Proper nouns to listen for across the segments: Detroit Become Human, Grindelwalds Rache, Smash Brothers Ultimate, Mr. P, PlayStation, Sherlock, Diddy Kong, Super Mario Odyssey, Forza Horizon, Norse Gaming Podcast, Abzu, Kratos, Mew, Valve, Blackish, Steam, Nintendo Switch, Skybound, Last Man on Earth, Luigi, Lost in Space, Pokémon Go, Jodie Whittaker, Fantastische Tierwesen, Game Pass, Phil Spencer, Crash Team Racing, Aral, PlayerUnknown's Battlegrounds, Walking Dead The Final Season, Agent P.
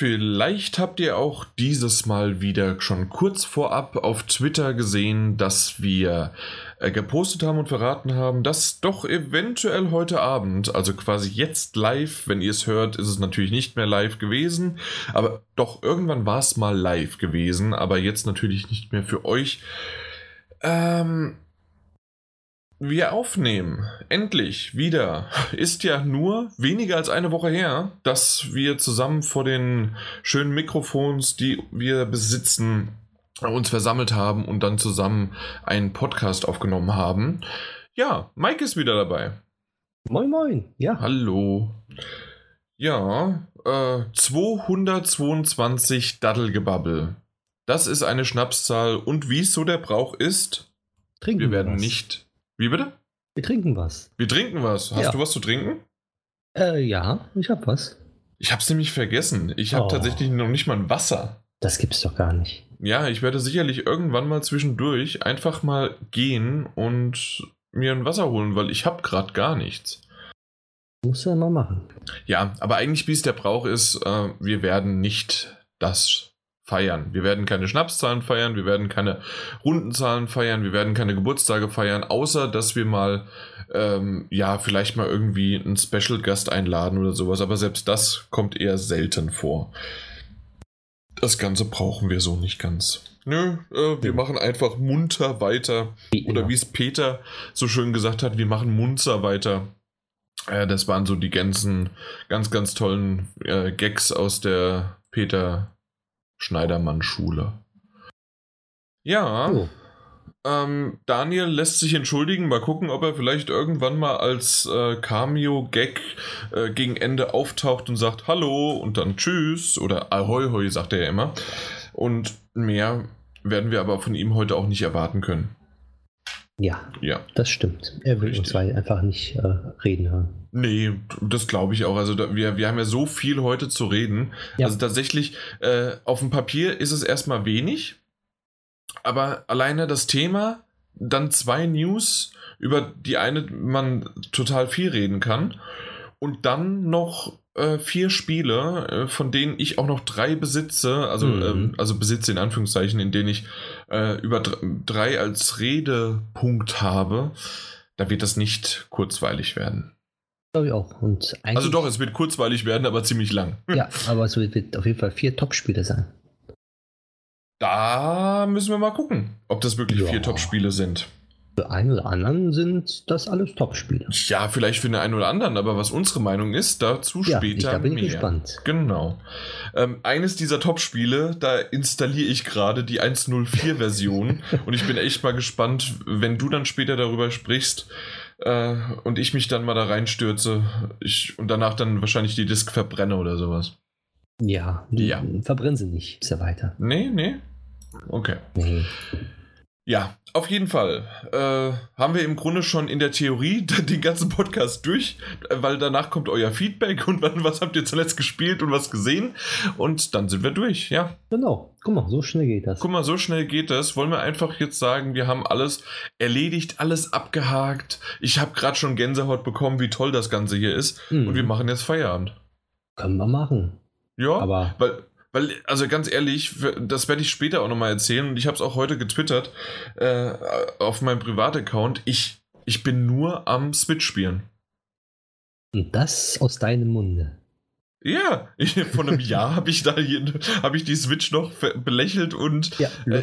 Vielleicht habt ihr auch dieses Mal wieder schon kurz vorab auf Twitter gesehen, dass wir gepostet haben und verraten haben, dass doch eventuell heute Abend, also quasi jetzt live, wenn ihr es hört, ist es natürlich nicht mehr live gewesen, aber doch irgendwann war es mal live gewesen, aber jetzt natürlich nicht mehr für euch. Wir aufnehmen. Endlich wieder. Ist ja nur weniger als eine Woche her, dass wir zusammen vor den schönen Mikrofons, die wir besitzen, uns versammelt haben und dann zusammen einen Podcast aufgenommen haben. Ja, Mike ist wieder dabei. Moin, moin. Ja. Hallo. Ja, 222 Daddelgebabbel. Das ist eine Schnapszahl und wie es so der Brauch ist, trinken wir werden was. Nicht... Wie bitte? Wir trinken was. Wir trinken was. Hast du was zu trinken? Ja, ich hab was. Ich hab's nämlich vergessen. Ich hab tatsächlich noch nicht mal ein Wasser. Das gibt's doch gar nicht. Ja, ich werde sicherlich irgendwann mal zwischendurch einfach mal gehen und mir ein Wasser holen, weil ich hab gerade gar nichts. Musst du ja mal machen. Ja, aber eigentlich, wie es der Brauch ist, wir werden nicht das feiern. Wir werden keine Schnapszahlen feiern, wir werden keine Rundenzahlen feiern, wir werden keine Geburtstage feiern, außer dass wir mal, vielleicht mal irgendwie einen Special-Gast einladen oder sowas, aber selbst das kommt eher selten vor. Das Ganze brauchen wir so nicht ganz. Nö, wir machen einfach munter weiter. Oder wie es Peter so schön gesagt hat, wir machen munter weiter. Das waren so die ganzen, ganz, ganz tollen Gags aus der Peter Schneidermann-Schule. Ja, Daniel lässt sich entschuldigen. Mal gucken, ob er vielleicht irgendwann mal als Cameo-Gag gegen Ende auftaucht und sagt Hallo und dann Tschüss oder Ahoi hoi, sagt er ja immer. Und mehr werden wir aber von ihm heute auch nicht erwarten können. Ja, das stimmt. Er will uns einfach nicht reden hören. Nee, das glaube ich auch. Also wir haben ja so viel heute zu reden. Ja. Also tatsächlich, auf dem Papier ist es erstmal wenig, aber alleine das Thema, dann 2 News, über die eine man total viel reden kann und dann noch 4 Spiele, von denen ich auch noch 3 besitze, also besitze in Anführungszeichen, in denen ich über 3 als Redepunkt habe. Da wird das nicht kurzweilig werden. Glaube ich auch. Und also doch, es wird kurzweilig werden, aber ziemlich lang. Ja, aber es wird auf jeden Fall 4 Top-Spiele sein. Da müssen wir mal gucken, ob das wirklich 4 Top-Spiele sind. Für einen oder anderen sind das alles Top-Spiele. Ja, vielleicht für den einen oder anderen, aber was unsere Meinung ist, dazu später mehr. Da bin ich gespannt. Genau. Eines dieser Top-Spiele, da installiere ich gerade die 1.04-Version und ich bin echt mal gespannt, wenn du dann später darüber sprichst, und ich mich dann mal da reinstürze und danach dann wahrscheinlich die Disk verbrenne oder sowas. Ja. Verbrennen sie nicht. Ist ja weiter. Nee. Okay. Nee. Ja, auf jeden Fall haben wir im Grunde schon in der Theorie den ganzen Podcast durch, weil danach kommt euer Feedback und was habt ihr zuletzt gespielt und was gesehen und dann sind wir durch, ja. Genau, guck mal, so schnell geht das. Wollen wir einfach jetzt sagen, wir haben alles erledigt, alles abgehakt. Ich habe gerade schon Gänsehaut bekommen, wie toll das Ganze hier ist und wir machen jetzt Feierabend. Können wir machen. Ja, aber... Weil, also ganz ehrlich, das werde ich später auch nochmal erzählen und ich habe es auch heute getwittert auf meinem Privataccount. Ich bin nur am Switch spielen. Und das aus deinem Munde. Ja, vor einem Jahr habe ich die Switch noch belächelt und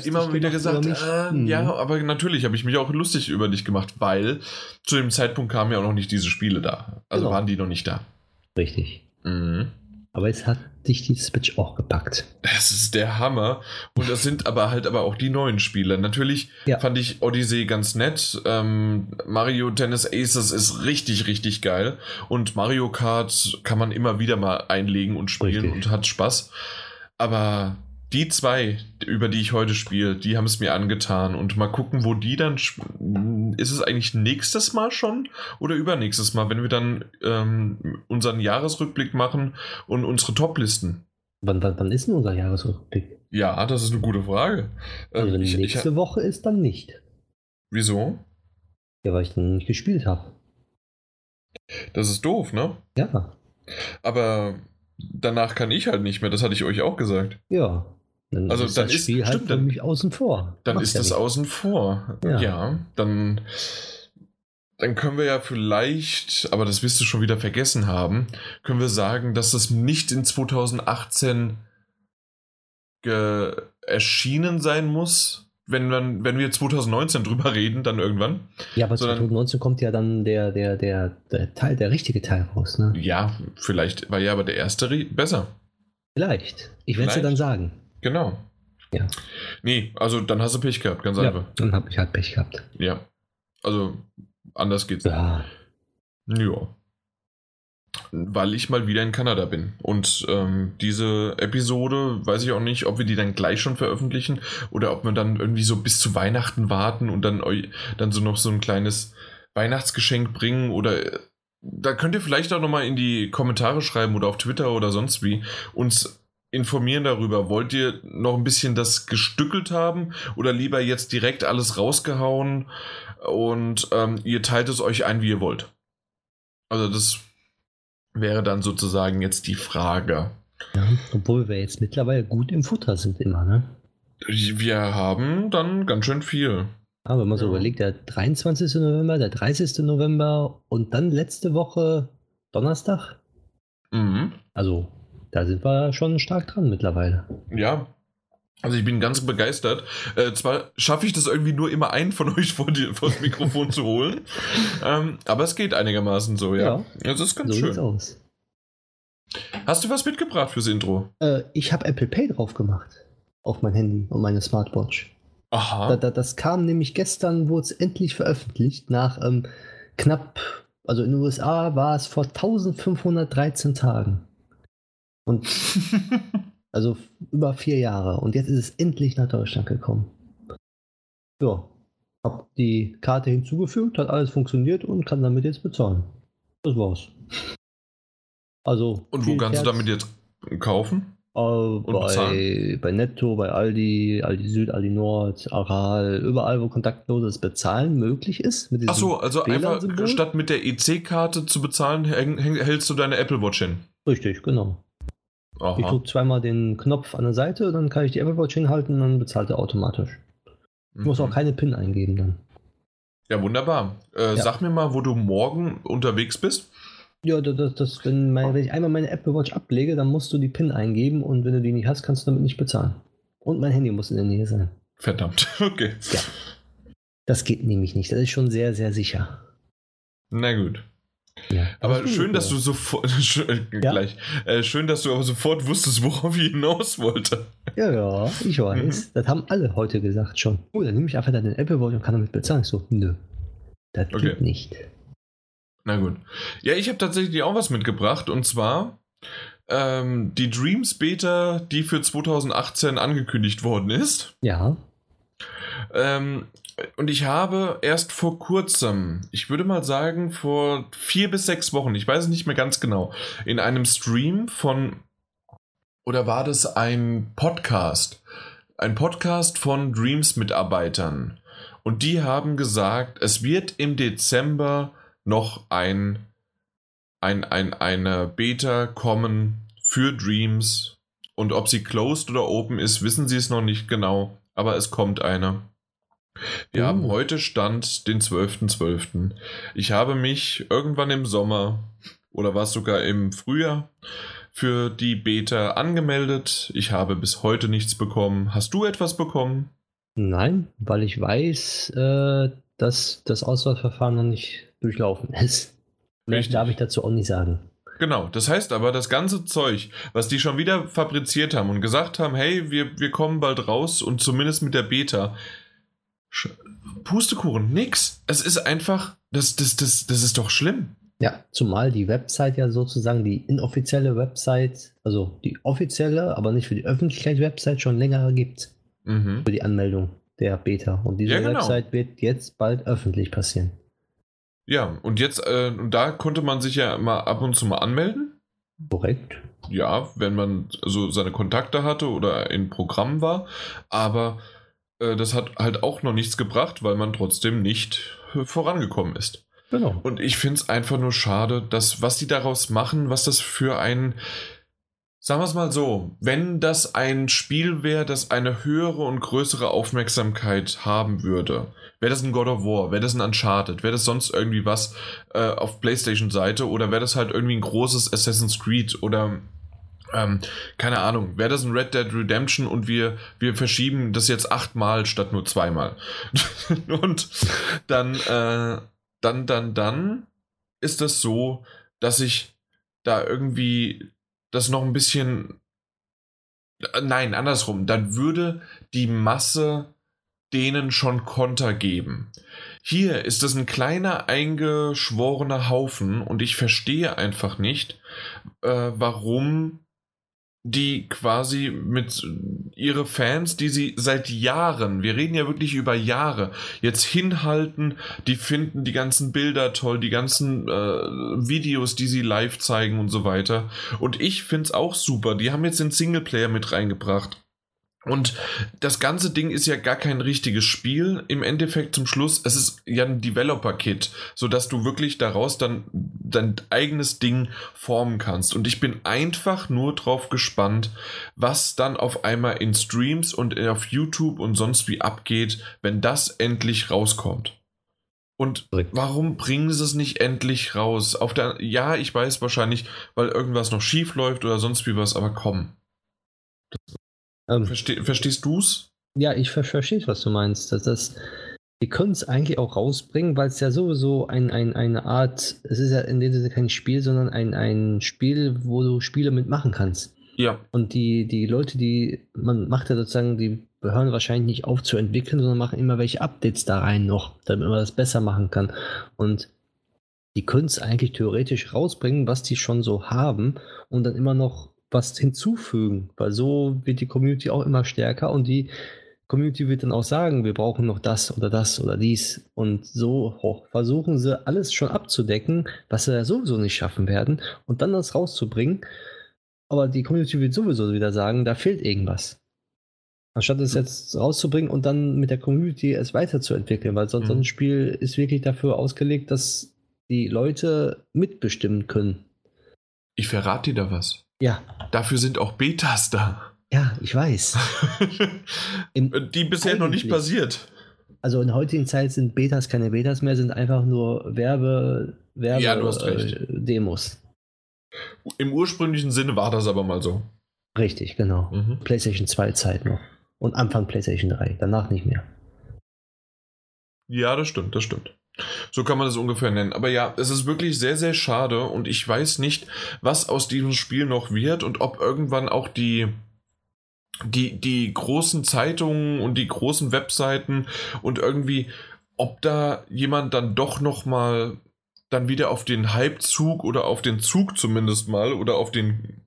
immer wieder gesagt, aber natürlich habe ich mich auch lustig über dich gemacht, weil zu dem Zeitpunkt kamen ja auch noch nicht diese Spiele da. Also waren die noch nicht da. Richtig. Mhm. Aber es hat dich die Switch auch gepackt. Das ist der Hammer. Und das sind aber auch die neuen Spiele. Natürlich fand ich Odyssey ganz nett. Mario Tennis Aces ist richtig, richtig geil. Und Mario Kart kann man immer wieder mal einlegen und spielen und hat Spaß. Aber die 2, über die ich heute spiele, die haben es mir angetan. Und mal gucken, wo die dann... Ist es eigentlich nächstes Mal schon oder übernächstes Mal, wenn wir dann unseren Jahresrückblick machen und unsere Toplisten? Wann ist denn unser Jahresrückblick? Ja, das ist eine gute Frage. Also nächste Woche ist dann nicht. Wieso? Ja, weil ich dann nicht gespielt habe. Das ist doof, ne? Ja. Aber danach kann ich halt nicht mehr, das hatte ich euch auch gesagt. Ja. Dann also ist dann das Spiel ist, halt stimmt, für mich außen vor. Dann ist ja das nicht außen vor. Ja, ja, dann können wir ja vielleicht, aber das wirst du schon wieder vergessen haben, können wir sagen, dass das nicht in 2018 erschienen sein muss. Wenn wir 2019 drüber reden, dann irgendwann. Ja, aber 2019 kommt ja dann der richtige Teil raus, ne? Ja, vielleicht war ja aber der erste besser. Vielleicht. Ich werde es ja dann sagen. Genau. Ja. Nee, also dann hast du Pech gehabt, ganz einfach. Ja, dann habe ich halt Pech gehabt. Ja. Also anders geht's nicht. Ja. Weil ich mal wieder in Kanada bin. Und diese Episode, weiß ich auch nicht, ob wir die dann gleich schon veröffentlichen oder ob wir dann irgendwie so bis zu Weihnachten warten und dann so noch so ein kleines Weihnachtsgeschenk bringen oder da könnt ihr vielleicht auch nochmal in die Kommentare schreiben oder auf Twitter oder sonst wie uns informieren darüber. Wollt ihr noch ein bisschen das gestückelt haben oder lieber jetzt direkt alles rausgehauen und ihr teilt es euch ein, wie ihr wollt? Also das wäre dann sozusagen jetzt die Frage. Ja, obwohl wir jetzt mittlerweile gut im Futter sind immer, ne? Wir haben dann ganz schön viel. Aber wenn man so überlegt, der 23. November, der 30. November und dann letzte Woche Donnerstag. Mhm. Also, da sind wir schon stark dran mittlerweile. Ja, also ich bin ganz begeistert. Zwar schaffe ich das irgendwie nur immer einen von euch vor das Mikrofon zu holen, aber es geht einigermaßen so, ja. Das ist ganz so schön. Aus. Hast du was mitgebracht fürs Intro? Ich habe Apple Pay drauf gemacht. Auf mein Handy und meine Smartwatch. Aha. Das kam nämlich gestern, wurde es endlich veröffentlicht, nach also in den USA war es vor 1513 Tagen. Und also über 4 Jahre. Und jetzt ist es endlich nach Deutschland gekommen. Ja, hab die Karte hinzugefügt, hat alles funktioniert und kann damit jetzt bezahlen. Das war's. Also. Und wo kannst du damit jetzt kaufen? Bei Netto, bei Aldi, Aldi Süd, Aldi Nord, Aral, überall, wo kontaktloses Bezahlen möglich ist. Ach so, also einfach statt mit der EC-Karte zu bezahlen, hältst du deine Apple Watch hin. Richtig, genau. Aha. Ich drücke zweimal den Knopf an der Seite, dann kann ich die Apple Watch hinhalten und dann bezahlt er automatisch. Ich muss auch keine PIN eingeben dann. Ja, wunderbar. Sag mir mal, wo du morgen unterwegs bist. Ja, wenn ich einmal meine Apple Watch ablege, dann musst du die PIN eingeben und wenn du die nicht hast, kannst du damit nicht bezahlen. Und mein Handy muss in der Nähe sein. Verdammt, okay. Ja. Das geht nämlich nicht. Das ist schon sehr, sehr sicher. Na gut. Ja, aber schön, dass du sofort schön, dass du aber sofort wusstest, worauf ich hinaus wollte. Ja, ja, ich weiß. Das haben alle heute gesagt schon. Oh, dann nehme ich einfach deinen Apple Watch und kann damit bezahlen. Ich so, nö. Das geht nicht. Na gut. Ja, ich habe tatsächlich auch was mitgebracht und zwar die Dreams Beta, die für 2018 angekündigt worden ist. Ja. Und ich habe erst vor kurzem, ich würde mal sagen vor 4 bis 6 Wochen, ich weiß es nicht mehr ganz genau, in einem Stream oder war das ein Podcast? Ein Podcast von Dreams-Mitarbeitern. Und die haben gesagt, es wird im Dezember noch eine Beta kommen für Dreams. Und ob sie closed oder open ist, wissen sie es noch nicht genau, aber es kommt eine. Wir haben heute Stand den 12.12. Ich habe mich irgendwann im Sommer oder war es sogar im Frühjahr für die Beta angemeldet. Ich habe bis heute nichts bekommen. Hast du etwas bekommen? Nein, weil ich weiß, dass das Auswahlverfahren noch nicht durchlaufen ist. Mehr darf ich dazu auch nicht sagen. Genau, das heißt aber, das ganze Zeug, was die schon wieder fabriziert haben und gesagt haben, hey, wir kommen bald raus und zumindest mit der Beta... Pustekuchen, nix. Es ist einfach, das ist doch schlimm. Ja, zumal die Website ja sozusagen die inoffizielle Website, also die offizielle, aber nicht für die Öffentlichkeit Website schon länger gibt. Mhm. Für die Anmeldung der Beta. Und diese Website wird jetzt bald öffentlich passieren. Ja, und jetzt, da konnte man sich ja mal ab und zu mal anmelden. Korrekt. Ja, wenn man so seine Kontakte hatte oder in Programm war, aber das hat halt auch noch nichts gebracht, weil man trotzdem nicht vorangekommen ist. Genau. Und ich finde es einfach nur schade, dass was die daraus machen, was das für ein Sagen wir es mal so, wenn das ein Spiel wäre, das eine höhere und größere Aufmerksamkeit haben würde, wäre das ein God of War, wäre das ein Uncharted, wäre das sonst irgendwie was auf PlayStation-Seite oder wäre das halt irgendwie ein großes Assassin's Creed oder keine Ahnung, wäre das ein Red Dead Redemption und wir verschieben das jetzt 8-mal statt nur 2-mal. Und dann, dann ist das so, dass ich da irgendwie das noch ein bisschen, nein, andersrum, dann würde die Masse denen schon Konter geben. Hier ist es ein kleiner eingeschworener Haufen und ich verstehe einfach nicht, warum die quasi mit ihre Fans, die sie seit Jahren, wir reden ja wirklich über Jahre, jetzt hinhalten, die finden die ganzen Bilder toll, die ganzen Videos, die sie live zeigen und so weiter. Und ich find's auch super, die haben jetzt den Singleplayer mit reingebracht. Und das ganze Ding ist ja gar kein richtiges Spiel. Im Endeffekt zum Schluss, es ist ja ein Developer-Kit, sodass du wirklich daraus dann dein eigenes Ding formen kannst. Und ich bin einfach nur drauf gespannt, was dann auf einmal in Streams und auf YouTube und sonst wie abgeht, wenn das endlich rauskommt. Und warum bringen sie es nicht endlich raus? Auf der, ja, ich weiß wahrscheinlich, weil irgendwas noch schief läuft oder sonst wie was, aber komm. Verstehst du es? Ja, ich verstehe, was du meinst. Wir können es eigentlich auch rausbringen, weil es ja sowieso eine Art, es ist ja in dem Sinne kein Spiel, sondern ein Spiel, wo du Spiele mitmachen kannst. Ja. Und die Leute, die, man macht ja sozusagen, die hören wahrscheinlich nicht auf zu entwickeln, sondern machen immer welche Updates da rein noch, damit man das besser machen kann. Und die können es eigentlich theoretisch rausbringen, was die schon so haben und dann immer noch was hinzufügen, weil so wird die Community auch immer stärker und die Community wird dann auch sagen, wir brauchen noch das oder dies und so versuchen sie alles schon abzudecken, was sie ja sowieso nicht schaffen werden und dann das rauszubringen, aber die Community wird sowieso wieder sagen, da fehlt irgendwas. Anstatt es jetzt rauszubringen und dann mit der Community es weiterzuentwickeln, weil sonst ein Spiel ist wirklich dafür ausgelegt, dass die Leute mitbestimmen können. Ich verrate dir da was. Ja. Dafür sind auch Betas da. Ja, ich weiß. Die bisher noch nicht passiert. Also in der heutigen Zeit sind Betas keine Betas mehr, sind einfach nur Werbe-Demos. Im ursprünglichen Sinne war das aber mal so. Richtig, genau. Mhm. PlayStation 2 Zeit noch. Und Anfang PlayStation 3, danach nicht mehr. Ja, das stimmt. So kann man das ungefähr nennen. Aber ja, es ist wirklich sehr, sehr schade und ich weiß nicht, was aus diesem Spiel noch wird und ob irgendwann auch die großen Zeitungen und die großen Webseiten und irgendwie, ob da jemand dann doch nochmal dann wieder auf den Hypezug oder auf den Zug zumindest mal oder auf den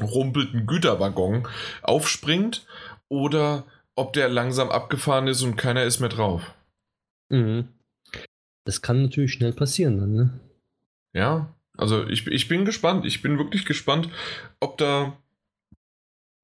rumpelten Güterwaggon aufspringt oder ob der langsam abgefahren ist und keiner ist mehr drauf. Mhm. Das kann natürlich schnell passieren dann, ne? Ja, also ich bin gespannt. Ich bin wirklich gespannt, ob da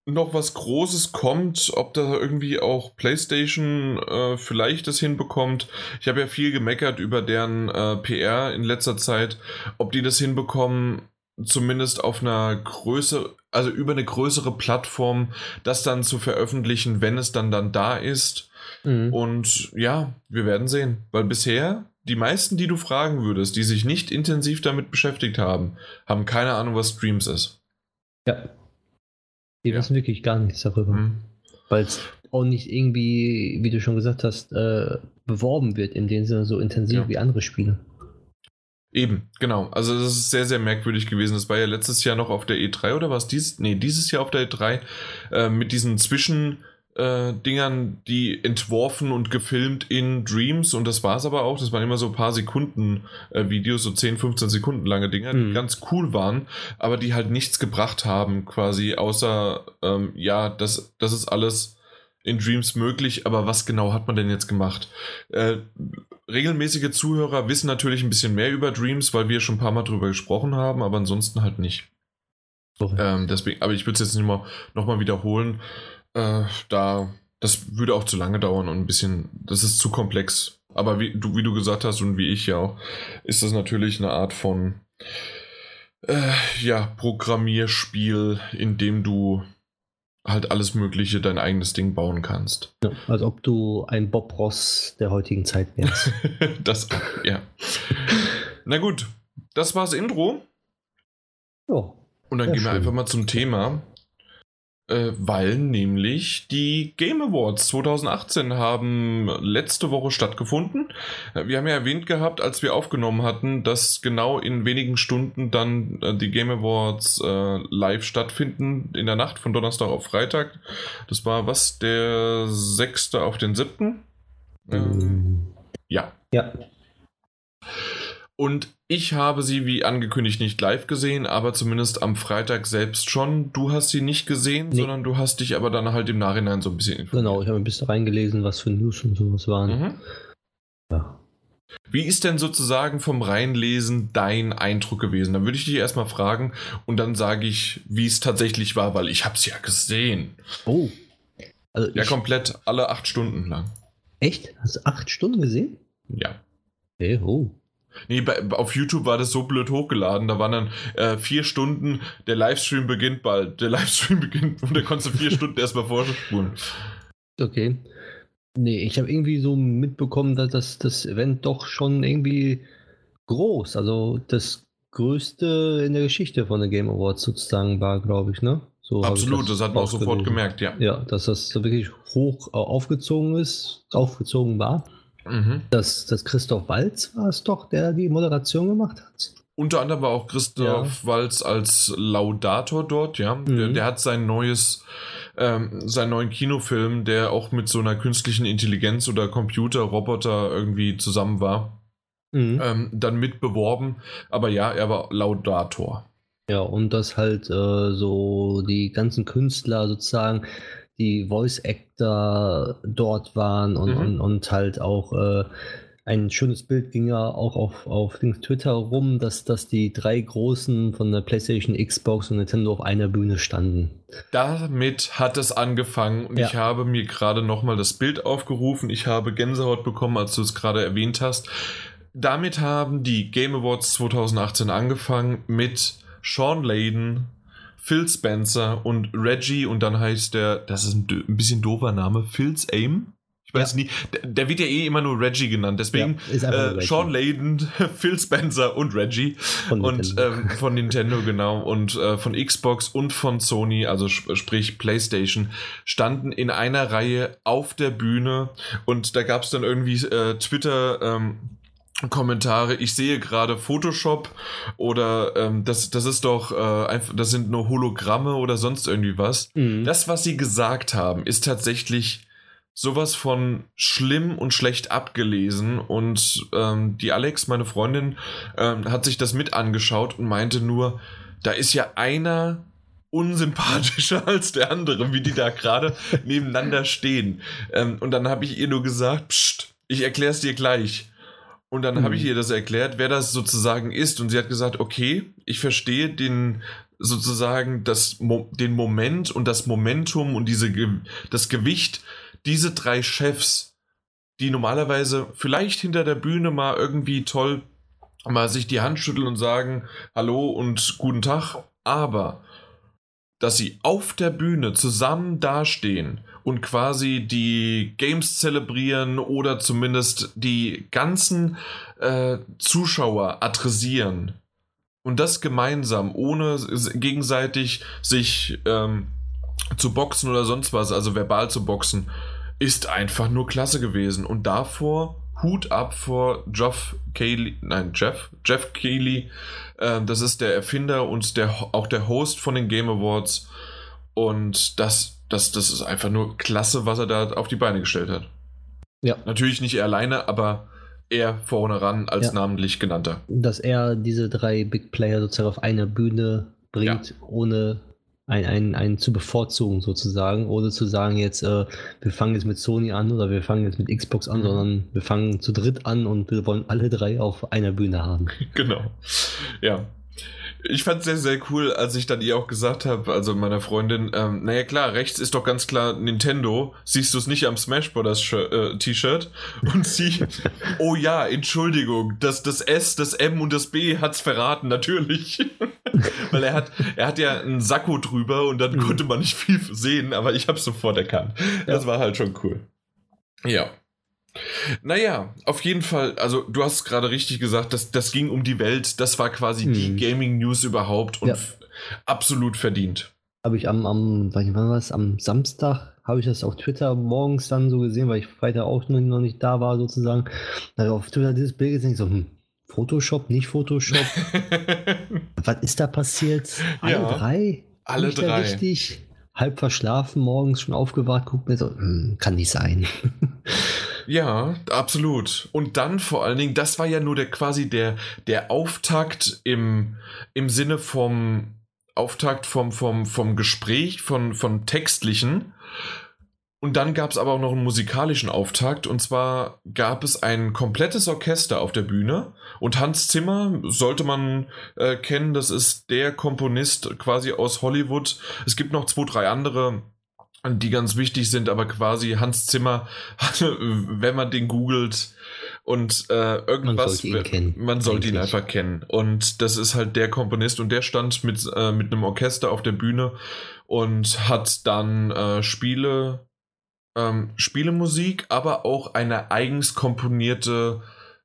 noch was Großes kommt, ob da irgendwie auch PlayStation vielleicht das hinbekommt. Ich habe ja viel gemeckert über deren PR in letzter Zeit, ob die das hinbekommen, zumindest auf einer Größe, also über eine größere Plattform, das dann zu veröffentlichen, wenn es dann da ist. Mhm. Und ja, wir werden sehen, weil bisher die meisten, die du fragen würdest, die sich nicht intensiv damit beschäftigt haben, haben keine Ahnung, was Streams ist. Ja. Die wissen wirklich gar nichts darüber. Mhm. Weil es auch nicht irgendwie, wie du schon gesagt hast, beworben wird, in dem Sinne so intensiv wie andere Spiele. Eben, genau. Also das ist sehr, sehr merkwürdig gewesen. Das war ja letztes Jahr noch auf der E3 oder war es dieses Jahr auf der E3 mit diesen Dingern, die entworfen und gefilmt in Dreams und das war es aber auch, das waren immer so ein paar Sekunden Videos, so 10, 15 Sekunden lange Dinger, die ganz cool waren, aber die halt nichts gebracht haben quasi, außer das ist alles in Dreams möglich, aber was genau hat man denn jetzt gemacht? Regelmäßige Zuhörer wissen natürlich ein bisschen mehr über Dreams, weil wir schon ein paar Mal drüber gesprochen haben, aber ansonsten halt nicht. Deswegen, aber ich würde es jetzt nicht mal nochmal wiederholen, das würde auch zu lange dauern und ein bisschen, das ist zu komplex. Aber wie du gesagt hast und wie ich ja auch, ist das natürlich eine Art von Programmierspiel, in dem du halt alles Mögliche, dein eigenes Ding bauen kannst. Ja, als ob du ein Bob Ross der heutigen Zeit wärst. Das, ja. Na gut, das war's Intro. Ja. Und dann gehen wir einfach mal zum Thema, weil nämlich die Game Awards 2018 haben letzte Woche stattgefunden. Wir haben ja erwähnt gehabt, als wir aufgenommen hatten, dass genau in wenigen Stunden dann die Game Awards live stattfinden, in der Nacht von Donnerstag auf Freitag. Das war der 6. auf den 7.? Ja. Und ich habe sie, wie angekündigt, nicht live gesehen, aber zumindest am Freitag selbst schon. Du hast sie nicht gesehen, sondern du hast dich aber dann halt im Nachhinein so ein bisschen informiert. Genau, ich habe ein bisschen reingelesen, was für News und sowas waren. Mhm. Ja. Wie ist denn sozusagen vom Reinlesen dein Eindruck gewesen? Dann würde ich dich erstmal fragen und dann sage ich, wie es tatsächlich war, weil ich habe es ja gesehen. Oh. Also ja, komplett, alle 8 Stunden lang. Echt? Hast du 8 Stunden gesehen? Ja. Hey, oh. Nee, auf YouTube war das so blöd hochgeladen, da waren dann 4 Stunden, der Livestream beginnt und da konntest du 4 Stunden erstmal vorspulen. Okay. Nee, ich habe irgendwie so mitbekommen, dass das Event doch schon irgendwie groß, also das größte in der Geschichte von den Game Awards sozusagen war, glaube ich, ne? So absolut, das hat man auch sofort gemerkt, ja. Ja, dass das so wirklich hoch aufgezogen war. Mhm. Dass Christoph Waltz war es doch, der die Moderation gemacht hat. Unter anderem war auch Christoph Waltz als Laudator dort, ja. Mhm. Der hat seinen neuen Kinofilm, der auch mit so einer künstlichen Intelligenz oder Computerroboter irgendwie zusammen war, dann mitbeworben. Aber ja, er war Laudator. Ja, und dass halt so die ganzen Künstler sozusagen, die Voice-Actor dort waren und halt auch ein schönes Bild ging ja auch auf Twitter rum, dass die 3 Großen von der PlayStation, Xbox und Nintendo auf einer Bühne standen. Damit hat es angefangen und ich habe mir gerade nochmal das Bild aufgerufen. Ich habe Gänsehaut bekommen, als du es gerade erwähnt hast. Damit haben die Game Awards 2018 angefangen mit Shawn Layden, Phil Spencer und Reggie, und dann heißt der, das ist ein bisschen doofer Name, Phil's Aim? Ich weiß nie, der wird ja eh immer nur Reggie genannt, deswegen Shawn Layden, Phil Spencer und Reggie von Nintendo genau, und von Xbox und von Sony, also sprich PlayStation, standen in einer Reihe auf der Bühne, und da gab es dann irgendwie Twitter Kommentare, ich sehe gerade Photoshop oder das ist doch einfach, das sind nur Hologramme oder sonst irgendwie was. Mhm. Das, was sie gesagt haben, ist tatsächlich sowas von schlimm und schlecht abgelesen, und die Alex, meine Freundin, hat sich das mit angeschaut und meinte nur, da ist ja einer unsympathischer als der andere, wie die da gerade nebeneinander stehen. Und dann habe ich ihr nur gesagt, pst, ich erkläre es dir gleich. Und dann habe ich ihr das erklärt, wer das sozusagen ist. Und sie hat gesagt, okay, ich verstehe den Moment und das Momentum und das Gewicht. Diese 3 Chefs, die normalerweise vielleicht hinter der Bühne mal irgendwie toll mal sich die Hand schütteln und sagen, hallo und guten Tag. Aber dass sie auf der Bühne zusammen dastehen und quasi die Games zelebrieren oder zumindest die ganzen Zuschauer adressieren. Und das gemeinsam, ohne gegenseitig sich zu boxen oder sonst was, also verbal zu boxen, ist einfach nur klasse gewesen. Und davor Hut ab vor Jeff Keighley. Das ist der Erfinder und auch der Host von den Game Awards. Und das ist einfach nur klasse, was er da auf die Beine gestellt hat. Ja. Natürlich nicht er alleine, aber er vorne ran als namentlich genannter. Dass er diese 3 Big Player sozusagen auf einer Bühne bringt, ohne einen zu bevorzugen sozusagen, ohne zu sagen jetzt, wir fangen jetzt mit Sony an oder wir fangen jetzt mit Xbox an, sondern wir fangen zu dritt an und wir wollen alle 3 auf einer Bühne haben. Genau. Ja. Ich fand es sehr, sehr cool, als ich dann ihr auch gesagt habe, also meiner Freundin, naja klar, rechts ist doch ganz klar Nintendo, siehst du es nicht am Smash Brothers T-Shirt? Und sie, oh ja, Entschuldigung, das S, das M und das B hat's verraten, natürlich. Weil er hat ja einen Sakko drüber und dann konnte man nicht viel sehen, aber ich hab's sofort erkannt. Das war halt schon cool. Ja. Naja, auf jeden Fall, also du hast gerade richtig gesagt, das ging um die Welt, das war quasi die Gaming-News überhaupt und absolut verdient. Habe ich am Samstag habe ich das auf Twitter morgens dann so gesehen, weil ich Freitag auch noch nicht da war sozusagen, also auf Twitter dieses Bild gesehen, so Photoshop, nicht Photoshop, was ist da passiert? Alle drei. Richtig, halb verschlafen, morgens schon aufgewacht, guckt mir so, kann nicht sein. Ja, absolut. Und dann vor allen Dingen, das war ja nur der Auftakt im Sinne vom Auftakt vom Gespräch, vom Textlichen. Und dann gab es aber auch noch einen musikalischen Auftakt. Und zwar gab es ein komplettes Orchester auf der Bühne. Und Hans Zimmer sollte man kennen, das ist der Komponist quasi aus Hollywood. Es gibt noch 2, 3 andere, die ganz wichtig sind, aber quasi Hans Zimmer, wenn man den googelt und irgendwas, man sollte ihn einfach kennen. Und das ist halt der Komponist und der stand mit einem Orchester auf der Bühne und hat dann Spielemusik, aber auch eine eigens komponierte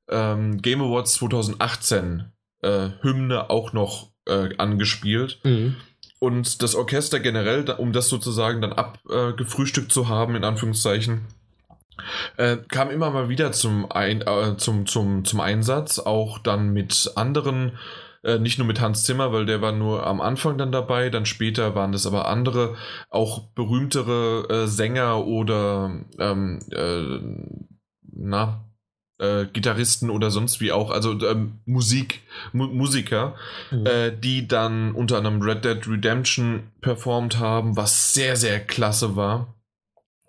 Game Awards 2018 Hymne auch noch angespielt. Mhm. Und das Orchester generell, um das sozusagen dann abgefrühstückt zu haben, in Anführungszeichen, kam immer mal wieder zum Einsatz, auch dann mit anderen, nicht nur mit Hans Zimmer, weil der war nur am Anfang dann dabei, dann später waren das aber andere, auch berühmtere Sänger oder Gitarristen oder sonst wie auch, also Musiker, die dann unter anderem Red Dead Redemption performt haben, was sehr, sehr klasse war.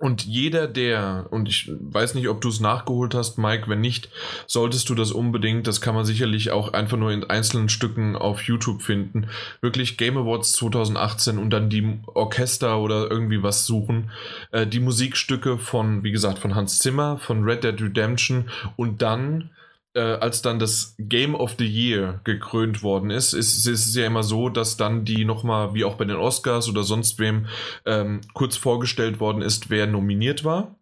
Und und ich weiß nicht, ob du es nachgeholt hast, Mike, wenn nicht, solltest du das unbedingt, das kann man sicherlich auch einfach nur in einzelnen Stücken auf YouTube finden, wirklich Game Awards 2018 und dann die Orchester oder irgendwie was suchen, die Musikstücke wie gesagt, von Hans Zimmer, von Red Dead Redemption und dann, als dann das Game of the Year gekrönt worden ist es ja immer so, dass dann die nochmal, wie auch bei den Oscars oder sonst wem, kurz vorgestellt worden ist, wer nominiert war.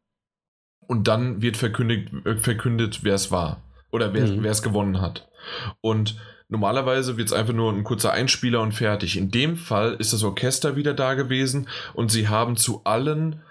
Und dann wird verkündet, wer es war. Oder wer es gewonnen hat. Und normalerweise wird es einfach nur ein kurzer Einspieler und fertig. In dem Fall ist das Orchester wieder da gewesen und sie haben zu allen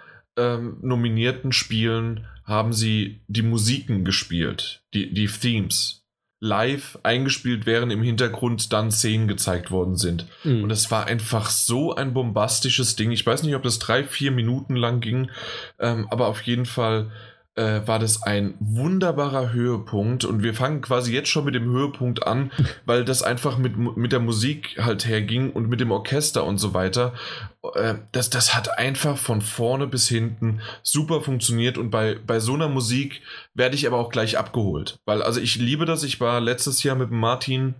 nominierten Spielen haben sie die Musiken gespielt, die Themes, live eingespielt, während im Hintergrund dann Szenen gezeigt worden sind. Mhm. Und es war einfach so ein bombastisches Ding. Ich weiß nicht, ob das 3-4 Minuten lang ging, aber auf jeden Fall war das ein wunderbarer Höhepunkt. Und wir fangen quasi jetzt schon mit dem Höhepunkt an, weil das einfach mit der Musik halt herging und mit dem Orchester und so weiter. Das hat einfach von vorne bis hinten super funktioniert. Und bei so einer Musik werde ich aber auch gleich abgeholt. Weil, also ich liebe das. Ich war letztes Jahr mit Martin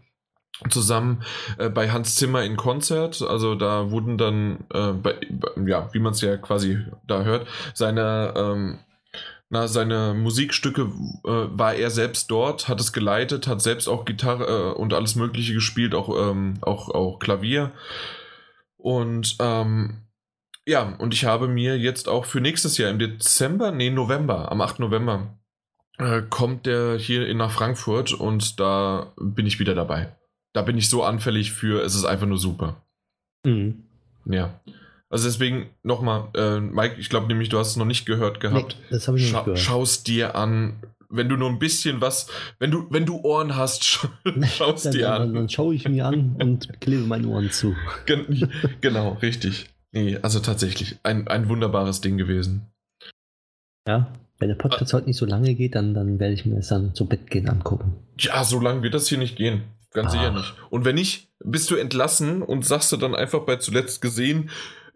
zusammen bei Hans Zimmer in Konzert, also da wurden dann, wie man es ja quasi da hört, seine Musikstücke, war er selbst dort, hat es geleitet, hat selbst auch Gitarre und alles Mögliche gespielt, auch Klavier. Und und ich habe mir jetzt auch für nächstes Jahr im November, am 8. November, kommt der hier nach Frankfurt und da bin ich wieder dabei. Da bin ich so anfällig für, es ist einfach nur super. Mhm. Ja. Also deswegen nochmal, Mike, ich glaube nämlich, du hast es noch nicht gehört gehabt. Nee, das habe ich nicht gehört. Schau's dir an, wenn du nur ein bisschen was, wenn du Ohren hast, schau's dir an. Dann schaue ich mir an und klebe meine Ohren zu. Genau, richtig. Nee, also tatsächlich, ein wunderbares Ding gewesen. Ja, wenn der Podcast heute nicht so lange geht, dann werde ich mir das dann zu Bett gehen angucken. Ja, so lange wird das hier nicht gehen. Ganz sicher nicht. Und wenn nicht, bist du entlassen und sagst du dann einfach bei zuletzt gesehen,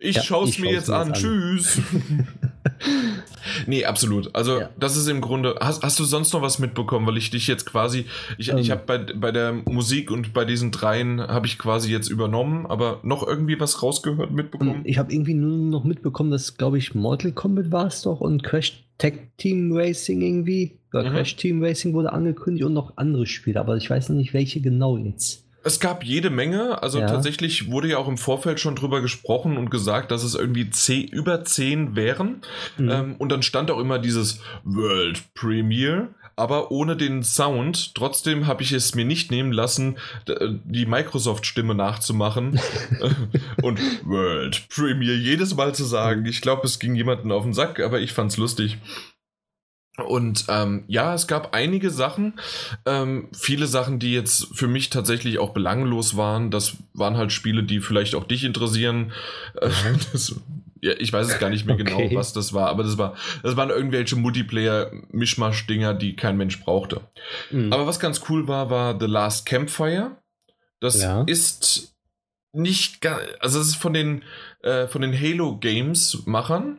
ich schaue es mir jetzt an. Tschüss. Nee, absolut. Also ja, das ist im Grunde... Hast du sonst noch was mitbekommen? Weil ich dich jetzt quasi... Ich habe bei der Musik und bei diesen dreien habe ich quasi jetzt übernommen, aber noch irgendwie was rausgehört, mitbekommen? Ich habe irgendwie nur noch mitbekommen, dass, glaube ich, Mortal Kombat war es doch und Crash Tag Team Racing irgendwie. Oder Crash Team Racing wurde angekündigt und noch andere Spiele, aber ich weiß noch nicht, welche genau jetzt. Es gab jede Menge, also tatsächlich wurde ja auch im Vorfeld schon drüber gesprochen und gesagt, dass es irgendwie über 10 wären. Mhm. Und dann stand auch immer dieses World Premiere, aber ohne den Sound. Trotzdem habe ich es mir nicht nehmen lassen, die Microsoft-Stimme nachzumachen und World Premiere jedes Mal zu sagen. Ich glaube, es ging jemanden auf den Sack, aber ich fand's lustig. Und ja, es gab einige Sachen, viele Sachen, die jetzt für mich tatsächlich auch belanglos waren. Das waren halt Spiele, die vielleicht auch dich interessieren. Ich weiß es gar nicht mehr genau, was das war, aber das waren irgendwelche Multiplayer-Mischmasch-Dinger, die kein Mensch brauchte. Mhm. Aber was ganz cool war The Last Campfire. Das ist nicht ganz, also es ist von den Halo-Games-Machern.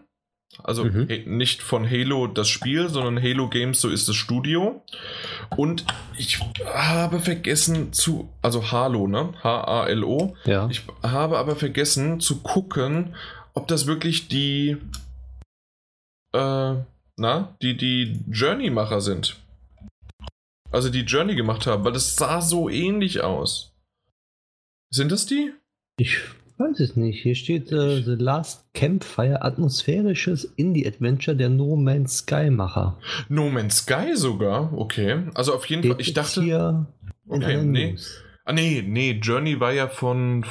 Also nicht von Halo das Spiel, sondern Halo Games, so ist das Studio. Und ich habe vergessen also Halo, ne? H-A-L-O. Ja. Ich habe aber vergessen zu gucken, ob das wirklich die Journey-Macher sind. Also die Journey gemacht haben, weil das sah so ähnlich aus. Sind das die? Ich weiß es nicht. Hier steht The Last Campfire, atmosphärisches Indie-Adventure der No Man's Sky-Macher. No Man's Sky sogar? Okay. Also auf jeden Fall, ich dachte... Okay, nee. Ah, nee, Journey war ja von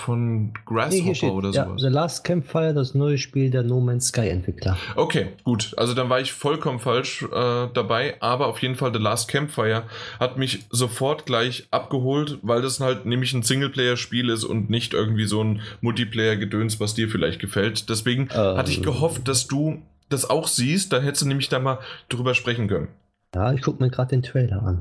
Grasshopper oder sowas. The Last Campfire, das neue Spiel der No Man's Sky-Entwickler. Okay, gut. Also dann war ich vollkommen falsch dabei, aber auf jeden Fall The Last Campfire hat mich sofort gleich abgeholt, weil das halt nämlich ein Singleplayer-Spiel ist und nicht irgendwie so ein Multiplayer-Gedöns, was dir vielleicht gefällt. Deswegen hatte ich gehofft, dass du das auch siehst, dann hättest du nämlich da mal drüber sprechen können. Ja, ich gucke mir gerade den Trailer an.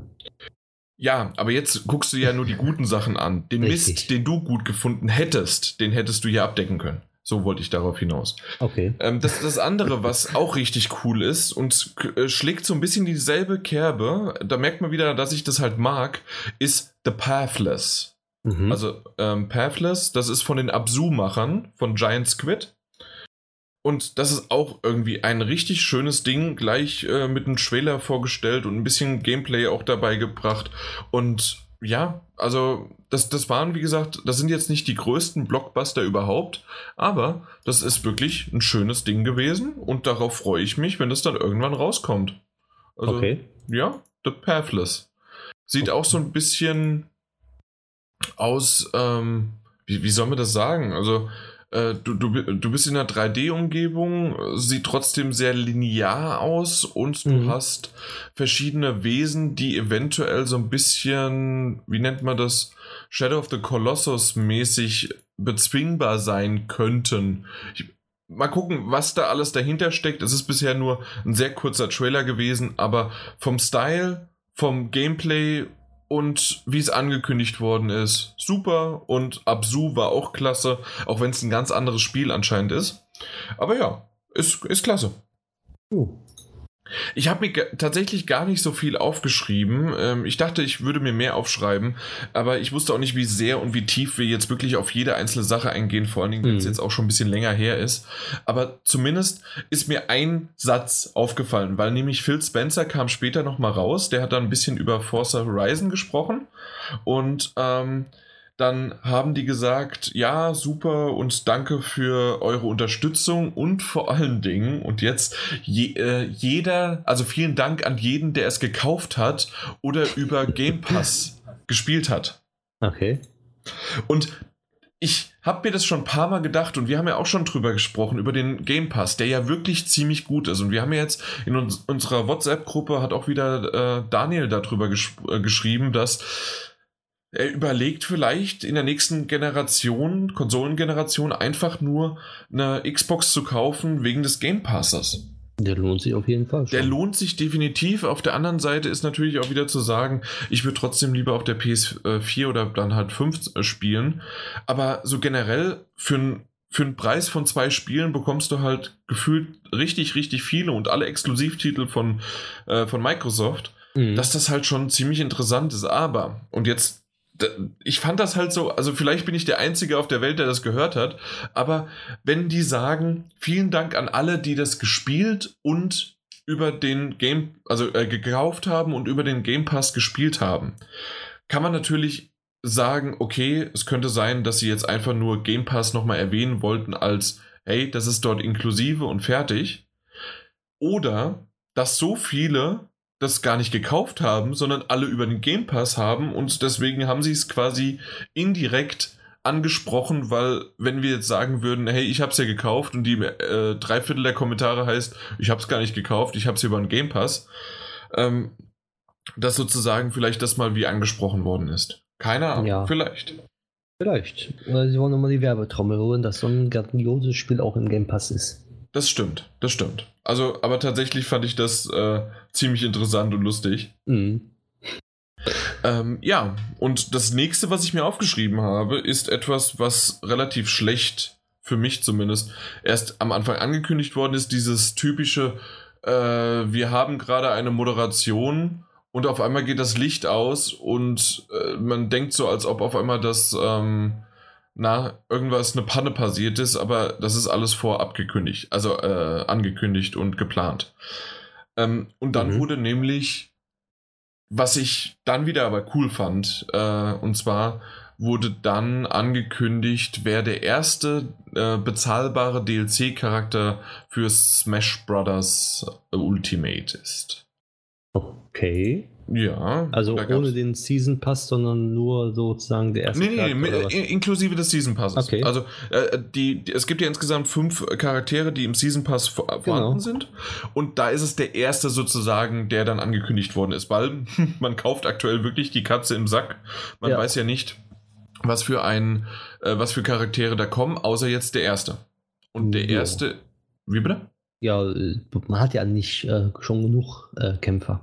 Ja, aber jetzt guckst du ja nur die guten Sachen an. Den Richtig. Mist, den du gut gefunden hättest, den hättest du hier abdecken können. So wollte ich darauf hinaus. Okay. Das andere, was auch richtig cool ist und schlägt so ein bisschen dieselbe Kerbe, da merkt man wieder, dass ich das halt mag, ist The Pathless. Mhm. Also Pathless, das ist von den Abzu-Machern von Giant Squid. Und das ist auch irgendwie ein richtig schönes Ding, gleich mit einem Trailer vorgestellt und ein bisschen Gameplay auch dabei gebracht. Und ja, also das waren, wie gesagt, das sind jetzt nicht die größten Blockbuster überhaupt, aber das ist wirklich ein schönes Ding gewesen und darauf freue ich mich, wenn das dann irgendwann rauskommt. Also, ja, The Pathless. Sieht auch so ein bisschen aus, wie soll man das sagen? Also Du bist in einer 3D-Umgebung, sieht trotzdem sehr linear aus und du hast verschiedene Wesen, die eventuell so ein bisschen, wie nennt man das, Shadow of the Colossus mäßig bezwingbar sein könnten. Mal gucken, was da alles dahinter steckt. Es ist bisher nur ein sehr kurzer Trailer gewesen, aber vom Style, vom Gameplay und wie es angekündigt worden ist, super. Und Abzu war auch klasse, auch wenn es ein ganz anderes Spiel anscheinend ist. Aber ja, ist klasse. Ich habe mir tatsächlich gar nicht so viel aufgeschrieben. Ich dachte, ich würde mir mehr aufschreiben. Aber ich wusste auch nicht, wie sehr und wie tief wir jetzt wirklich auf jede einzelne Sache eingehen. Vor allen Dingen, wenn es jetzt auch schon ein bisschen länger her ist. Aber zumindest ist mir ein Satz aufgefallen. Weil nämlich Phil Spencer kam später nochmal raus. Der hat dann ein bisschen über Forza Horizon gesprochen. Und dann haben die gesagt, ja, super und danke für eure Unterstützung und vor allen Dingen, und jetzt jeder, also vielen Dank an jeden, der es gekauft hat oder über Game Pass gespielt hat. Okay. Und ich habe mir das schon ein paar Mal gedacht und wir haben ja auch schon drüber gesprochen, über den Game Pass, der ja wirklich ziemlich gut ist. Und wir haben ja jetzt in unserer WhatsApp-Gruppe hat auch wieder Daniel darüber geschrieben, dass er überlegt vielleicht in der nächsten Generation, Konsolengeneration, einfach nur eine Xbox zu kaufen wegen des Game Passes. Der lohnt sich auf jeden Fall schon. Der lohnt sich definitiv. Auf der anderen Seite ist natürlich auch wieder zu sagen, ich würde trotzdem lieber auf der PS4 oder dann halt 5 spielen. Aber so generell für ein für den Preis von 2 Spielen bekommst du halt gefühlt richtig, richtig viele und alle Exklusivtitel von Microsoft, dass das halt schon ziemlich interessant ist. Aber, und jetzt, ich fand das halt so, also vielleicht bin ich der Einzige auf der Welt, der das gehört hat, aber wenn die sagen, vielen Dank an alle, die das gespielt und über den Game, also gekauft haben und über den Game Pass gespielt haben, kann man natürlich sagen, okay, es könnte sein, dass sie jetzt einfach nur Game Pass nochmal erwähnen wollten als, hey, das ist dort inklusive und fertig. Oder, dass so viele das gar nicht gekauft haben, sondern alle über den Game Pass haben und deswegen haben sie es quasi indirekt angesprochen, weil wenn wir jetzt sagen würden, hey, ich hab's ja gekauft und die 3/4 der Kommentare heißt, ich hab's gar nicht gekauft, ich hab's über den Game Pass, dass sozusagen vielleicht das mal wie angesprochen worden ist. Keine Ahnung, ja. Vielleicht. Oder sie wollen nochmal die Werbetrommel rühren, dass so ein grandioses Spiel auch im Game Pass ist. Das stimmt. Also, aber tatsächlich fand ich das ziemlich interessant und lustig. Ja, und das nächste, was ich mir aufgeschrieben habe, ist etwas, was relativ schlecht, für mich zumindest, erst am Anfang angekündigt worden ist, dieses typische, wir haben gerade eine Moderation. Und auf einmal geht das Licht aus und man denkt so, als ob auf einmal das, irgendwas, eine Panne passiert ist, aber das ist alles vorab gekündigt, also angekündigt und geplant. Und dann wurde nämlich, was ich dann wieder aber cool fand, und zwar wurde dann angekündigt, wer der erste bezahlbare DLC-Charakter für Smash Brothers Ultimate ist. Okay. Ja. Also ohne den Season Pass, sondern nur sozusagen der erste Charakter. Nee, inklusive des Season Passes. Okay. Also es gibt ja insgesamt 5 Charaktere, die im Season Pass vorhanden sind. Und da ist es der erste sozusagen, der dann angekündigt worden ist. Weil man kauft aktuell wirklich die Katze im Sack. Man weiß ja nicht, was für Charaktere da kommen, außer jetzt der erste. Und der erste... Wie bitte? Ja, man hat ja nicht schon genug Kämpfer.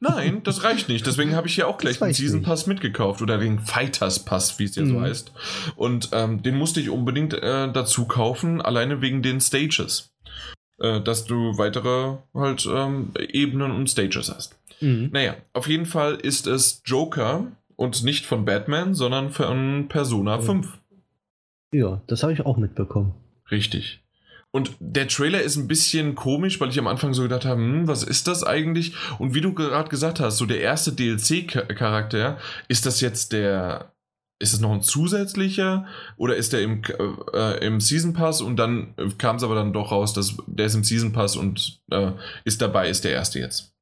Nein, das reicht nicht. Deswegen habe ich ja auch gleich den Season Pass mitgekauft oder den Fighters Pass, wie es ja so heißt. Und den musste ich unbedingt dazu kaufen, alleine wegen den Stages. Dass du weitere halt Ebenen und Stages hast. Naja, auf jeden Fall ist es Joker und nicht von Batman, sondern von Persona 5. Ja, das habe ich auch mitbekommen. Richtig. Und der Trailer ist ein bisschen komisch, weil ich am Anfang so gedacht habe, was ist das eigentlich? Und wie du gerade gesagt hast, so der erste DLC-Charakter, ist das noch ein zusätzlicher? Oder ist der im Season Pass? Und dann kam es aber dann doch raus, dass der ist im Season Pass und ist dabei, ist der erste jetzt.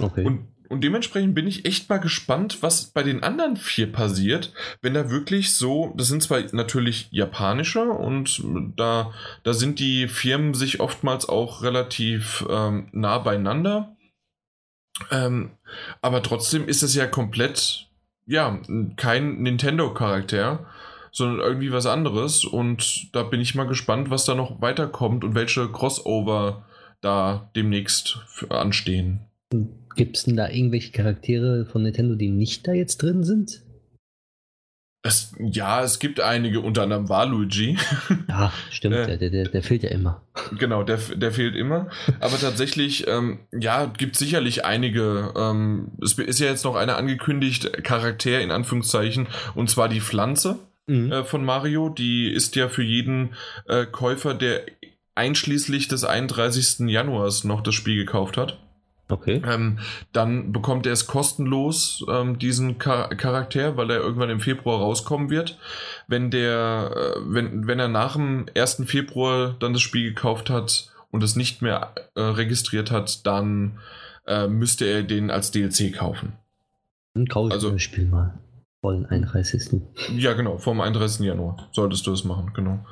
Okay. Und dementsprechend bin ich echt mal gespannt, was bei den anderen 4 passiert, wenn da wirklich so, das sind zwar natürlich japanische und da sind die Firmen sich oftmals auch relativ nah beieinander, aber trotzdem ist es ja komplett, kein Nintendo-Charakter, sondern irgendwie was anderes und da bin ich mal gespannt, was da noch weiterkommt und welche Crossover da demnächst anstehen. Gibt es denn da irgendwelche Charaktere von Nintendo, die nicht da jetzt drin sind? Es gibt einige, unter anderem Waluigi. Ja, stimmt, der fehlt ja immer. Genau, der fehlt immer. Aber tatsächlich, gibt es sicherlich einige. Es ist ja jetzt noch einer angekündigt, Charakter in Anführungszeichen, und zwar die Pflanze von Mario. Die ist ja für jeden Käufer, der einschließlich des 31. Januars noch das Spiel gekauft hat. Okay. Dann bekommt er es kostenlos, diesen Charakter, weil er irgendwann im Februar rauskommen wird. Wenn er nach dem 1. Februar dann das Spiel gekauft hat und es nicht mehr registriert hat, dann müsste er den als DLC kaufen. Dann kaufe ich das Spiel mal. Vor dem 31. Ja, genau, vor dem 31. Januar solltest du es machen, genau.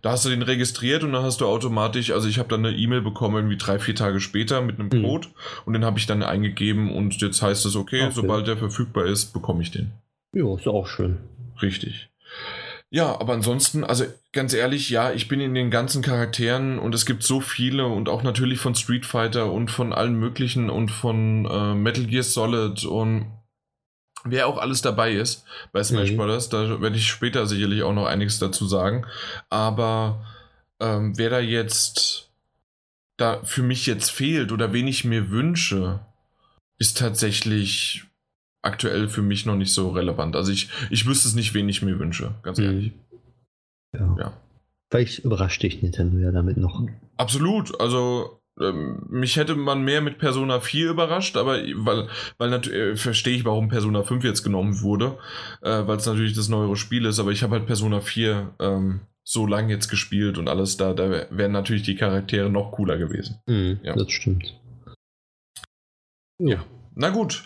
Da hast du den registriert und dann hast du automatisch, also ich habe dann eine E-Mail bekommen, irgendwie 3-4 Tage später mit einem Code und den habe ich dann eingegeben und jetzt heißt es, okay, sobald der verfügbar ist, bekomme ich den. Ja, ist auch schön. Richtig. Ja, aber ansonsten, also ganz ehrlich, ich bin in den ganzen Charakteren und es gibt so viele und auch natürlich von Street Fighter und von allen möglichen und von Metal Gear Solid und Wer auch alles dabei ist bei Smash Brothers, da werde ich später sicherlich auch noch einiges dazu sagen. Aber wer da jetzt da für mich jetzt fehlt oder wen ich mir wünsche, ist tatsächlich aktuell für mich noch nicht so relevant. Also ich wüsste es nicht, wen ich mir wünsche, ganz ehrlich. Ja. Vielleicht überrascht dich Nintendo ja damit noch. Absolut, also mich hätte man mehr mit Persona 4 überrascht, aber weil natürlich verstehe ich, warum Persona 5 jetzt genommen wurde, weil es natürlich das neuere Spiel ist, aber ich habe halt Persona 4 so lange jetzt gespielt und alles, da wären natürlich die Charaktere noch cooler gewesen. Das stimmt. Ja. Na gut,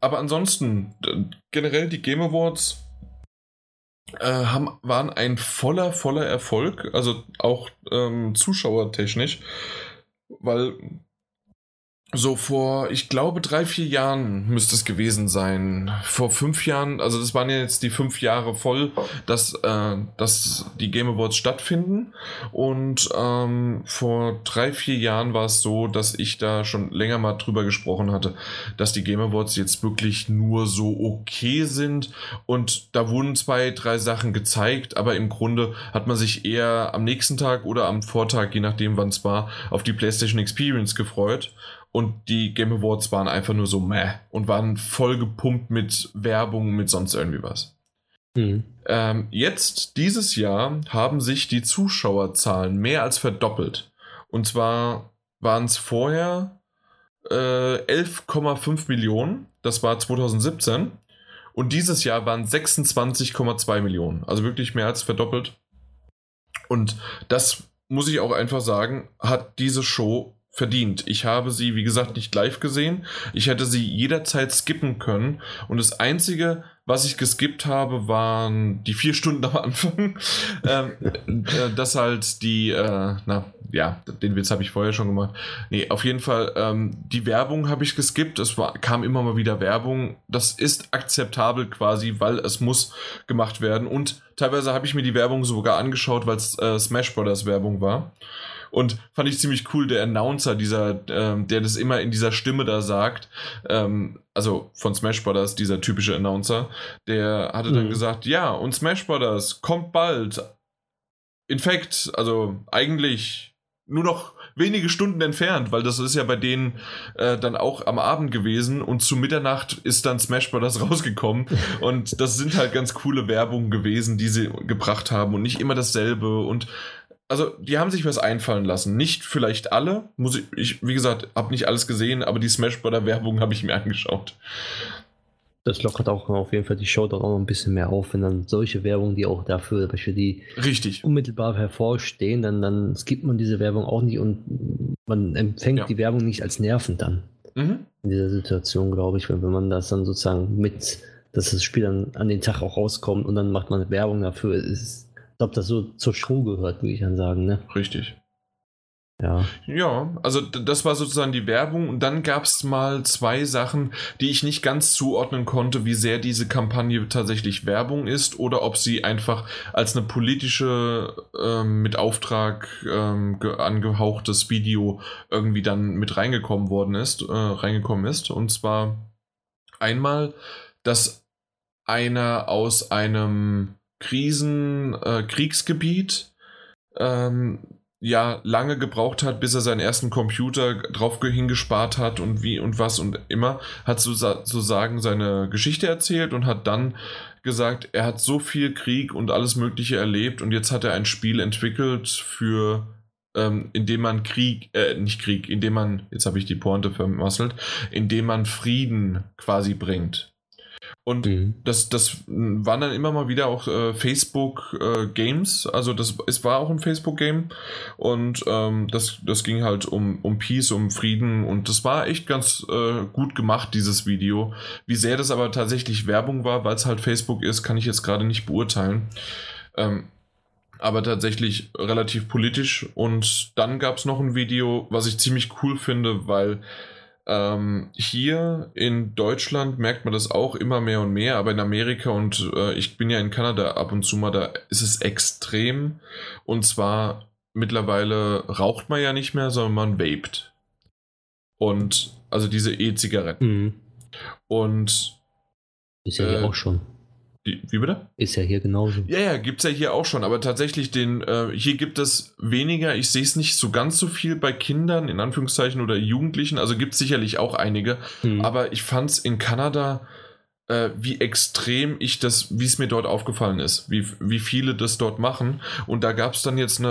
aber ansonsten, generell die Game Awards waren ein voller Erfolg, also auch zuschauertechnisch. Weil so vor, ich glaube, 3-4 Jahren müsste es gewesen sein. Vor 5 Jahren, also das waren ja jetzt die 5 Jahre voll, dass die Game Awards stattfinden. Und vor 3-4 Jahren war es so, dass ich da schon länger mal drüber gesprochen hatte, dass die Game Awards jetzt wirklich nur so okay sind. Und da wurden 2-3 Sachen gezeigt, aber im Grunde hat man sich eher am nächsten Tag oder am Vortag, je nachdem wann es war, auf die PlayStation Experience gefreut. Und die Game Awards waren einfach nur so meh und waren voll gepumpt mit Werbung, mit sonst irgendwie was. Jetzt, dieses Jahr, haben sich die Zuschauerzahlen mehr als verdoppelt. Und zwar waren es vorher 11,5 Millionen, das war 2017. Und dieses Jahr waren 26,2 Millionen, also wirklich mehr als verdoppelt. Und das, muss ich auch einfach sagen, hat diese Show verdient. Ich habe sie, wie gesagt, nicht live gesehen. Ich hätte sie jederzeit skippen können. Und das Einzige, was ich geskippt habe, waren die 4 Stunden am Anfang. Dass halt die, den Witz habe ich vorher schon gemacht. Nee, auf jeden Fall, die Werbung habe ich geskippt. Kam immer mal wieder Werbung. Das ist akzeptabel quasi, weil es muss gemacht werden. Und teilweise habe ich mir die Werbung sogar angeschaut, weil es Smash Brothers Werbung war. Und fand ich ziemlich cool, der Announcer, der das immer in dieser Stimme da sagt, also von Smash Brothers, dieser typische Announcer, der hatte dann gesagt, ja, und Smash Brothers kommt bald. In fact, also eigentlich nur noch wenige Stunden entfernt, weil das ist ja bei denen dann auch am Abend gewesen und zu Mitternacht ist dann Smash Brothers rausgekommen und das sind halt ganz coole Werbungen gewesen, die sie gebracht haben und nicht immer dasselbe und also, die haben sich was einfallen lassen. Nicht vielleicht alle. Ich, wie gesagt, habe nicht alles gesehen, aber die Smash-Brother-Werbung habe ich mir angeschaut. Das lockert auch auf jeden Fall die Show dann auch noch ein bisschen mehr auf, wenn dann solche Werbung, die auch dafür, die richtig unmittelbar hervorstehen, dann skippt man diese Werbung auch nicht und man empfängt die Werbung nicht als nervend dann. In dieser Situation, glaube ich, wenn man das dann sozusagen dass das Spiel dann an den Tag auch rauskommt und dann macht man eine Werbung dafür, ich glaube, das so zur Show gehört, würde ich dann sagen, ne? Richtig. Ja, also das war sozusagen die Werbung und dann gab es mal 2 Sachen, die ich nicht ganz zuordnen konnte, wie sehr diese Kampagne tatsächlich Werbung ist oder ob sie einfach als eine politische, mit Auftrag angehauchtes Video irgendwie dann mit reingekommen ist. Und zwar einmal, dass einer aus einem Kriegsgebiet lange gebraucht hat, bis er seinen ersten Computer drauf hingespart hat und wie und was und immer, hat sozusagen seine Geschichte erzählt und hat dann gesagt, er hat so viel Krieg und alles Mögliche erlebt und jetzt hat er ein Spiel entwickelt indem man Frieden quasi bringt. Und das waren dann immer mal wieder auch Facebook-Games, also es war auch ein Facebook-Game und das ging halt um Peace, um Frieden und das war echt ganz gut gemacht, dieses Video. Wie sehr das aber tatsächlich Werbung war, weil es halt Facebook ist, kann ich jetzt gerade nicht beurteilen, aber tatsächlich relativ politisch. Und dann gab es noch ein Video, was ich ziemlich cool finde, weil hier in Deutschland merkt man das auch immer mehr und mehr, aber in Amerika und ich bin ja in Kanada ab und zu mal, da ist es extrem. Und zwar mittlerweile raucht man ja nicht mehr, sondern man vaped. Und also diese E-Zigaretten. Und Ist ja hier auch schon. Wie bitte? Ist ja hier genauso. Ja, ja, gibt's ja hier auch schon, aber tatsächlich den, hier gibt es weniger, ich sehe es nicht so ganz so viel bei Kindern, in Anführungszeichen, oder Jugendlichen, also gibt's sicherlich auch einige, aber ich fand's in Kanada, wie extrem ich das, wie es mir dort aufgefallen ist, wie viele das dort machen, und da gab's dann jetzt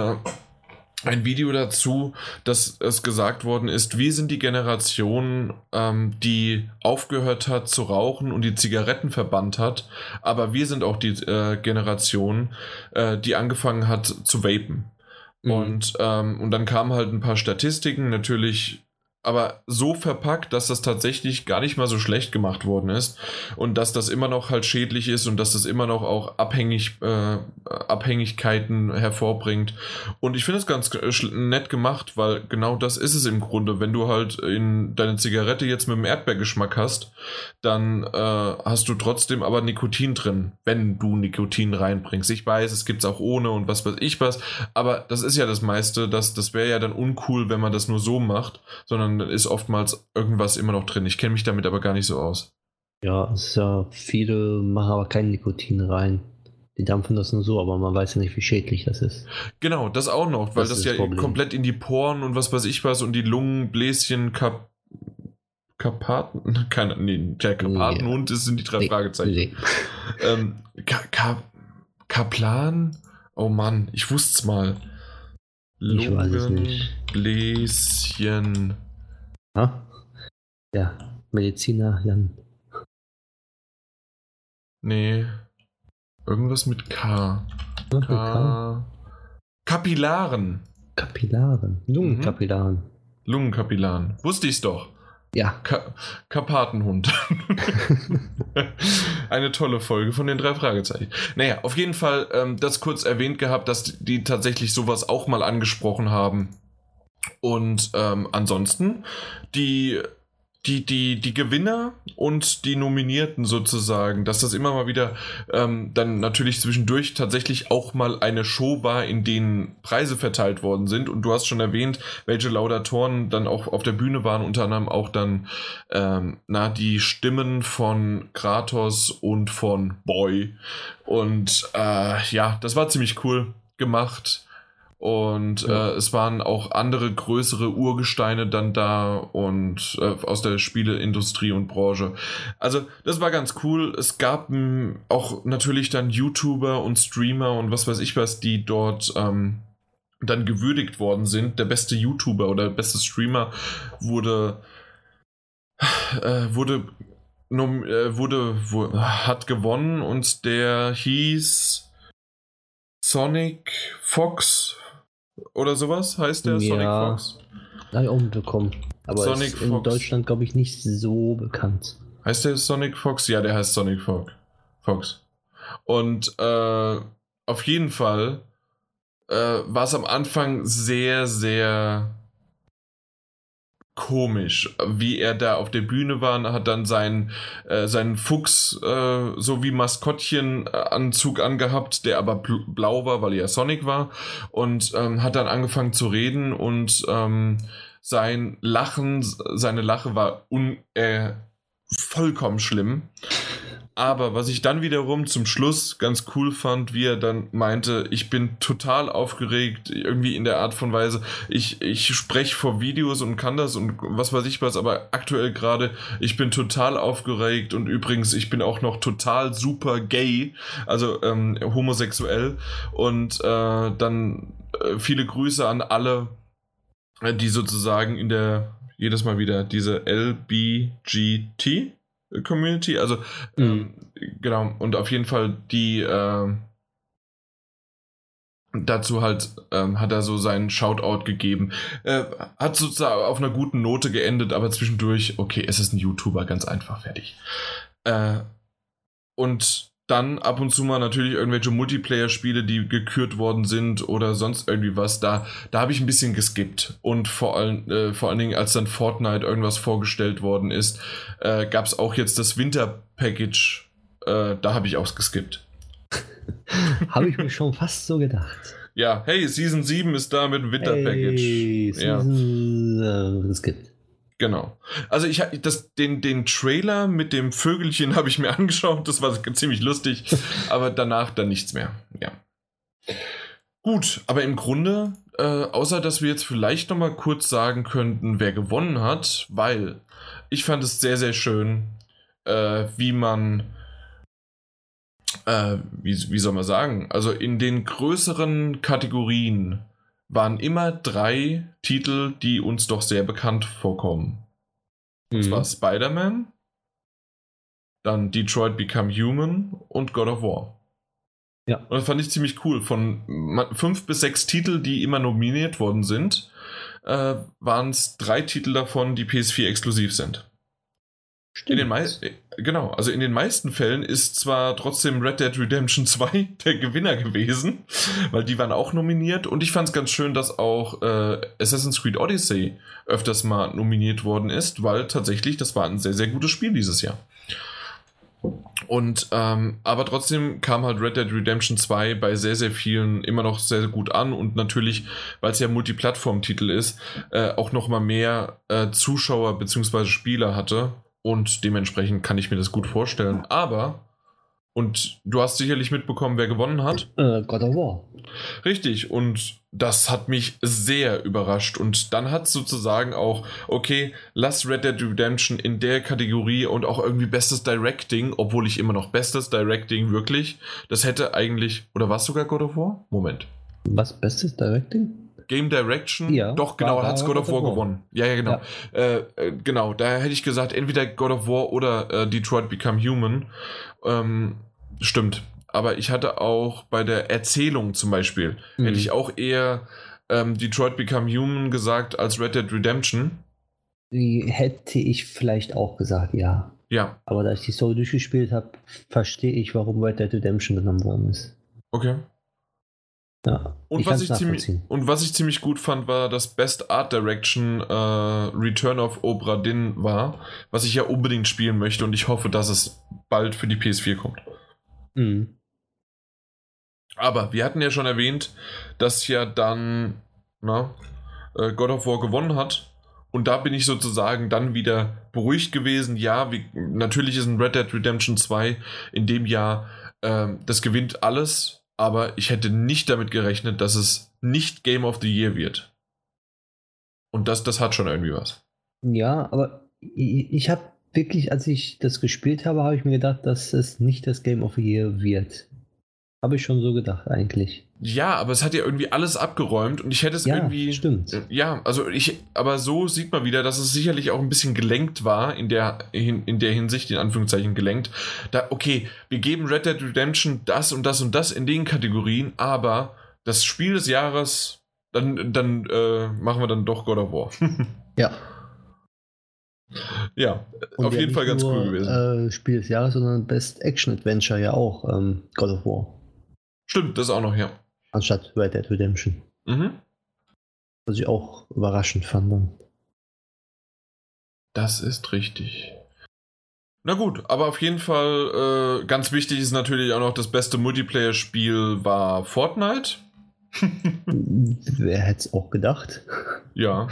ein Video dazu, dass es gesagt worden ist, wir sind die Generation, die aufgehört hat zu rauchen und die Zigaretten verbannt hat, aber wir sind auch die Generation, die angefangen hat zu vapen. Mhm. Und dann kamen halt ein paar Statistiken, natürlich, aber so verpackt, dass das tatsächlich gar nicht mal so schlecht gemacht worden ist und dass das immer noch halt schädlich ist und dass das immer noch auch Abhängigkeiten hervorbringt. Und ich finde es ganz nett gemacht, weil genau das ist es im Grunde. Wenn du halt in deine Zigarette jetzt mit dem Erdbeergeschmack hast, dann hast du trotzdem aber Nikotin drin, wenn du Nikotin reinbringst. Ich weiß, es gibt es auch ohne und was weiß ich was, aber das ist ja das meiste, das wäre ja dann uncool, wenn man das nur so macht, sondern ist oftmals irgendwas immer noch drin. Ich kenne mich damit aber gar nicht so aus. Ja, es ist ja, viele machen aber kein Nikotin rein. Die dampfen das nur so, aber man weiß ja nicht, wie schädlich das ist. Genau, das auch noch, weil das ja Problem. Komplett in die Poren und was weiß ich was und die Lungenbläschen, Karpaten, Karpatenhund, das sind die drei Fragezeichen. Kaplan? Oh Mann, ich wusste es mal. Lungenbläschen. Ja, Mediziner Jan. Nee. Irgendwas mit K. Ach, K. Kapillaren. Lungenkapillaren. Lungenkapillaren. Wusste ich's doch. Ja. Karpatenhund. Eine tolle Folge von den drei Fragezeichen. Naja, auf jeden Fall das kurz erwähnt gehabt, dass die tatsächlich sowas auch mal angesprochen haben. Und ansonsten die Gewinner und die Nominierten sozusagen, dass das immer mal wieder dann natürlich zwischendurch tatsächlich auch mal eine Show war, in denen Preise verteilt worden sind. Und du hast schon erwähnt, welche Laudatoren dann auch auf der Bühne waren, unter anderem auch dann die Stimmen von Kratos und von Boy. Und das war ziemlich cool gemacht. Und es waren auch andere größere Urgesteine dann da und aus der Spieleindustrie und Branche. Also das war ganz cool. Es gab auch natürlich dann YouTuber und Streamer und was weiß ich was, die dort dann gewürdigt worden sind. Der beste YouTuber oder der beste Streamer hat gewonnen, und der hieß SonicFox. Oder sowas heißt der? Ja, SonicFox? Habe ich auch mitbekommen. Aber Sonic ist in Fox. Deutschland, glaube ich, nicht so bekannt. Heißt der SonicFox? Ja, der heißt SonicFox. Und auf jeden Fall war es am Anfang sehr, sehr komisch, wie er da auf der Bühne war, und hat dann seinen Fuchs so wie Maskottchenanzug angehabt, der aber blau war, weil er Sonic war, und hat dann angefangen zu reden, und seine Lache war vollkommen schlimm. Aber was ich dann wiederum zum Schluss ganz cool fand, wie er dann meinte, ich bin total aufgeregt, irgendwie in der Art von Weise, ich spreche vor Videos und kann das und was weiß ich was, aber aktuell gerade, ich bin total aufgeregt, und übrigens, ich bin auch noch total super gay, also homosexuell, und dann viele Grüße an alle, die sozusagen jedes Mal wieder diese LBGT Community, also genau, und auf jeden Fall die dazu halt hat er so seinen Shoutout gegeben, hat sozusagen auf einer guten Note geendet, aber zwischendurch, okay, es ist ein YouTuber, ganz einfach, fertig. Und dann ab und zu mal natürlich irgendwelche Multiplayer-Spiele, die gekürt worden sind oder sonst irgendwie was. Da habe ich ein bisschen geskippt. Und vor allen Dingen, als dann Fortnite irgendwas vorgestellt worden ist, gab es auch jetzt das Winter-Package. Da habe ich auch geskippt. Habe ich mir schon fast so gedacht. Ja, hey, Season 7 ist da mit dem Winter-Package. Hey, Season, ja. Es gibt. Genau. Also ich habe den Trailer mit dem Vögelchen habe ich mir angeschaut. Das war ziemlich lustig, aber danach dann nichts mehr. Ja. Gut, aber im Grunde, außer dass wir jetzt vielleicht nochmal kurz sagen könnten, wer gewonnen hat, weil ich fand es sehr, sehr schön, wie man, wie soll man sagen, also in den größeren Kategorien waren immer 3 Titel, die uns doch sehr bekannt vorkommen. Und zwar Spider-Man, dann Detroit Become Human und God of War. Ja. Und das fand ich ziemlich cool. Von 5 bis 6 Titel, die immer nominiert worden sind, waren es 3 Titel davon, die PS4 exklusiv sind. Stimmt. Genau, also in den meisten Fällen ist zwar trotzdem Red Dead Redemption 2 der Gewinner gewesen, weil die waren auch nominiert, und ich fand es ganz schön, dass auch Assassin's Creed Odyssey öfters mal nominiert worden ist, weil tatsächlich das war ein sehr, sehr gutes Spiel dieses Jahr. Und aber trotzdem kam halt Red Dead Redemption 2 bei sehr, sehr vielen immer noch sehr, sehr gut an, und natürlich, weil es ja Multiplattform-Titel ist, auch nochmal mehr Zuschauer bzw. Spieler hatte. Und dementsprechend kann ich mir das gut vorstellen. Aber, und du hast sicherlich mitbekommen, wer gewonnen hat? God of War. Richtig, und das hat mich sehr überrascht. Und dann hat es sozusagen auch, okay, lass Red Dead Redemption in der Kategorie und auch irgendwie Bestes Directing, obwohl ich immer noch Bestes Directing wirklich, das hätte eigentlich, oder war es sogar God of War? Moment. Was, Bestes Directing? Game Direction, ja, doch, genau, hat es God of War gewonnen. Ja, genau. Ja. Genau, da hätte ich gesagt, entweder God of War oder Detroit Become Human. Stimmt. Aber ich hatte auch bei der Erzählung zum Beispiel, hätte ich auch eher Detroit Become Human gesagt als Red Dead Redemption. Die hätte ich vielleicht auch gesagt, ja. Ja. Aber da ich die Story durchgespielt habe, verstehe ich, warum Red Dead Redemption genommen worden ist. Okay. Ja, was ich ziemlich gut fand, war, dass Best Art Direction Return of Obra Dinn war, was ich ja unbedingt spielen möchte, und ich hoffe, dass es bald für die PS4 kommt. Mhm. Aber wir hatten ja schon erwähnt, dass ja dann God of War gewonnen hat, und da bin ich sozusagen dann wieder beruhigt gewesen. Ja, natürlich ist ein Red Dead Redemption 2 in dem Jahr, das gewinnt alles. Aber ich hätte nicht damit gerechnet, dass es nicht Game of the Year wird. Und das hat schon irgendwie was. Ja, aber ich habe wirklich, als ich das gespielt habe, habe ich mir gedacht, dass es nicht das Game of the Year wird. Habe ich schon so gedacht eigentlich. Ja, aber es hat ja irgendwie alles abgeräumt, und ich hätte es irgendwie... Stimmt. Ja, also aber so sieht man wieder, dass es sicherlich auch ein bisschen gelenkt war, in der Hinsicht, in Anführungszeichen gelenkt. Da, okay, wir geben Red Dead Redemption das und das und das in den Kategorien, aber das Spiel des Jahres, dann machen wir dann doch God of War. Ja. Ja, und auf jeden Fall ganz cool gewesen. Spiel des Jahres, sondern Best Action Adventure ja auch, God of War. Stimmt, das auch noch, ja. Anstatt Red Dead Redemption. Mhm. Was ich auch überraschend fand. Das ist richtig. Na gut, aber auf jeden Fall ganz wichtig ist natürlich auch noch, das beste Multiplayer-Spiel war Fortnite. Wer hätte es auch gedacht? Ja.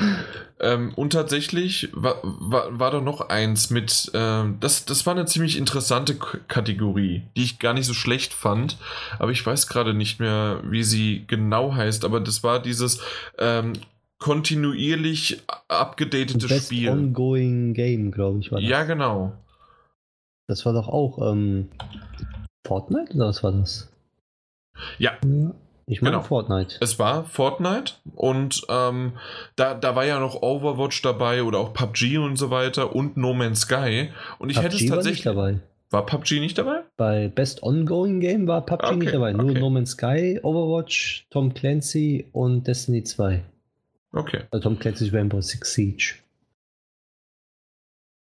Und tatsächlich war doch noch eins mit, das war eine ziemlich interessante Kategorie, die ich gar nicht so schlecht fand, aber ich weiß gerade nicht mehr, wie sie genau heißt, aber das war dieses kontinuierlich abgedatete Spiel. Best Ongoing Game, glaube ich, war das. Ja, genau. Das war doch auch Fortnite, oder was war das? Ja. Ich meine, genau. Fortnite. Es war Fortnite, und da war ja noch Overwatch dabei oder auch PUBG und so weiter und No Man's Sky. Und ich PUBG hätte es tatsächlich. War nicht dabei. War PUBG nicht dabei? Bei Best Ongoing Game war PUBG nicht dabei. Nur No Man's Sky, Overwatch, Tom Clancy und Destiny 2. Okay. Also Tom Clancy's Rainbow Six Siege.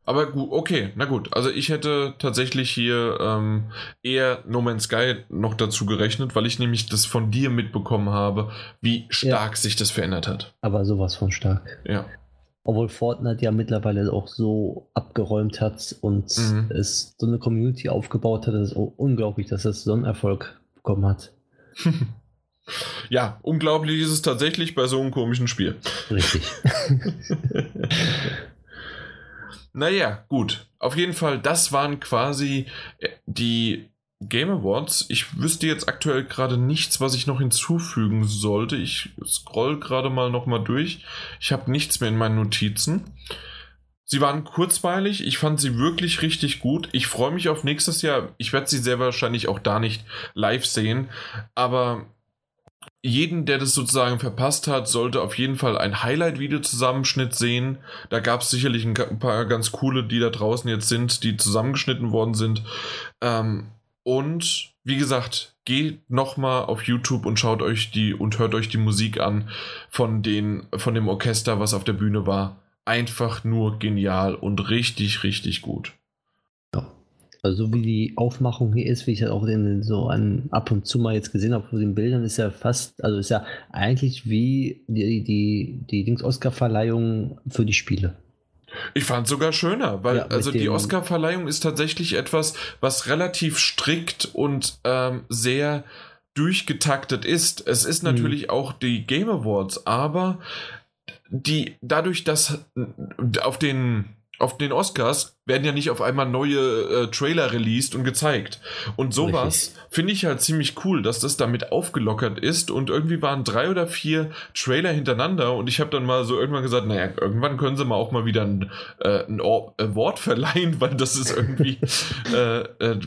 Aber gut, okay, na gut. Also ich hätte tatsächlich hier eher No Man's Sky noch dazu gerechnet, weil ich nämlich das von dir mitbekommen habe, wie stark sich das verändert hat. Aber sowas von stark. Ja. Obwohl Fortnite ja mittlerweile auch so abgeräumt hat und es so eine Community aufgebaut hat, das ist unglaublich, dass das so einen Erfolg bekommen hat. Ja, unglaublich ist es tatsächlich bei so einem komischen Spiel. Richtig. Naja, gut. Auf jeden Fall, das waren quasi die Game Awards. Ich wüsste jetzt aktuell gerade nichts, was ich noch hinzufügen sollte. Ich scroll gerade mal nochmal durch. Ich habe nichts mehr in meinen Notizen. Sie waren kurzweilig. Ich fand sie wirklich richtig gut. Ich freue mich auf nächstes Jahr. Ich werde sie sehr wahrscheinlich auch da nicht live sehen. Aber jeden, der das sozusagen verpasst hat, sollte auf jeden Fall ein Highlight-Video-Zusammenschnitt sehen. Da gab es sicherlich ein paar ganz coole, die da draußen jetzt sind, die zusammengeschnitten worden sind. Und wie gesagt, geht nochmal auf YouTube und schaut euch hört euch die Musik an von dem Orchester, was auf der Bühne war. Einfach nur genial und richtig, richtig gut. Ja. Also so wie die Aufmachung hier ist, wie ich das auch ab und zu mal jetzt gesehen habe von den Bildern, ist ja fast, also ist ja eigentlich wie die Dings-Oscar-Verleihung für die Spiele. Ich fand es sogar schöner, weil ja, also die Oscar-Verleihung ist tatsächlich etwas, was relativ strikt und sehr durchgetaktet ist. Es ist natürlich auch die Game Awards, aber dadurch, dass auf den Oscars werden ja nicht auf einmal neue Trailer released und gezeigt. Und sowas finde ich halt ziemlich cool, dass das damit aufgelockert ist. Und irgendwie waren 3 oder 4 Trailer hintereinander. Und ich habe dann mal so irgendwann gesagt, naja, irgendwann können sie mal auch mal wieder ein Award verleihen, weil das ist irgendwie,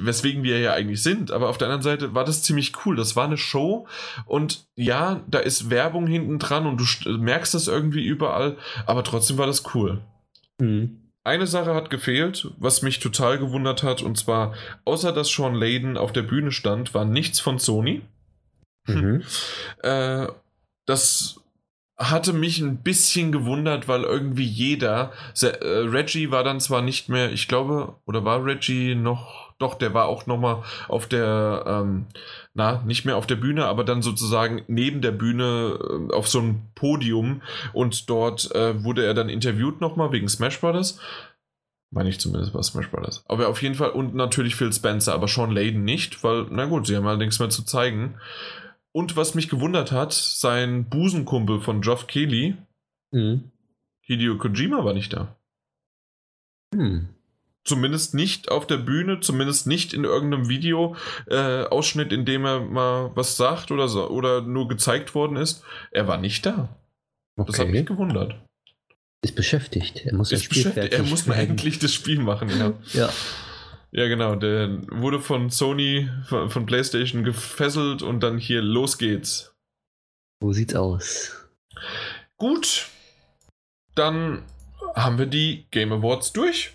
weswegen wir ja eigentlich sind. Aber auf der anderen Seite war das ziemlich cool. Das war eine Show. Und ja, da ist Werbung hinten dran und du merkst das irgendwie überall. Aber trotzdem war das cool. Mhm. Eine Sache hat gefehlt, was mich total gewundert hat, und zwar, außer dass Shawn Layden auf der Bühne stand, war nichts von Sony. Mhm. Das hatte mich ein bisschen gewundert, weil irgendwie jeder, Reggie war dann zwar nicht mehr, ich glaube, oder war Reggie noch, doch, der war auch nochmal auf der, nicht mehr auf der Bühne, aber dann sozusagen neben der Bühne auf so einem Podium, und dort wurde er dann interviewt nochmal wegen Smash Brothers. Meine ich zumindest, was Smash Brothers. Aber auf jeden Fall, und natürlich Phil Spencer, aber Shawn Layden nicht, weil, na gut, sie haben halt nichts mehr zu zeigen. Und was mich gewundert hat, sein Busenkumpel von Jeff Keighley, Hideo Kojima, war nicht da. Zumindest nicht auf der Bühne, zumindest nicht in irgendeinem Video-Ausschnitt, in dem er mal was sagt oder nur gezeigt worden ist. Er war nicht da. Okay. Das hat mich gewundert. Ist beschäftigt. Er muss mal endlich das Spiel machen. Ja. Ja, genau. Der wurde von Sony, von PlayStation gefesselt und dann hier, los geht's. So sieht's aus. Gut. Dann haben wir die Game Awards durch.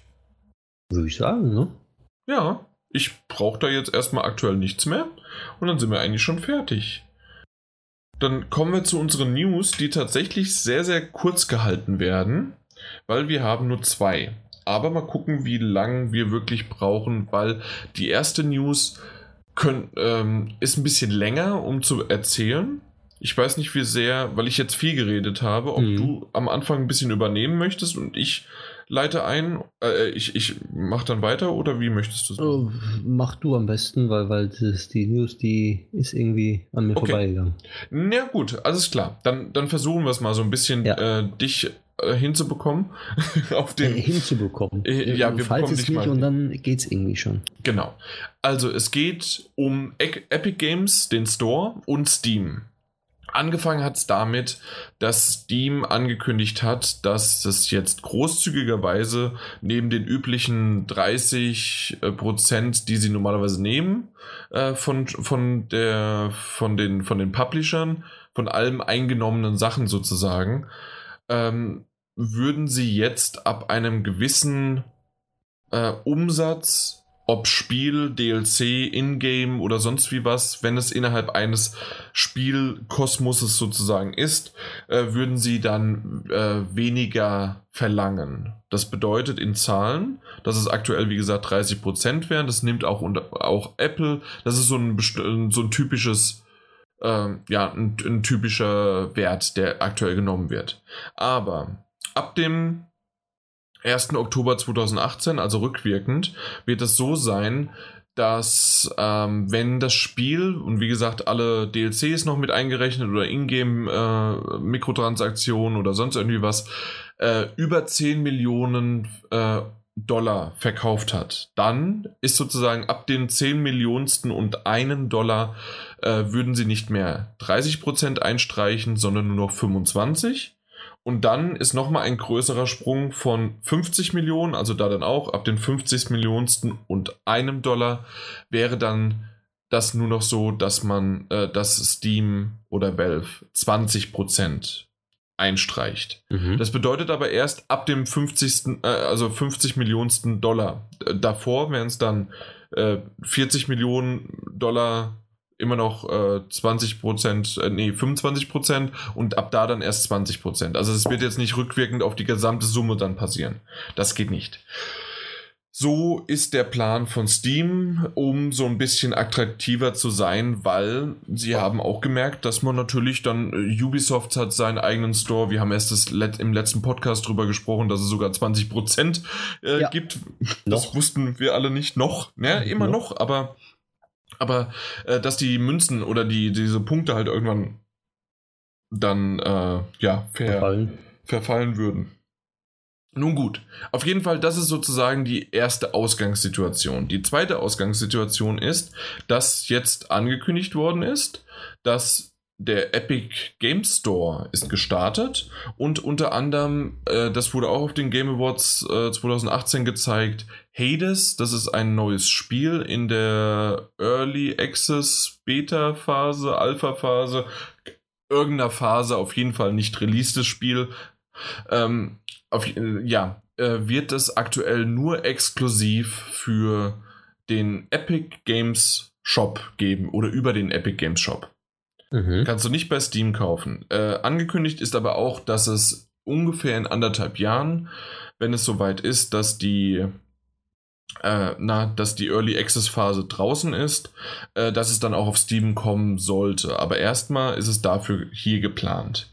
Würde ich sagen, ne? Ja, ich brauche da jetzt erstmal aktuell nichts mehr und dann sind wir eigentlich schon fertig. Dann kommen wir zu unseren News, die tatsächlich sehr, sehr kurz gehalten werden, weil wir haben nur 2. Aber mal gucken, wie lange wir wirklich brauchen, weil die erste News ist ein bisschen länger, um zu erzählen. Ich weiß nicht, wie sehr, weil ich jetzt viel geredet habe, ob du am Anfang ein bisschen übernehmen möchtest und ich leite ein, ich mach dann weiter, oder wie möchtest du es machen? Mach du am besten, weil die News, die ist irgendwie an mir vorbeigegangen. Na gut, alles klar. Dann versuchen wir es mal so ein bisschen, dich hinzubekommen. Auf den hinzubekommen. Ja, wir bekommen dich mal. Und dann geht's irgendwie schon. Genau. Also es geht um Epic Games, den Store und Steam. Angefangen hat es damit, dass Steam angekündigt hat, dass es jetzt großzügigerweise neben den üblichen 30%, die sie normalerweise nehmen, von den Publishern, von allem eingenommenen Sachen sozusagen, würden sie jetzt ab einem gewissen Umsatz, ob Spiel, DLC, Ingame oder sonst wie was, wenn es innerhalb eines Spielkosmoses sozusagen ist, würden sie dann weniger verlangen. Das bedeutet in Zahlen, dass es aktuell wie gesagt 30% wären. Das nimmt auch Apple. Das ist so ein typisches, ein typischer Wert, der aktuell genommen wird. Aber ab dem 1. Oktober 2018, also rückwirkend, wird es so sein, dass wenn das Spiel, und wie gesagt alle DLCs noch mit eingerechnet oder Ingame Mikrotransaktionen oder sonst irgendwie was, über 10 Millionen $1 verkauft hat, dann ist sozusagen ab dem 10 Millionsten und $1 würden sie nicht mehr 30% einstreichen, sondern nur noch 25%. Und dann ist nochmal ein größerer Sprung von 50 Millionen, also da dann auch ab den 50 Millionsten und $1 wäre dann das nur noch so, dass man das Steam oder Valve 20% einstreicht. Mhm. Das bedeutet aber erst ab dem 50 Millionsten $. Davor wären es dann 40 Millionen $, immer noch 25% und ab da dann erst 20%. Also es wird jetzt nicht rückwirkend auf die gesamte Summe dann passieren. Das geht nicht. So ist der Plan von Steam, um so ein bisschen attraktiver zu sein, weil sie haben auch gemerkt, dass man natürlich dann, Ubisoft hat seinen eigenen Store, wir haben erst im letzten Podcast drüber gesprochen, dass es sogar 20% gibt. Das wussten wir alle nicht noch, ne? Immer noch, aber dass die Münzen oder diese Punkte halt irgendwann dann verfallen würden. Nun gut, auf jeden Fall, das ist sozusagen die erste Ausgangssituation. Die zweite Ausgangssituation ist, dass jetzt angekündigt worden ist, dass der Epic Game Store ist gestartet und unter anderem, das wurde auch auf den Game Awards 2018 gezeigt, Hades, das ist ein neues Spiel in der Early Access Beta Phase, Alpha Phase, irgendeiner Phase, auf jeden Fall nicht releasedes Spiel, wird es aktuell nur exklusiv für den Epic Games Shop geben oder über den Epic Games Shop. Mhm. Kannst du nicht bei Steam kaufen. Angekündigt ist aber auch, dass es ungefähr in 1,5 Jahren, wenn es soweit ist, dass die Early Access Phase draußen ist, dass es dann auch auf Steam kommen sollte. Aber erstmal ist es dafür hier geplant.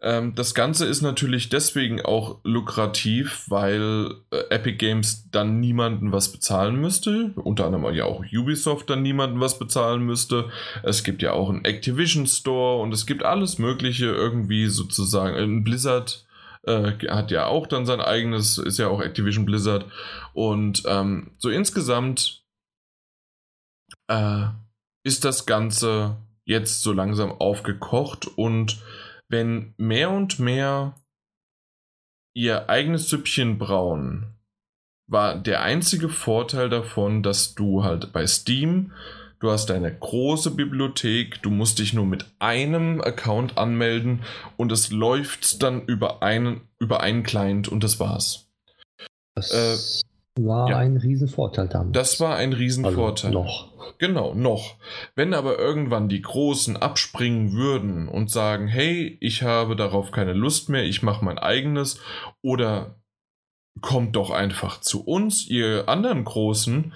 Das Ganze ist natürlich deswegen auch lukrativ, weil Epic Games dann niemanden was bezahlen müsste, unter anderem ja auch Ubisoft dann niemanden was bezahlen müsste. Es gibt ja auch einen Activision Store und es gibt alles Mögliche irgendwie sozusagen. Blizzard hat ja auch dann sein eigenes, ist ja auch Activision Blizzard und so insgesamt ist das Ganze jetzt so langsam aufgekocht und wenn mehr und mehr ihr eigenes Süppchen brauen, war der einzige Vorteil davon, dass du halt bei Steam, du hast deine große Bibliothek, du musst dich nur mit einem Account anmelden und es läuft dann über einen Client und das war's. Das war ein Riesenvorteil damals. Das war ein Riesenvorteil. Also noch. Genau, noch. Wenn aber irgendwann die Großen abspringen würden und sagen, hey, ich habe darauf keine Lust mehr, ich mache mein eigenes oder kommt doch einfach zu uns, ihr anderen Großen,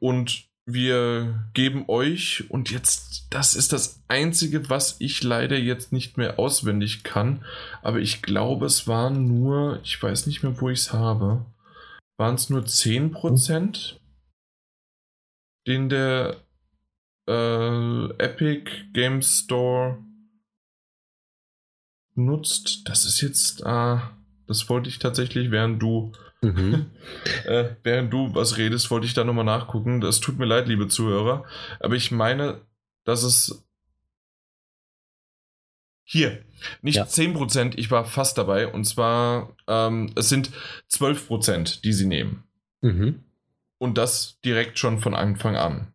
und wir geben euch, und jetzt, das ist das Einzige, was ich leider jetzt nicht mehr auswendig kann, aber ich glaube, es waren nur, ich weiß nicht mehr, wo ich es habe, waren es nur 10%, den der Epic Games Store nutzt. Das ist jetzt, das wollte ich tatsächlich, während du während du was redest, wollte ich da nochmal nachgucken. Das tut mir leid, liebe Zuhörer, aber ich meine, dass es hier, nicht 10%, ich war fast dabei. Und zwar, es sind 12%, die sie nehmen. Mhm. Und das direkt schon von Anfang an.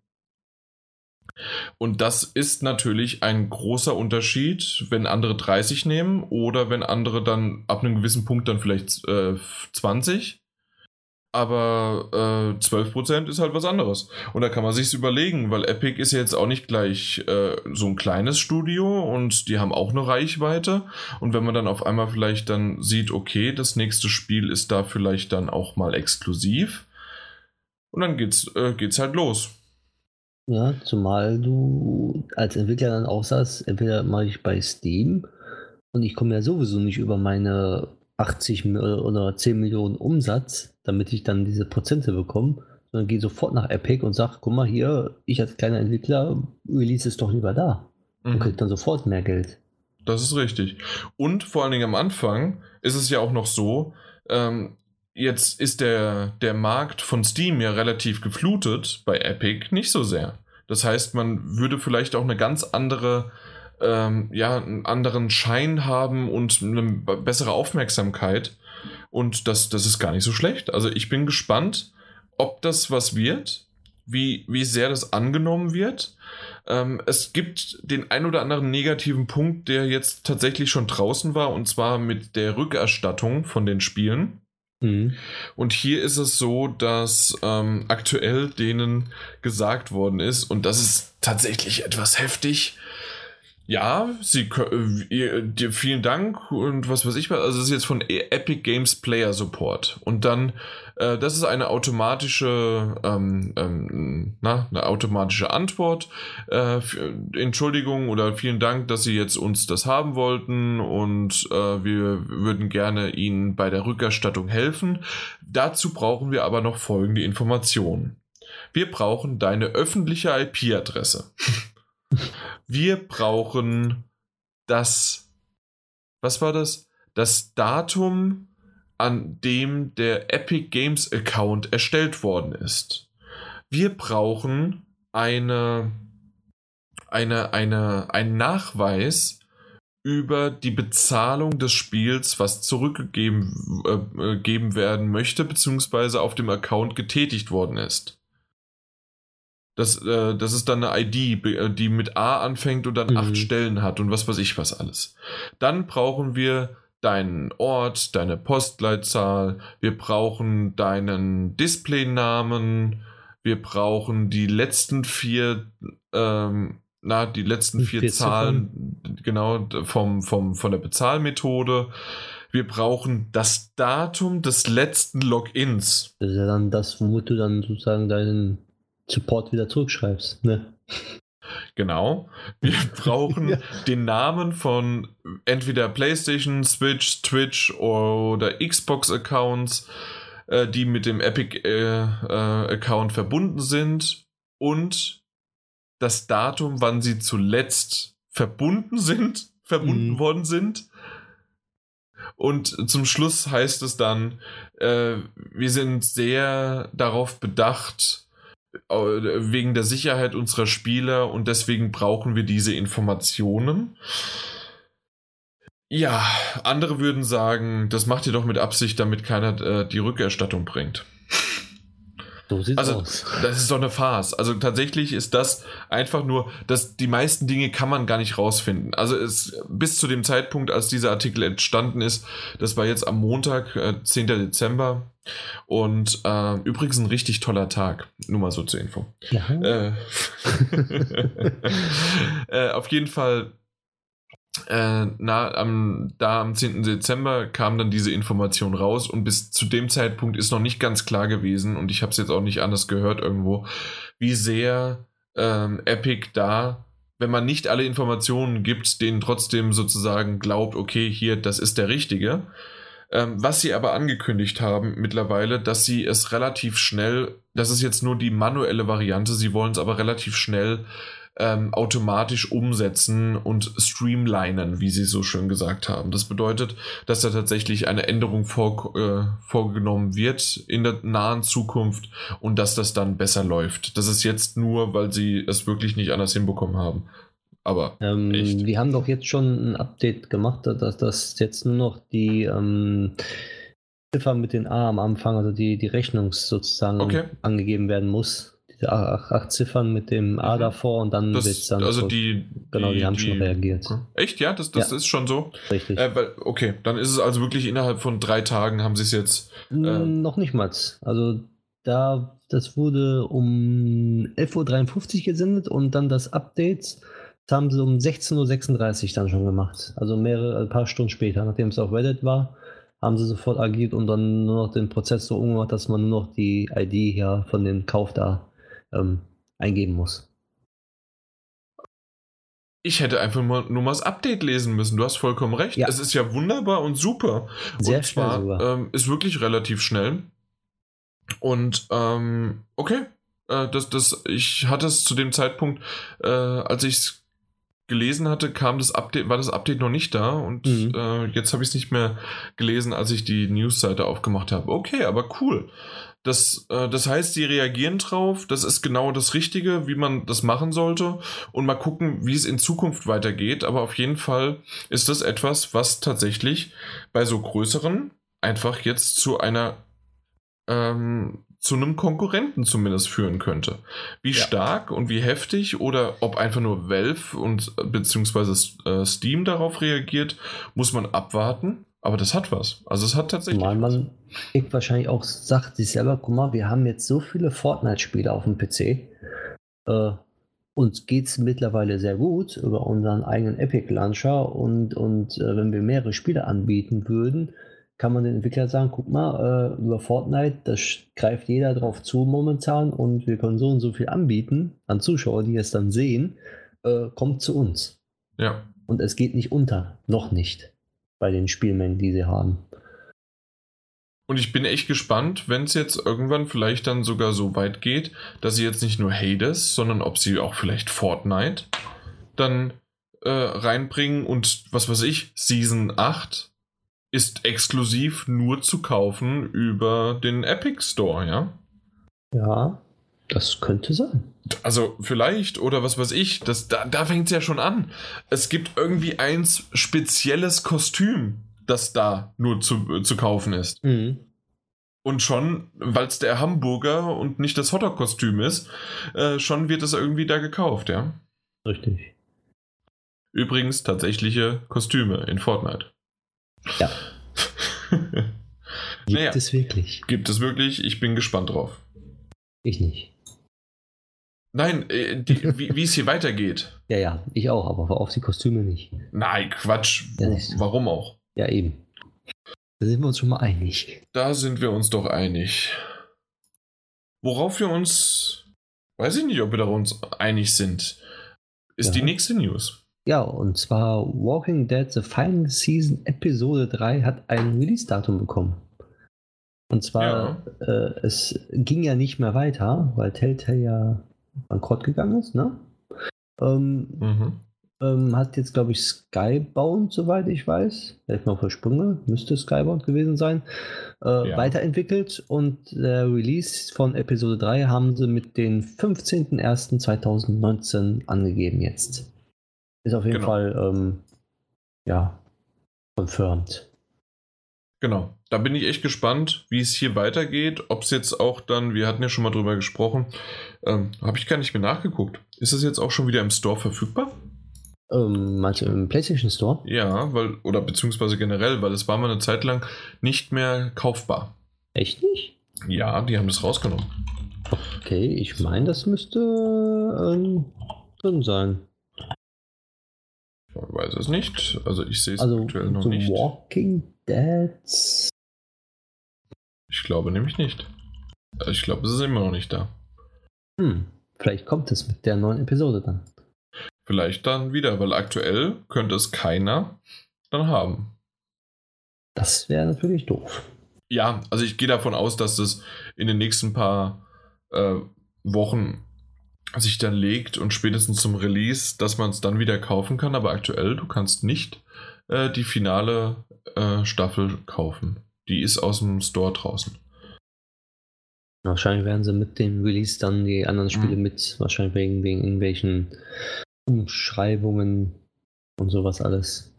Und das ist natürlich ein großer Unterschied, wenn andere 30 nehmen oder wenn andere dann ab einem gewissen Punkt dann vielleicht 20. Aber 12% ist halt was anderes. Und da kann man sich's überlegen, weil Epic ist ja jetzt auch nicht gleich so ein kleines Studio und die haben auch eine Reichweite. Und wenn man dann auf einmal vielleicht dann sieht, okay, das nächste Spiel ist da vielleicht dann auch mal exklusiv. Und dann geht's halt los. Ja, zumal du als Entwickler dann auch sagst, entweder mache ich bei Steam und ich komme ja sowieso nicht über meine 80 oder 10 Millionen Umsatz, damit ich dann diese Prozente bekomme, sondern gehe sofort nach Epic und sage, guck mal hier, ich als kleiner Entwickler release es doch lieber da und kriege dann sofort mehr Geld. Das ist richtig. Und vor allen Dingen am Anfang ist es ja auch noch so, jetzt ist der Markt von Steam ja relativ geflutet, bei Epic nicht so sehr. Das heißt, man würde vielleicht auch eine ganz andere, einen anderen Schein haben und eine bessere Aufmerksamkeit. Und das ist gar nicht so schlecht. Also ich bin gespannt, ob das was wird, wie sehr das angenommen wird. Es gibt den ein oder anderen negativen Punkt, der jetzt tatsächlich schon draußen war, und zwar mit der Rückerstattung von den Spielen. Mhm. Und hier ist es so, dass aktuell denen gesagt worden ist, und das ist tatsächlich etwas heftig, ja, dir vielen Dank und was weiß ich was. Also es ist jetzt von Epic Games Player Support. Und dann, das ist eine automatische, eine automatische Antwort. Entschuldigung oder vielen Dank, dass Sie jetzt uns das haben wollten, und wir würden gerne Ihnen bei der Rückerstattung helfen. Dazu brauchen wir aber noch folgende Informationen. Wir brauchen deine öffentliche IP-Adresse. Wir brauchen das Datum, an dem der Epic Games Account erstellt worden ist. Wir brauchen einen Nachweis über die Bezahlung des Spiels, was zurückgegeben werden möchte, beziehungsweise auf dem Account getätigt worden ist. Das ist dann eine ID, die mit A anfängt und dann 8 Stellen hat und was weiß ich was alles. Dann brauchen wir deinen Ort, deine Postleitzahl, wir brauchen deinen Displaynamen, wir brauchen die letzten vier Zahlen, genau, von der Bezahlmethode. Wir brauchen das Datum des letzten Logins. Das ist ja dann das, womit du dann sozusagen deinen Support wieder zurückschreibst, ne? Genau. Wir brauchen den Namen von entweder PlayStation, Switch, Twitch oder Xbox-Accounts, die mit dem Epic-Account verbunden sind, und das Datum, wann sie zuletzt verbunden worden sind. Und zum Schluss heißt es dann, wir sind sehr darauf bedacht, wegen der Sicherheit unserer Spieler, und deswegen brauchen wir diese Informationen. Ja, andere würden sagen, das macht ihr doch mit Absicht, damit keiner die Rückerstattung bringt. So sieht's aus. Das ist doch eine Farce. Also tatsächlich ist das einfach nur, dass die meisten Dinge kann man gar nicht rausfinden. Also bis zu dem Zeitpunkt, als dieser Artikel entstanden ist, das war jetzt am Montag, 10. Dezember, und übrigens ein richtig toller Tag, nur mal so zur Info. Ja. Auf jeden Fall, am 10. Dezember kam dann diese Information raus, und bis zu dem Zeitpunkt ist noch nicht ganz klar gewesen, und ich habe es jetzt auch nicht anders gehört irgendwo, wie sehr Epic da, wenn man nicht alle Informationen gibt, denen trotzdem sozusagen glaubt, okay, hier, das ist der Richtige. Was sie aber angekündigt haben mittlerweile, das ist jetzt nur die manuelle Variante, sie wollen es aber relativ schnell automatisch umsetzen und streamlinen, wie sie so schön gesagt haben. Das bedeutet, dass da tatsächlich eine Änderung vorgenommen wird in der nahen Zukunft und dass das dann besser läuft. Das ist jetzt nur, weil sie es wirklich nicht anders hinbekommen haben. Aber wir haben doch jetzt schon ein Update gemacht, dass jetzt nur noch die Ziffer mit den A am Anfang, also die Rechnung sozusagen angegeben werden muss. Diese 8 Ziffern mit dem A davor, und dann wird es dann. Also die haben schon reagiert. Okay. Echt? Ja, das ist schon so. Richtig. Okay, dann ist es also wirklich innerhalb von 3 Tagen haben sie es jetzt. Noch nicht mal. Also das wurde um 11.53 Uhr gesendet, und dann das Update. Das haben sie um 16.36 Uhr dann schon gemacht. Also ein paar Stunden später, nachdem es auf Reddit war, haben sie sofort agiert und dann nur noch den Prozess so umgemacht, dass man nur noch die ID hier von dem Kauf da eingeben muss. Ich hätte einfach nur mal das Update lesen müssen. Du hast vollkommen recht. Ja. Es ist ja wunderbar und super. Sehr schnell sogar. Ist wirklich relativ schnell. Und okay. Ich hatte es zu dem Zeitpunkt, als ich es gelesen hatte, kam das Update, war das Update noch nicht da und jetzt habe ich es nicht mehr gelesen, als ich die News-Seite aufgemacht habe. Okay, aber cool. Das heißt, sie reagieren drauf, das ist genau das Richtige, wie man das machen sollte und mal gucken, wie es in Zukunft weitergeht, aber auf jeden Fall ist das etwas, was tatsächlich bei so größeren einfach jetzt zu einer zu einem Konkurrenten zumindest führen könnte. Wie stark und wie heftig oder ob einfach nur Valve und beziehungsweise Steam darauf reagiert, muss man abwarten. Aber das hat was. Also es hat tatsächlich... Man kriegt wahrscheinlich auch, sagt sich selber, guck mal, wir haben jetzt so viele Fortnite-Spiele auf dem PC. Uns geht's mittlerweile sehr gut über unseren eigenen Epic-Launcher und wenn wir mehrere Spiele anbieten würden, kann man den Entwicklern sagen, guck mal, über Fortnite, da greift jeder drauf zu momentan und wir können so und so viel anbieten an Zuschauer, die es dann sehen, kommt zu uns. Ja. Und es geht nicht unter, noch nicht, bei den Spielmengen, die sie haben. Und ich bin echt gespannt, wenn es jetzt irgendwann vielleicht dann sogar so weit geht, dass sie jetzt nicht nur Hades, sondern ob sie auch vielleicht Fortnite dann reinbringen und was weiß ich, Season 8 ist exklusiv nur zu kaufen über den Epic Store, ja? Ja, das könnte sein. Also vielleicht, oder was weiß ich, da fängt es ja schon an. Es gibt irgendwie ein spezielles Kostüm, das da nur zu kaufen ist. Mhm. Und schon, weil es der Hamburger und nicht das Hotdog-Kostüm ist, schon wird es irgendwie da gekauft, ja? Richtig. Übrigens tatsächliche Kostüme in Fortnite. Ja. Gibt es wirklich? Ich bin gespannt drauf. Ich nicht. Nein, wie es hier weitergeht. Ja, ich auch, aber auf die Kostüme nicht. Nein, Quatsch. Ja, warum auch? Ja, eben. Da sind wir uns schon mal einig. Da sind wir uns doch einig. Worauf wir uns, weiß ich nicht, ob wir da uns einig sind, ist die nächste News. Ja, und zwar Walking Dead The Final Season Episode 3 hat ein Release-Datum bekommen. Und zwar, es ging ja nicht mehr weiter, weil Telltale ja bankrott gegangen ist, ne? Hat jetzt, glaube ich, Skybound, soweit ich weiß, vielleicht mal für Sprünge, müsste Skybound gewesen sein, weiterentwickelt und der Release von Episode 3 haben sie mit den 15.01.2019 angegeben jetzt. Ist auf jeden Fall, confirmed. Genau, da bin ich echt gespannt, wie es hier weitergeht, ob es jetzt auch dann, wir hatten ja schon mal drüber gesprochen, habe ich gar nicht mehr nachgeguckt. Ist es jetzt auch schon wieder im Store verfügbar? Meinst du im PlayStation Store? Ja, oder beziehungsweise generell, weil es war mal eine Zeit lang nicht mehr kaufbar. Echt nicht? Ja, die haben das rausgenommen. Okay, ich meine, das müsste drin sein. Ich weiß es nicht. Also ich sehe es aktuell noch nicht. Also Walking Dead? Ich glaube nämlich nicht. Ich glaube, es ist immer noch nicht da. Vielleicht kommt es mit der neuen Episode dann. Vielleicht dann wieder, weil aktuell könnte es keiner dann haben. Das wäre natürlich doof. Ja, also ich gehe davon aus, dass das in den nächsten paar Wochen sich dann legt und spätestens zum Release, dass man es dann wieder kaufen kann, aber aktuell, du kannst nicht die finale Staffel kaufen. Die ist aus dem Store draußen. Wahrscheinlich werden sie mit dem Release dann die anderen Spiele wahrscheinlich wegen irgendwelchen Umschreibungen und sowas alles.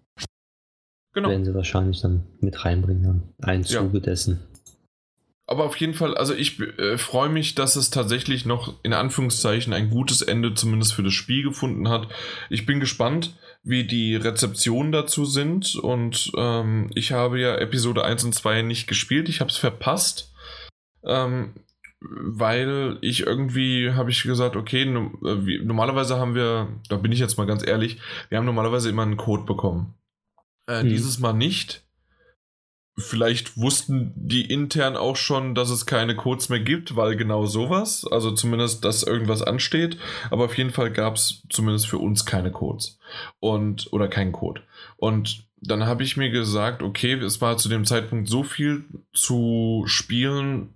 Genau. Werden sie wahrscheinlich dann mit reinbringen, dann einen Zuge dessen. Aber auf jeden Fall, also ich freue mich, dass es tatsächlich noch in Anführungszeichen ein gutes Ende zumindest für das Spiel gefunden hat. Ich bin gespannt, wie die Rezeptionen dazu sind und ich habe ja Episode 1 und 2 nicht gespielt. Ich habe es verpasst, weil ich irgendwie habe ich gesagt, okay, normalerweise haben wir, da bin ich jetzt mal ganz ehrlich, wir haben normalerweise immer einen Code bekommen. Dieses Mal nicht. Vielleicht wussten die intern auch schon, dass es keine Codes mehr gibt, weil genau sowas, also zumindest, dass irgendwas ansteht, aber auf jeden Fall gab es zumindest für uns keine Codes oder keinen Code. Und dann habe ich mir gesagt, okay, es war zu dem Zeitpunkt so viel zu spielen,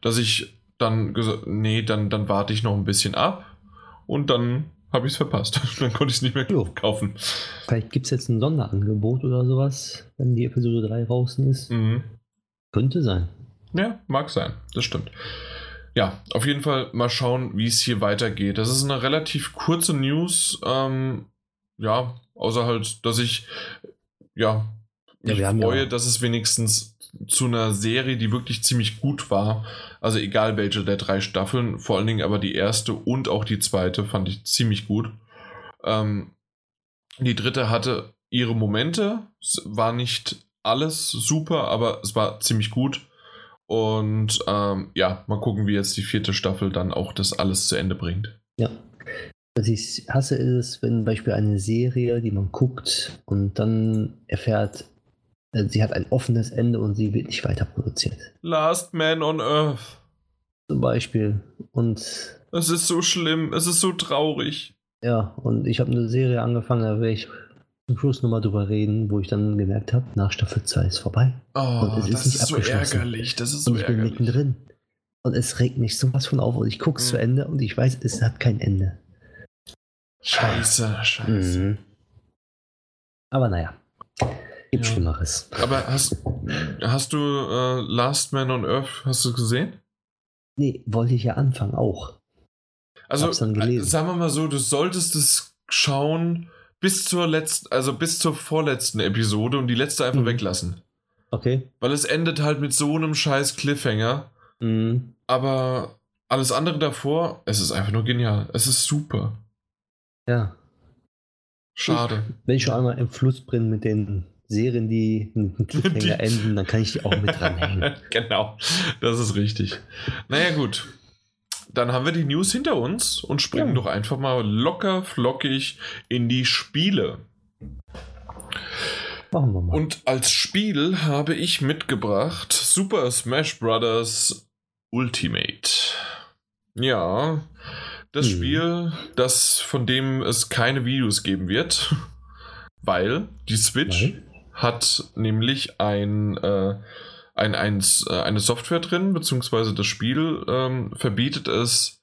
dass ich dann gesagt, nee, dann warte ich noch ein bisschen ab und dann habe ich es verpasst. Dann konnte ich es nicht mehr kaufen. Vielleicht gibt es jetzt ein Sonderangebot oder sowas, wenn die Episode 3 draußen ist. Mhm. Könnte sein. Ja, mag sein. Das stimmt. Ja, auf jeden Fall mal schauen, wie es hier weitergeht. Das ist eine relativ kurze News. Ja, außer halt, dass ich mich freue, dass es wenigstens zu einer Serie, die wirklich ziemlich gut war, also egal welche der drei Staffeln, vor allen Dingen aber die erste und auch die zweite fand ich ziemlich gut. Die dritte hatte ihre Momente, war nicht alles super, aber es war ziemlich gut. Und mal gucken, wie jetzt die vierte Staffel dann auch das alles zu Ende bringt. Ja. Was ich hasse ist, wenn zum Beispiel eine Serie, die man guckt und dann erfährt, sie hat ein offenes Ende und sie wird nicht weiter produziert. Last Man on Earth. Zum Beispiel. Und es ist so schlimm, es ist so traurig. Ja, und ich habe eine Serie angefangen, da werde ich zum Schluss nochmal drüber reden, wo ich dann gemerkt habe, nach Staffel 2 ist vorbei. Oh, und es das ist so ärgerlich. Das ist so ärgerlich. Ich bin mittendrin. Und es regt mich sowas von auf und ich gucke es zu Ende und ich weiß, es hat kein Ende. Scheiße. Mhm. Aber naja. Gibt Schlimmeres. Aber hast du Last Man on Earth, hast du gesehen? Nee, wollte ich ja anfangen auch. Also, sagen wir mal so, du solltest es schauen bis zur vorletzten Episode und die letzte einfach weglassen. Okay. Weil es endet halt mit so einem scheiß Cliffhanger. Mhm. Aber alles andere davor, es ist einfach nur genial. Es ist super. Ja. Schade. Wenn ich schon einmal im Fluss bin mit den Serien, die mit einem Cliffhanger enden, dann kann ich die auch mit dranhängen. Genau, das ist richtig. Naja gut, dann haben wir die News hinter uns und springen doch einfach mal locker flockig in die Spiele. Machen wir mal. Und als Spiel habe ich mitgebracht Super Smash Brothers Ultimate. Ja, das Spiel, von dem es keine Videos geben wird, weil die Switch hat nämlich eine Software drin, beziehungsweise das Spiel verbietet es,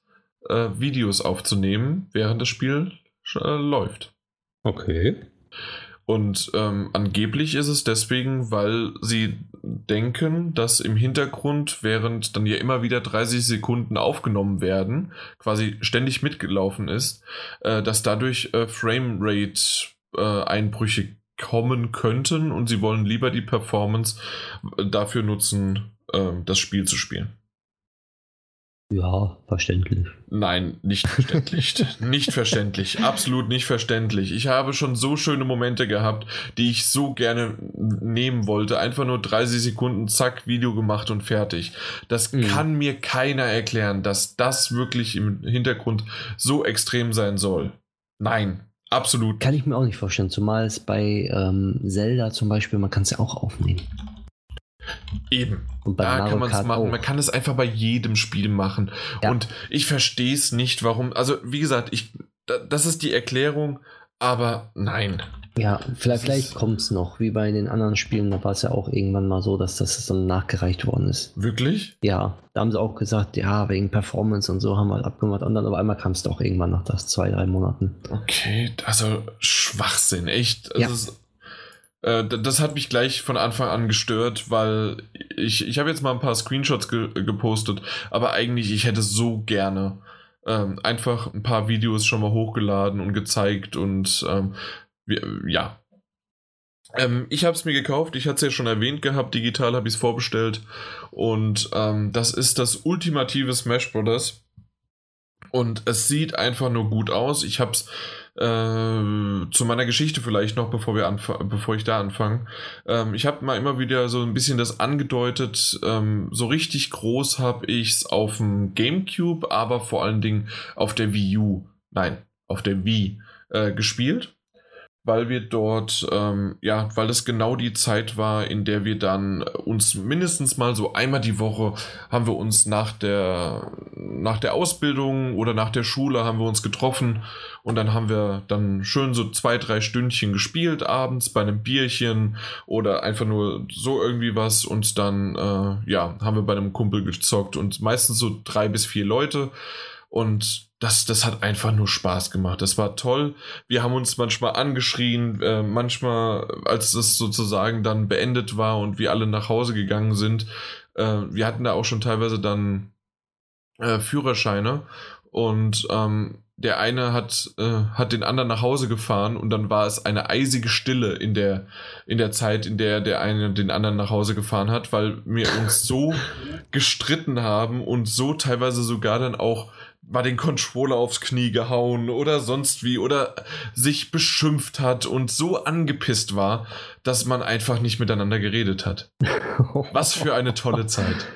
Videos aufzunehmen, während das Spiel läuft. Okay. Und angeblich ist es deswegen, weil sie denken, dass im Hintergrund, während dann ja immer wieder 30 Sekunden aufgenommen werden, quasi ständig mitgelaufen ist, dass dadurch Framerate-Einbrüche kommen könnten und sie wollen lieber die Performance dafür nutzen, das Spiel zu spielen. Ja, verständlich. Nein, nicht verständlich. Nicht verständlich. Absolut nicht verständlich. Ich habe schon so schöne Momente gehabt, die ich so gerne nehmen wollte. Einfach nur 30 Sekunden, zack, Video gemacht und fertig. Das kann mir keiner erklären, dass das wirklich im Hintergrund so extrem sein soll. Nein. Absolut. Kann ich mir auch nicht vorstellen, zumal es bei Zelda zum Beispiel, man kann es ja auch aufnehmen. Eben. Und bei Mario kann man es machen. Man kann es einfach bei jedem Spiel machen. Ja. Und ich verstehe es nicht, warum. Also, wie gesagt, das ist die Erklärung, aber nein. Ja, vielleicht kommt es noch, wie bei den anderen Spielen, da war es ja auch irgendwann mal so, dass das dann nachgereicht worden ist. Wirklich? Ja, da haben sie auch gesagt, ja, wegen Performance und so haben wir halt abgemacht und dann auf einmal kam es doch irgendwann nach 2-3 Monaten. Okay, also Schwachsinn, echt. Ja. Das hat mich gleich von Anfang an gestört, weil ich habe jetzt mal ein paar Screenshots gepostet, aber eigentlich, ich hätte so gerne einfach ein paar Videos schon mal hochgeladen und gezeigt und ich habe es mir gekauft, ich hatte es ja schon erwähnt gehabt, digital habe ich es vorbestellt und das ist das ultimative Smash Brothers und es sieht einfach nur gut aus. Ich habe es zu meiner Geschichte vielleicht noch, bevor ich da anfange. Ich habe mal immer wieder so ein bisschen das angedeutet, so richtig groß habe ich es auf dem Gamecube, aber vor allen Dingen auf der Wii gespielt. Weil wir dort, weil das genau die Zeit war, in der wir dann uns mindestens mal so einmal die Woche haben wir uns nach der Ausbildung oder nach der Schule haben wir uns getroffen und dann haben wir dann schön so 2-3 Stündchen gespielt abends bei einem Bierchen oder einfach nur so irgendwie was und dann, haben wir bei einem Kumpel gezockt und meistens so 3 bis 4 Leute. Und das hat einfach nur Spaß gemacht. Das war toll. Wir haben uns manchmal angeschrien, manchmal, als es sozusagen dann beendet war und wir alle nach Hause gegangen sind. Wir hatten da auch schon teilweise dann Führerscheine und der eine hat den anderen nach Hause gefahren und dann war es eine eisige Stille in der Zeit, in der der eine den anderen nach Hause gefahren hat, weil wir uns so gestritten haben und so teilweise sogar dann auch mal den Controller aufs Knie gehauen oder sonst wie oder sich beschimpft hat und so angepisst war, dass man einfach nicht miteinander geredet hat. Was für eine tolle Zeit.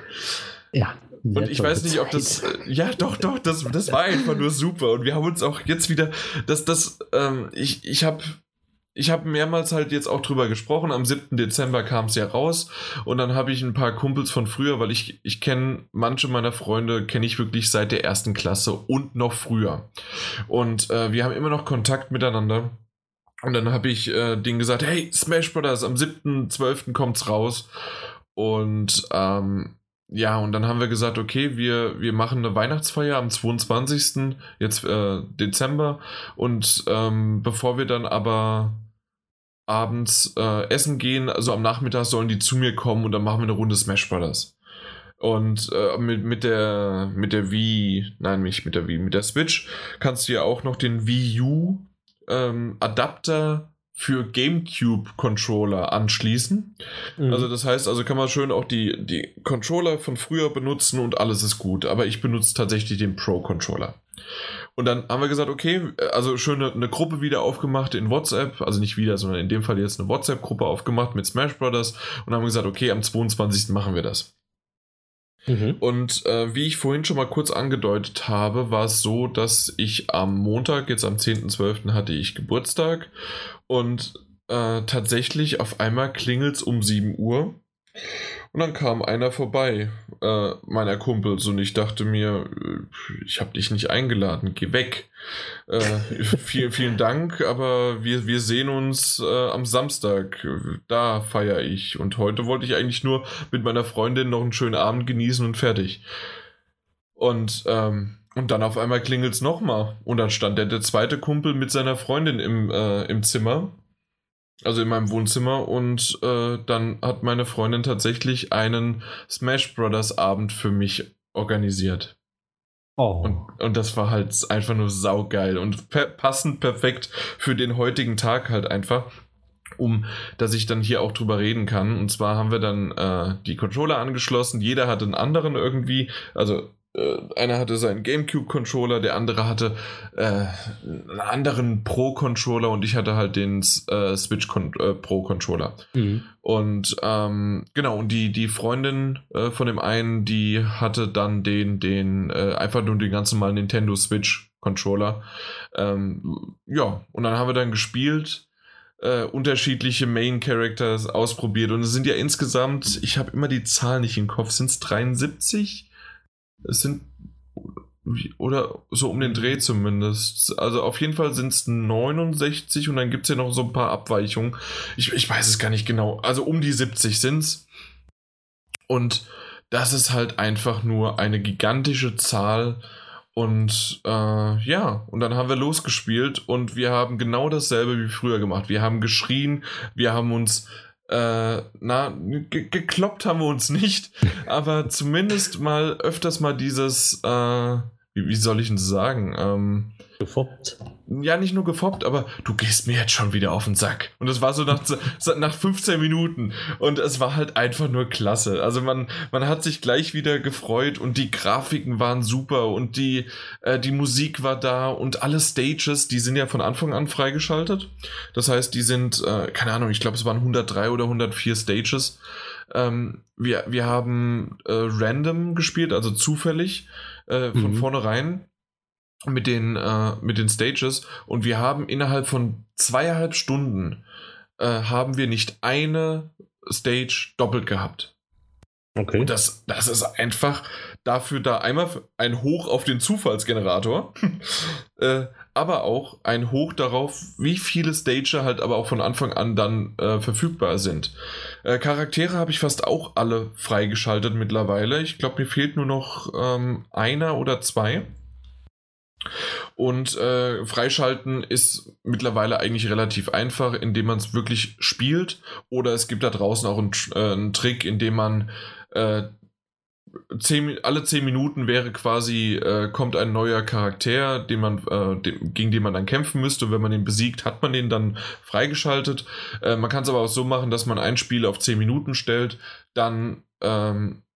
Ja. Und ich weiß nicht, ob das... Ja, doch, das war einfach nur super. Und wir haben uns auch jetzt wieder... Ich hab mehrmals halt jetzt auch drüber gesprochen. Am 7. Dezember kam es ja raus. Und dann habe ich ein paar Kumpels von früher, weil ich kenne manche meiner Freunde, kenne ich wirklich seit der ersten Klasse und noch früher. Und wir haben immer noch Kontakt miteinander. Und dann habe ich denen gesagt, hey, Smash Brothers, am 7.12. kommt's raus. Und... ja, und dann haben wir gesagt, okay, wir machen eine Weihnachtsfeier am 22. jetzt Dezember und bevor wir dann aber abends essen gehen, also am Nachmittag sollen die zu mir kommen und dann machen wir eine Runde Smash Brothers. Und mit der Wii, nein, nicht mit der Wii, mit der Switch kannst du ja auch noch den Wii U Adapter für GameCube-Controller anschließen. Mhm. Also das heißt, also kann man schön auch die Controller von früher benutzen und alles ist gut. Aber ich benutze tatsächlich den Pro-Controller. Und dann haben wir gesagt, okay, also schön eine Gruppe wieder aufgemacht in WhatsApp, also nicht wieder, sondern in dem Fall jetzt eine WhatsApp-Gruppe aufgemacht mit Smash Brothers und haben gesagt, okay, am 22. machen wir das. Mhm. Und wie ich vorhin schon mal kurz angedeutet habe, war es so, dass ich am Montag, jetzt am 10.12. hatte ich Geburtstag und tatsächlich auf einmal klingelt's um 7 Uhr und dann kam einer vorbei, meiner Kumpels, und ich dachte mir, ich habe dich nicht eingeladen, geh weg. Vielen, vielen Dank, aber wir sehen uns am Samstag, da feiere ich. Und heute wollte ich eigentlich nur mit meiner Freundin noch einen schönen Abend genießen und fertig. Und dann auf einmal klingelt's nochmal. Und dann stand der zweite Kumpel mit seiner Freundin im Zimmer, also in meinem Wohnzimmer, und dann hat meine Freundin tatsächlich einen Smash Brothers Abend für mich organisiert. Oh. Und das war halt einfach nur saugeil und passend perfekt für den heutigen Tag halt einfach, dass ich dann hier auch drüber reden kann. Und zwar haben wir dann die Controller angeschlossen, jeder hatte einen anderen irgendwie, also einer hatte seinen GameCube-Controller, der andere hatte einen anderen Pro-Controller und ich hatte halt den Switch Pro-Controller. Mhm. Und genau, und die Freundin von dem einen, die hatte dann den einfach nur den ganz normalen Nintendo Switch Controller. Ja, und dann haben wir dann gespielt, unterschiedliche Main-Characters ausprobiert und es sind ja insgesamt, ich habe immer die Zahl nicht im Kopf, sind es 73? Es sind, oder so um den Dreh zumindest. Also auf jeden Fall sind es 69 und dann gibt es ja noch so ein paar Abweichungen. Ich weiß es gar nicht genau. Also um die 70 sind es. Und das ist halt einfach nur eine gigantische Zahl. Und ja, und dann haben wir losgespielt und wir haben genau dasselbe wie früher gemacht. Wir haben geschrien, wir haben uns... gekloppt haben wir uns nicht, aber zumindest mal öfters mal dieses, wie soll ich denn sagen? Gefoppt. Ja, nicht nur gefoppt, aber du gehst mir jetzt schon wieder auf den Sack. Und das war so nach 15 Minuten und es war halt einfach nur klasse. Also man hat sich gleich wieder gefreut und die Grafiken waren super und die Musik war da und alle Stages, die sind ja von Anfang an freigeschaltet. Das heißt, die sind, keine Ahnung, ich glaube es waren 103 oder 104 Stages. Wir haben random gespielt, also zufällig von vornherein. Mit den Stages und wir haben innerhalb von 2,5 Stunden haben wir nicht eine Stage doppelt gehabt. Okay. Und das ist einfach dafür da einmal ein Hoch auf den Zufallsgenerator, aber auch ein Hoch darauf, wie viele Stages halt aber auch von Anfang an dann verfügbar sind. Charaktere habe ich fast auch alle freigeschaltet mittlerweile. Ich glaube, mir fehlt nur noch einer oder zwei. Und freischalten ist mittlerweile eigentlich relativ einfach, indem man es wirklich spielt. Oder es gibt da draußen auch einen Trick, indem man alle 10 Minuten wäre quasi, kommt ein neuer Charakter, gegen den man dann kämpfen müsste, und wenn man den besiegt, hat man den dann freigeschaltet. Man kann es aber auch so machen, dass man ein Spiel auf 10 Minuten stellt, dann,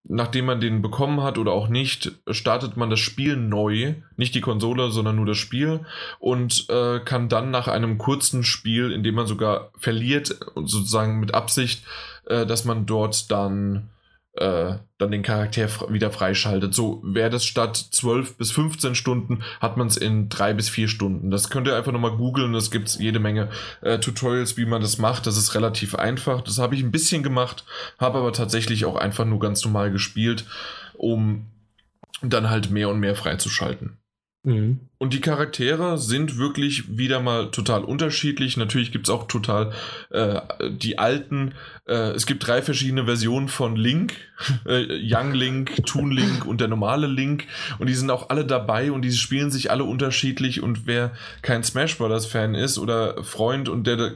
nachdem man den bekommen hat oder auch nicht, startet man das Spiel neu, nicht die Konsole, sondern nur das Spiel, und kann dann nach einem kurzen Spiel, in dem man sogar verliert, sozusagen mit Absicht, dass man dort dann den Charakter wieder freischaltet. So wäre das statt 12 bis 15 Stunden, hat man es in 3 bis 4 Stunden. Das könnt ihr einfach nochmal googeln. Es gibt jede Menge Tutorials, wie man das macht. Das ist relativ einfach. Das habe ich ein bisschen gemacht, habe aber tatsächlich auch einfach nur ganz normal gespielt, um dann halt mehr und mehr freizuschalten. Mhm. Und die Charaktere sind wirklich wieder mal total unterschiedlich. Natürlich gibt es auch total die alten. Es gibt 3 verschiedene Versionen von Link. Young Link, Toon Link und der normale Link. Und die sind auch alle dabei und die spielen sich alle unterschiedlich. Und wer kein Smash Brothers Fan ist oder Freund und der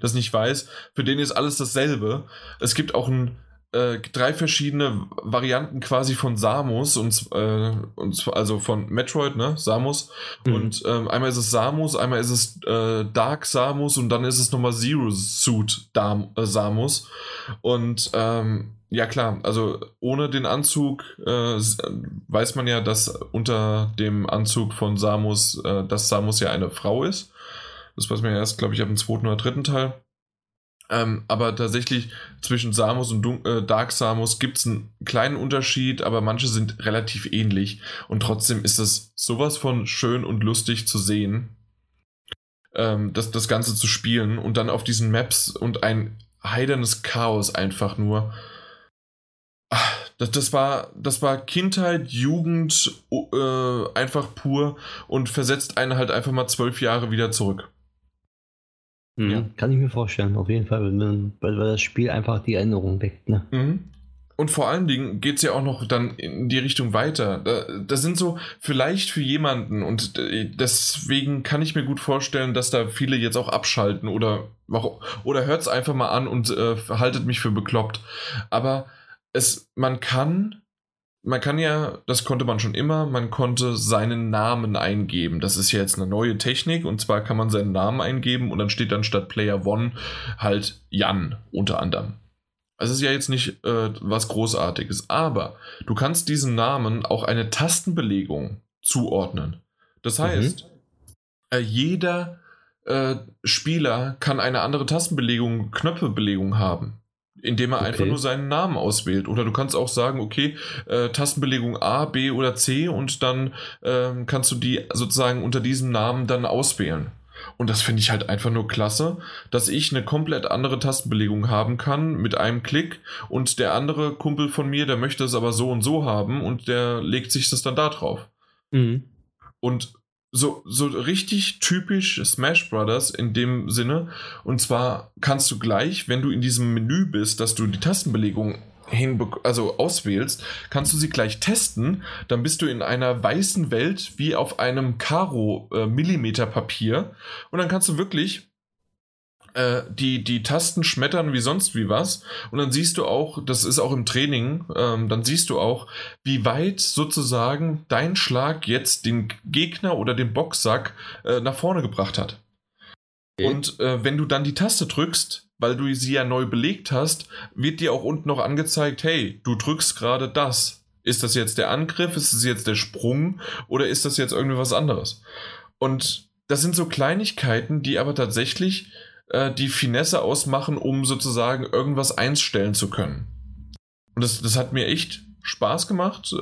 das nicht weiß, für den ist alles dasselbe. Es gibt auch 3 verschiedene Varianten quasi von Samus, also von Metroid, ne, Samus. Mhm. Und einmal ist es Samus, einmal ist es Dark Samus und dann ist es nochmal Zero Suit Samus. Und ja klar, also ohne den Anzug weiß man ja, dass unter dem Anzug von Samus, dass Samus ja eine Frau ist. Das weiß man ja erst, glaube ich, ab dem 2. oder 3. Teil. Aber tatsächlich zwischen Samus und Dark Samus gibt es einen kleinen Unterschied, aber manche sind relativ ähnlich und trotzdem ist es sowas von schön und lustig zu sehen, das Ganze zu spielen und dann auf diesen Maps und ein heidernes Chaos einfach nur. Das war Kindheit, Jugend einfach pur und versetzt einen halt einfach mal 12 Jahre wieder zurück. Mhm. Ja. Kann ich mir vorstellen, auf jeden Fall, weil das Spiel einfach die Erinnerung weckt. Ne? Mhm. Und vor allen Dingen geht es ja auch noch dann in die Richtung weiter. Das sind so vielleicht für jemanden und deswegen kann ich mir gut vorstellen, dass da viele jetzt auch abschalten oder hört es einfach mal an und haltet mich für bekloppt. Aber man kann ja, das konnte man schon immer, man konnte seinen Namen eingeben. Das ist ja jetzt eine neue Technik und zwar kann man seinen Namen eingeben und dann steht dann statt Player One halt Jan unter anderem. Also ist ja jetzt nicht was Großartiges, aber du kannst diesem Namen auch eine Tastenbelegung zuordnen. Das heißt, jeder Spieler kann eine andere Tastenbelegung, Knöpfebelegung haben, indem er einfach nur seinen Namen auswählt. Oder du kannst auch sagen, okay, Tastenbelegung A, B oder C und dann kannst du die sozusagen unter diesem Namen dann auswählen. Und das finde ich halt einfach nur klasse, dass ich eine komplett andere Tastenbelegung haben kann mit einem Klick und der andere Kumpel von mir, der möchte es aber so und so haben und der legt sich das dann da drauf. Mhm. Und so richtig typisch Smash Brothers in dem Sinne. Und zwar kannst du gleich, wenn du in diesem Menü bist, dass du die Tastenbelegung auswählst, kannst du sie gleich testen. Dann bist du in einer weißen Welt wie auf einem Karo Millimeterpapier. Und dann kannst du wirklich die Tasten schmettern wie sonst wie was. Und dann siehst du auch, das ist auch im Training, dann siehst du auch, wie weit sozusagen dein Schlag jetzt den Gegner oder den Boxsack nach vorne gebracht hat. Okay. Und wenn du dann die Taste drückst, weil du sie ja neu belegt hast, wird dir auch unten noch angezeigt, hey, du drückst gerade das. Ist das jetzt der Angriff? Ist das jetzt der Sprung? Oder ist das jetzt irgendwie was anderes? Und das sind so Kleinigkeiten, die aber tatsächlich die Finesse ausmachen, um sozusagen irgendwas einstellen zu können. Und das hat mir echt Spaß gemacht,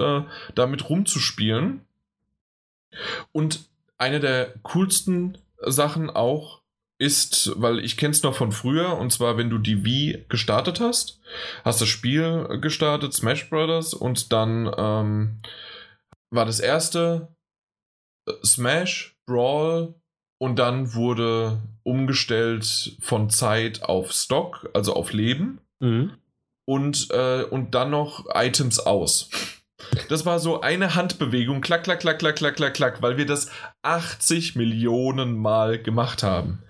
damit rumzuspielen. Und eine der coolsten Sachen auch ist, weil ich kenne es noch von früher, und zwar, wenn du die Wii gestartet hast, das Spiel gestartet, Smash Brothers, und dann war das erste Smash, Brawl, und dann wurde umgestellt von Zeit auf Stock, also auf Leben, und dann noch Items aus. Das war so eine Handbewegung, klack, klack, klack, klack, klack, klack, klack, weil wir das 80 Millionen Mal gemacht haben.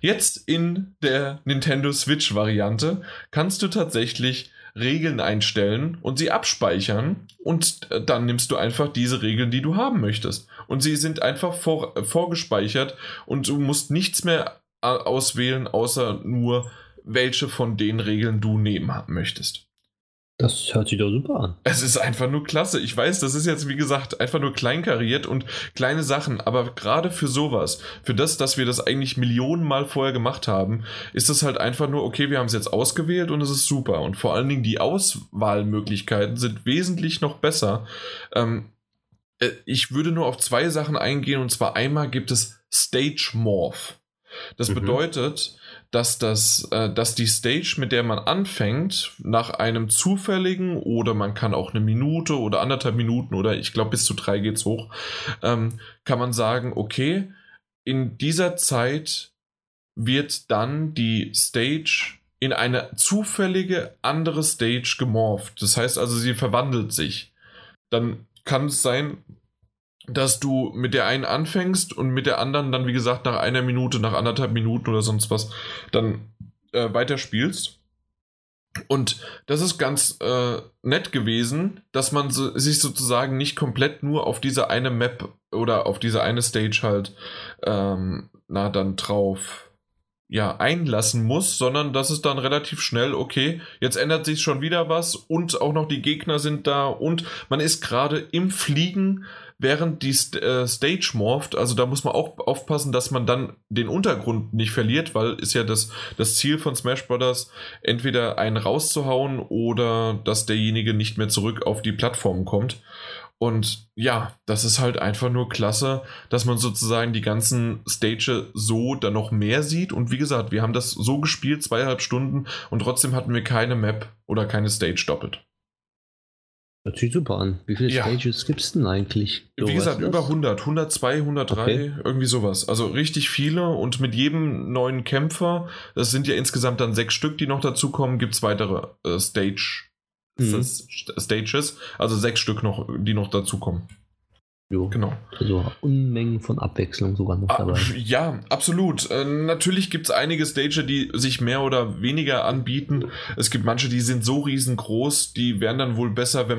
Jetzt in der Nintendo Switch-Variante kannst du tatsächlich Regeln einstellen und sie abspeichern und dann nimmst du einfach diese Regeln, die du haben möchtest. Und sie sind einfach vorgespeichert und du musst nichts mehr auswählen, außer nur, welche von den Regeln du nehmen möchtest. Das hört sich doch super an. Es ist einfach nur klasse. Ich weiß, das ist jetzt, wie gesagt, einfach nur kleinkariert und kleine Sachen. Aber gerade für sowas, für das, dass wir das eigentlich Millionenmal vorher gemacht haben, ist das halt einfach nur, okay, wir haben es jetzt ausgewählt und es ist super. Und vor allen Dingen die Auswahlmöglichkeiten sind wesentlich noch besser. Ich würde nur auf zwei Sachen eingehen. Und zwar einmal gibt es Stage Morph. Das bedeutet, dass die Stage, mit der man anfängt, nach einem zufälligen, oder man kann auch eine Minute oder 1,5 Minuten oder ich glaube bis zu 3 geht's hoch, kann man sagen, okay, in dieser Zeit wird dann die Stage in eine zufällige andere Stage gemorpht. Das heißt also, sie verwandelt sich. Dann kann es sein, dass du mit der einen anfängst und mit der anderen dann, wie gesagt, nach 1 Minute, nach 1,5 Minuten oder sonst was dann weiterspielst. Und das ist ganz nett gewesen, dass man sich sozusagen nicht komplett nur auf diese eine Map oder auf diese eine Stage halt dann drauf einlassen muss, sondern dass es dann relativ schnell, okay, jetzt ändert sich schon wieder was und auch noch die Gegner sind da und man ist gerade im Fliegen, während die Stage morpht. Also da muss man auch aufpassen, dass man dann den Untergrund nicht verliert, weil ist ja das Ziel von Smash Brothers, entweder einen rauszuhauen oder dass derjenige nicht mehr zurück auf die Plattform kommt. Und ja, das ist halt einfach nur klasse, dass man sozusagen die ganzen Stages so dann noch mehr sieht. Und wie gesagt, wir haben das so gespielt, 2,5 Stunden, und trotzdem hatten wir keine Map oder keine Stage doppelt. Das sieht super an. Wie viele Stages gibt es denn eigentlich? Wie gesagt, über 100, 102, 103, okay, irgendwie sowas. Also richtig viele und mit jedem neuen Kämpfer, das sind ja insgesamt dann 6 Stück, die noch dazukommen, gibt es weitere Stages, also 6 Stück noch, die noch dazukommen. Genau. Also Unmengen von Abwechslung sogar noch dabei. Ja, absolut. Natürlich gibt es einige Stages, die sich mehr oder weniger anbieten. Es gibt manche, die sind so riesengroß, die wären dann wohl besser, wenn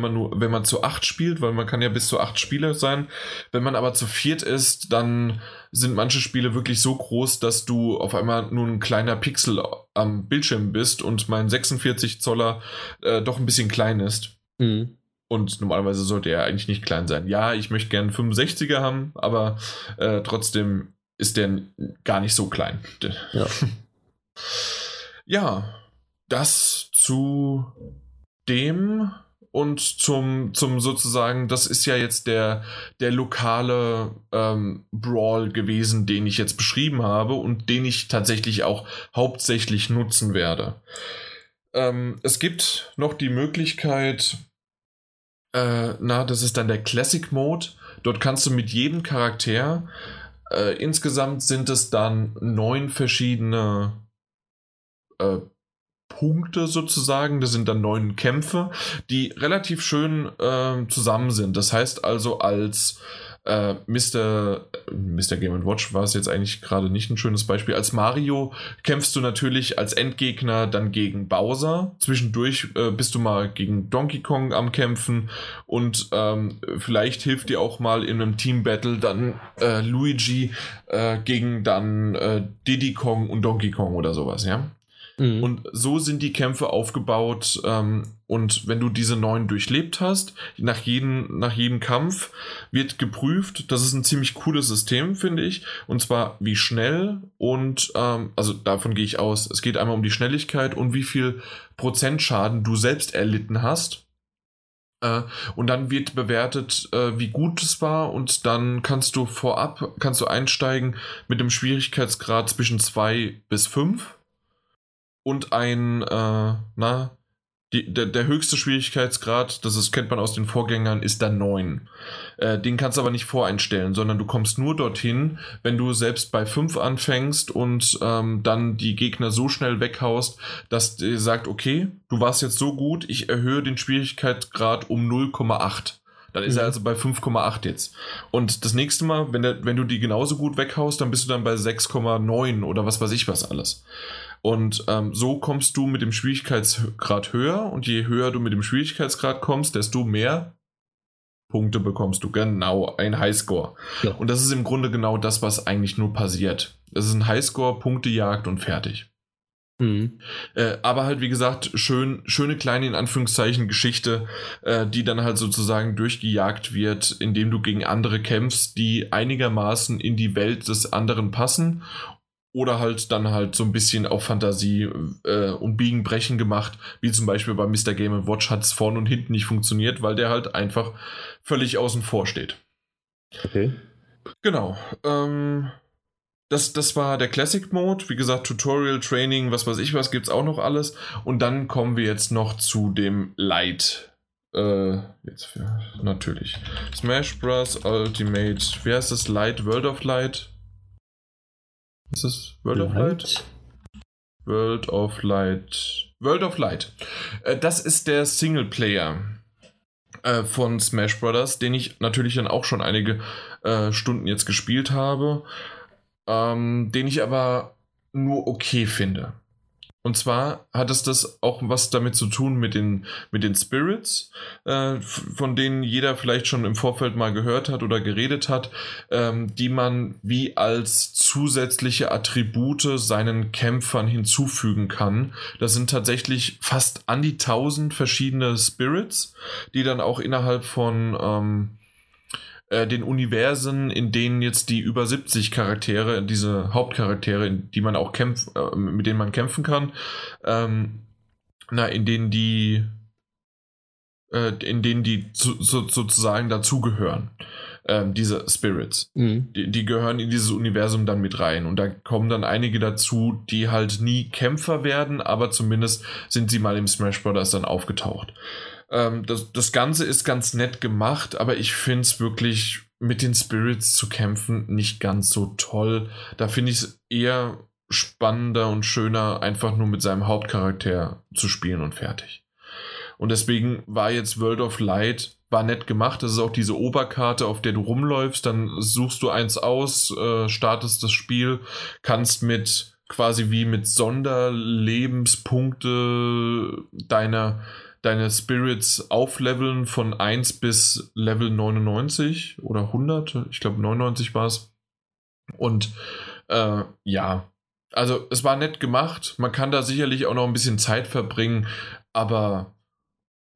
man zu 8 spielt, weil man kann ja bis zu 8 Spieler sein. Wenn man aber zu 4 ist, dann sind manche Spiele wirklich so groß, dass du auf einmal nur ein kleiner Pixel am Bildschirm bist und mein 46 Zoller doch ein bisschen klein ist. Mhm. Und normalerweise sollte er eigentlich nicht klein sein. Ja, ich möchte gerne einen 65er haben, aber trotzdem ist der gar nicht so klein. Ja. Ja, das zu dem und zum sozusagen, das ist ja jetzt der lokale Brawl gewesen, den ich jetzt beschrieben habe und den ich tatsächlich auch hauptsächlich nutzen werde. Es gibt noch die Möglichkeit, das ist dann der Classic Mode. Dort kannst du mit jedem Charakter, insgesamt sind es dann 9 verschiedene Punkte sozusagen. Das sind dann 9 Kämpfe, die relativ schön zusammen sind. Das heißt also, als Mr. Game & Watch war es jetzt eigentlich gerade nicht ein schönes Beispiel. Als Mario kämpfst du natürlich als Endgegner dann gegen Bowser. Zwischendurch bist du mal gegen Donkey Kong am Kämpfen und vielleicht hilft dir auch mal in einem Team-Battle dann Luigi gegen dann Diddy Kong und Donkey Kong oder sowas, ja? Mhm. Und so sind die Kämpfe aufgebaut, und wenn du diese 9 durchlebt hast, nach jedem Kampf wird geprüft. Das ist ein ziemlich cooles System, finde ich, und zwar wie schnell und also davon gehe ich aus, es geht einmal um die Schnelligkeit und wie viel Prozent Schaden du selbst erlitten hast. Und dann wird bewertet, wie gut es war, und dann kannst du einsteigen mit dem Schwierigkeitsgrad zwischen 2 bis 5. Und ein Der höchste Schwierigkeitsgrad, das kennt man aus den Vorgängern, ist dann 9. Den kannst du aber nicht voreinstellen, sondern du kommst nur dorthin, wenn du selbst bei 5 anfängst und dann die Gegner so schnell weghaust, dass dir sagt, okay, du warst jetzt so gut, ich erhöhe den Schwierigkeitsgrad um 0,8. Dann ist er also bei 5,8 jetzt. Und das nächste Mal, wenn du die genauso gut weghaust, dann bist du dann bei 6,9 oder was weiß ich was alles. Und so kommst du mit dem Schwierigkeitsgrad höher. Und je höher du mit dem Schwierigkeitsgrad kommst, desto mehr Punkte bekommst du. Genau, ein Highscore. Ja. Und das ist im Grunde genau das, was eigentlich nur passiert. Es ist ein Highscore, Punktejagd und fertig. Mhm. Aber halt, wie gesagt, schöne kleine, in Anführungszeichen, Geschichte, die dann halt sozusagen durchgejagt wird, indem du gegen andere kämpfst, die einigermaßen in die Welt des anderen passen oder halt dann halt so ein bisschen auf Fantasie und Biegenbrechen gemacht, wie zum Beispiel bei Mr. Game & Watch hat es vorne und hinten nicht funktioniert, weil der halt einfach völlig außen vor steht. Okay. Genau. Das war der Classic Mode, wie gesagt, Tutorial, Training, was weiß ich was, gibt's auch noch alles. Und dann kommen wir jetzt noch zu dem Light. Natürlich. Smash Bros. Ultimate. Wie heißt das? Light? World of Light? Ist das World of Light? World of Light. World of Light. Das ist der Singleplayer von Smash Brothers, den ich natürlich dann auch schon einige Stunden jetzt gespielt habe. Den ich aber nur okay finde. Und zwar hat es das auch was damit zu tun mit den Spirits, von denen jeder vielleicht schon im Vorfeld mal gehört hat oder geredet hat, die man wie als zusätzliche Attribute seinen Kämpfern hinzufügen kann. Das sind tatsächlich fast an die 1000 verschiedene Spirits, die dann auch innerhalb von den Universen, in denen jetzt die über 70 Charaktere, diese Hauptcharaktere, mit denen man kämpfen kann, in denen die sozusagen dazugehören, diese Spirits. Mhm. Die gehören in dieses Universum dann mit rein und da kommen dann einige dazu, die halt nie Kämpfer werden, aber zumindest sind sie mal im Smash Brothers dann aufgetaucht. Das Ganze ist ganz nett gemacht, aber ich finde es wirklich, mit den Spirits zu kämpfen, nicht ganz so toll. Da finde ich es eher spannender und schöner, einfach nur mit seinem Hauptcharakter zu spielen und fertig. Und deswegen war jetzt World of Light, war nett gemacht. Das ist auch diese Oberkarte, auf der du rumläufst, dann suchst du eins aus, startest das Spiel, kannst mit quasi wie mit Sonderlebenspunkte deine Spirits aufleveln von 1 bis Level 99 oder 100, ich glaube 99 war es. Und ja, also es war nett gemacht, man kann da sicherlich auch noch ein bisschen Zeit verbringen, aber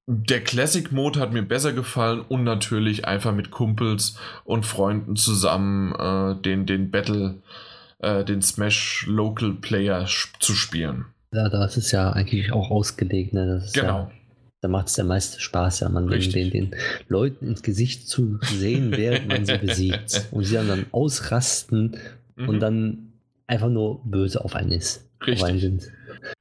der Classic Mode hat mir besser gefallen und natürlich einfach mit Kumpels und Freunden zusammen den Battle, den Smash Local Player zu spielen. Ja, das ist ja eigentlich auch ausgelegt, ne? Das ist genau. Ja, da macht es der meiste Spaß, ja, man den Leuten ins Gesicht zu sehen, während man sie besiegt. Und sie dann ausrasten und dann einfach nur böse auf einen ist. Richtig.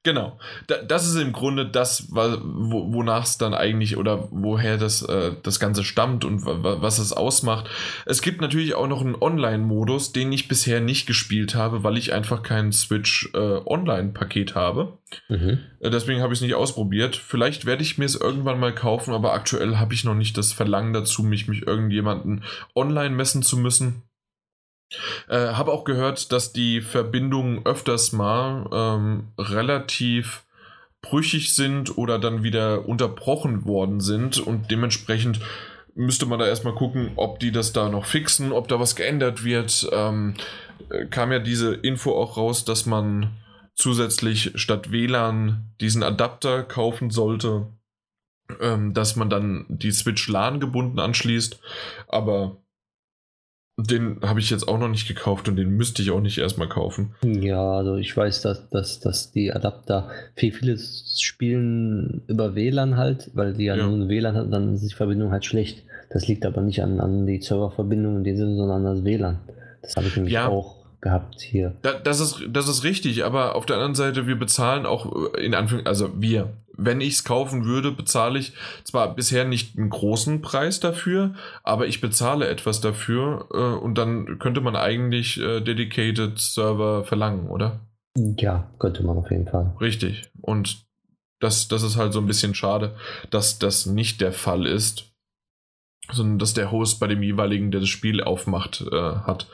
Genau. Das ist im Grunde das, wonach es dann eigentlich oder woher das Ganze stammt und was es ausmacht. Es gibt natürlich auch noch einen Online-Modus, den ich bisher nicht gespielt habe, weil ich einfach kein Switch-Online-Paket habe. Mhm. Deswegen habe ich es nicht ausprobiert. Vielleicht werde ich mir es irgendwann mal kaufen, aber aktuell habe ich noch nicht das Verlangen dazu, mich irgendjemanden online messen zu müssen. Habe auch gehört, dass die Verbindungen öfters mal relativ brüchig sind oder dann wieder unterbrochen worden sind und dementsprechend müsste man da erstmal gucken, ob die das da noch fixen, ob da was geändert wird. Kam ja diese Info auch raus, dass man zusätzlich statt WLAN diesen Adapter kaufen sollte, dass man dann die Switch LAN gebunden anschließt, aber den habe ich jetzt auch noch nicht gekauft und den müsste ich auch nicht erstmal kaufen. Ja, also ich weiß, dass die Adapter für viele spielen über WLAN halt, weil die ja nur ein WLAN hat, dann ist die Verbindung halt schlecht. Das liegt aber nicht an die Serververbindung in dem Sinne, sondern an das WLAN. Das habe ich nämlich auch gehabt hier. Das ist richtig, aber auf der anderen Seite, wir bezahlen auch, in Anführungszeichen, also wir, wenn ich es kaufen würde, bezahle ich zwar bisher nicht einen großen Preis dafür, aber ich bezahle etwas dafür, und dann könnte man eigentlich Dedicated Server verlangen, oder? Ja, könnte man auf jeden Fall. Richtig. Und das ist halt so ein bisschen schade, dass das nicht der Fall ist, sondern dass der Host bei dem jeweiligen, der das Spiel aufmacht, hat.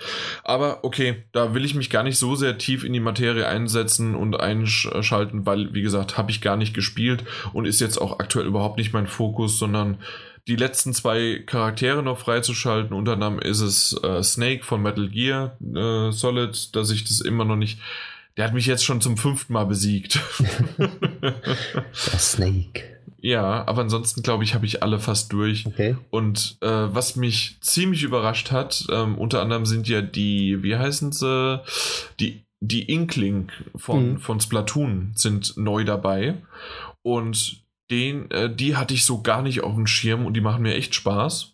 Aber okay, da will ich mich gar nicht so sehr tief in die Materie einsetzen und einschalten, weil, wie gesagt, habe ich gar nicht gespielt und ist jetzt auch aktuell überhaupt nicht mein Fokus, sondern die letzten zwei Charaktere noch freizuschalten. Unter anderem ist es Snake von Metal Gear Solid, dass ich das immer noch nicht... Der hat mich jetzt schon zum 5. Mal besiegt. Der Snake. Ja, aber ansonsten glaube ich, habe ich alle fast durch. Okay. Und was mich ziemlich überrascht hat, unter anderem sind ja die, wie heißen sie, die Inkling von Splatoon sind neu dabei. Und die hatte ich so gar nicht auf dem Schirm und die machen mir echt Spaß.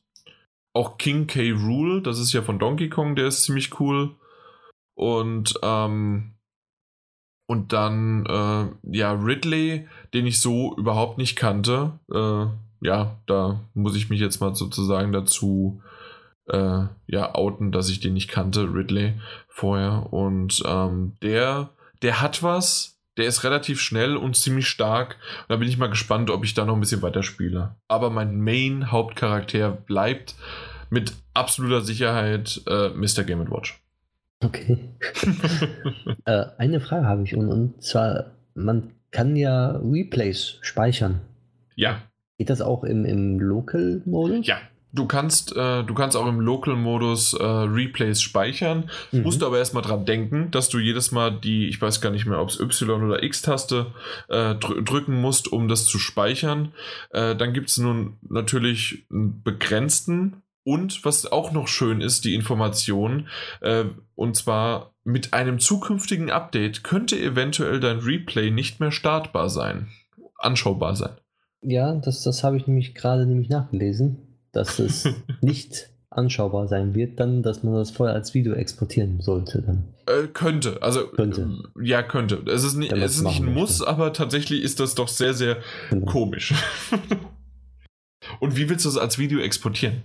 Auch King K. Rool, das ist ja von Donkey Kong, der ist ziemlich cool. Und dann, Ridley, den ich so überhaupt nicht kannte. Da muss ich mich jetzt mal sozusagen dazu outen, dass ich den nicht kannte, Ridley, vorher. Und der hat was, der ist relativ schnell und ziemlich stark. Und da bin ich mal gespannt, ob ich da noch ein bisschen weiterspiele. Aber mein Main-Hauptcharakter bleibt mit absoluter Sicherheit Mr. Game & Watch. Okay. Eine Frage habe ich und zwar, man kann ja Replays speichern. Ja. Geht das auch im Local-Modus? Ja, du kannst auch im Local-Modus Replays speichern. Mhm. Musst aber erstmal dran denken, dass du jedes Mal die, ich weiß gar nicht mehr, ob es Y- oder X-Taste drücken musst, um das zu speichern. Dann gibt es nun natürlich einen begrenzten. Und was auch noch schön ist, die Information, und zwar mit einem zukünftigen Update könnte eventuell dein Replay nicht mehr startbar sein, anschaubar sein. Ja, das habe ich nämlich gerade nachgelesen, dass es nicht anschaubar sein wird, dann, dass man das vorher als Video exportieren sollte. Dann. Könnte, also könnte. Ja, könnte. Es ist nicht ein Muss, aber tatsächlich ist das doch sehr, sehr komisch. Und wie willst du es als Video exportieren?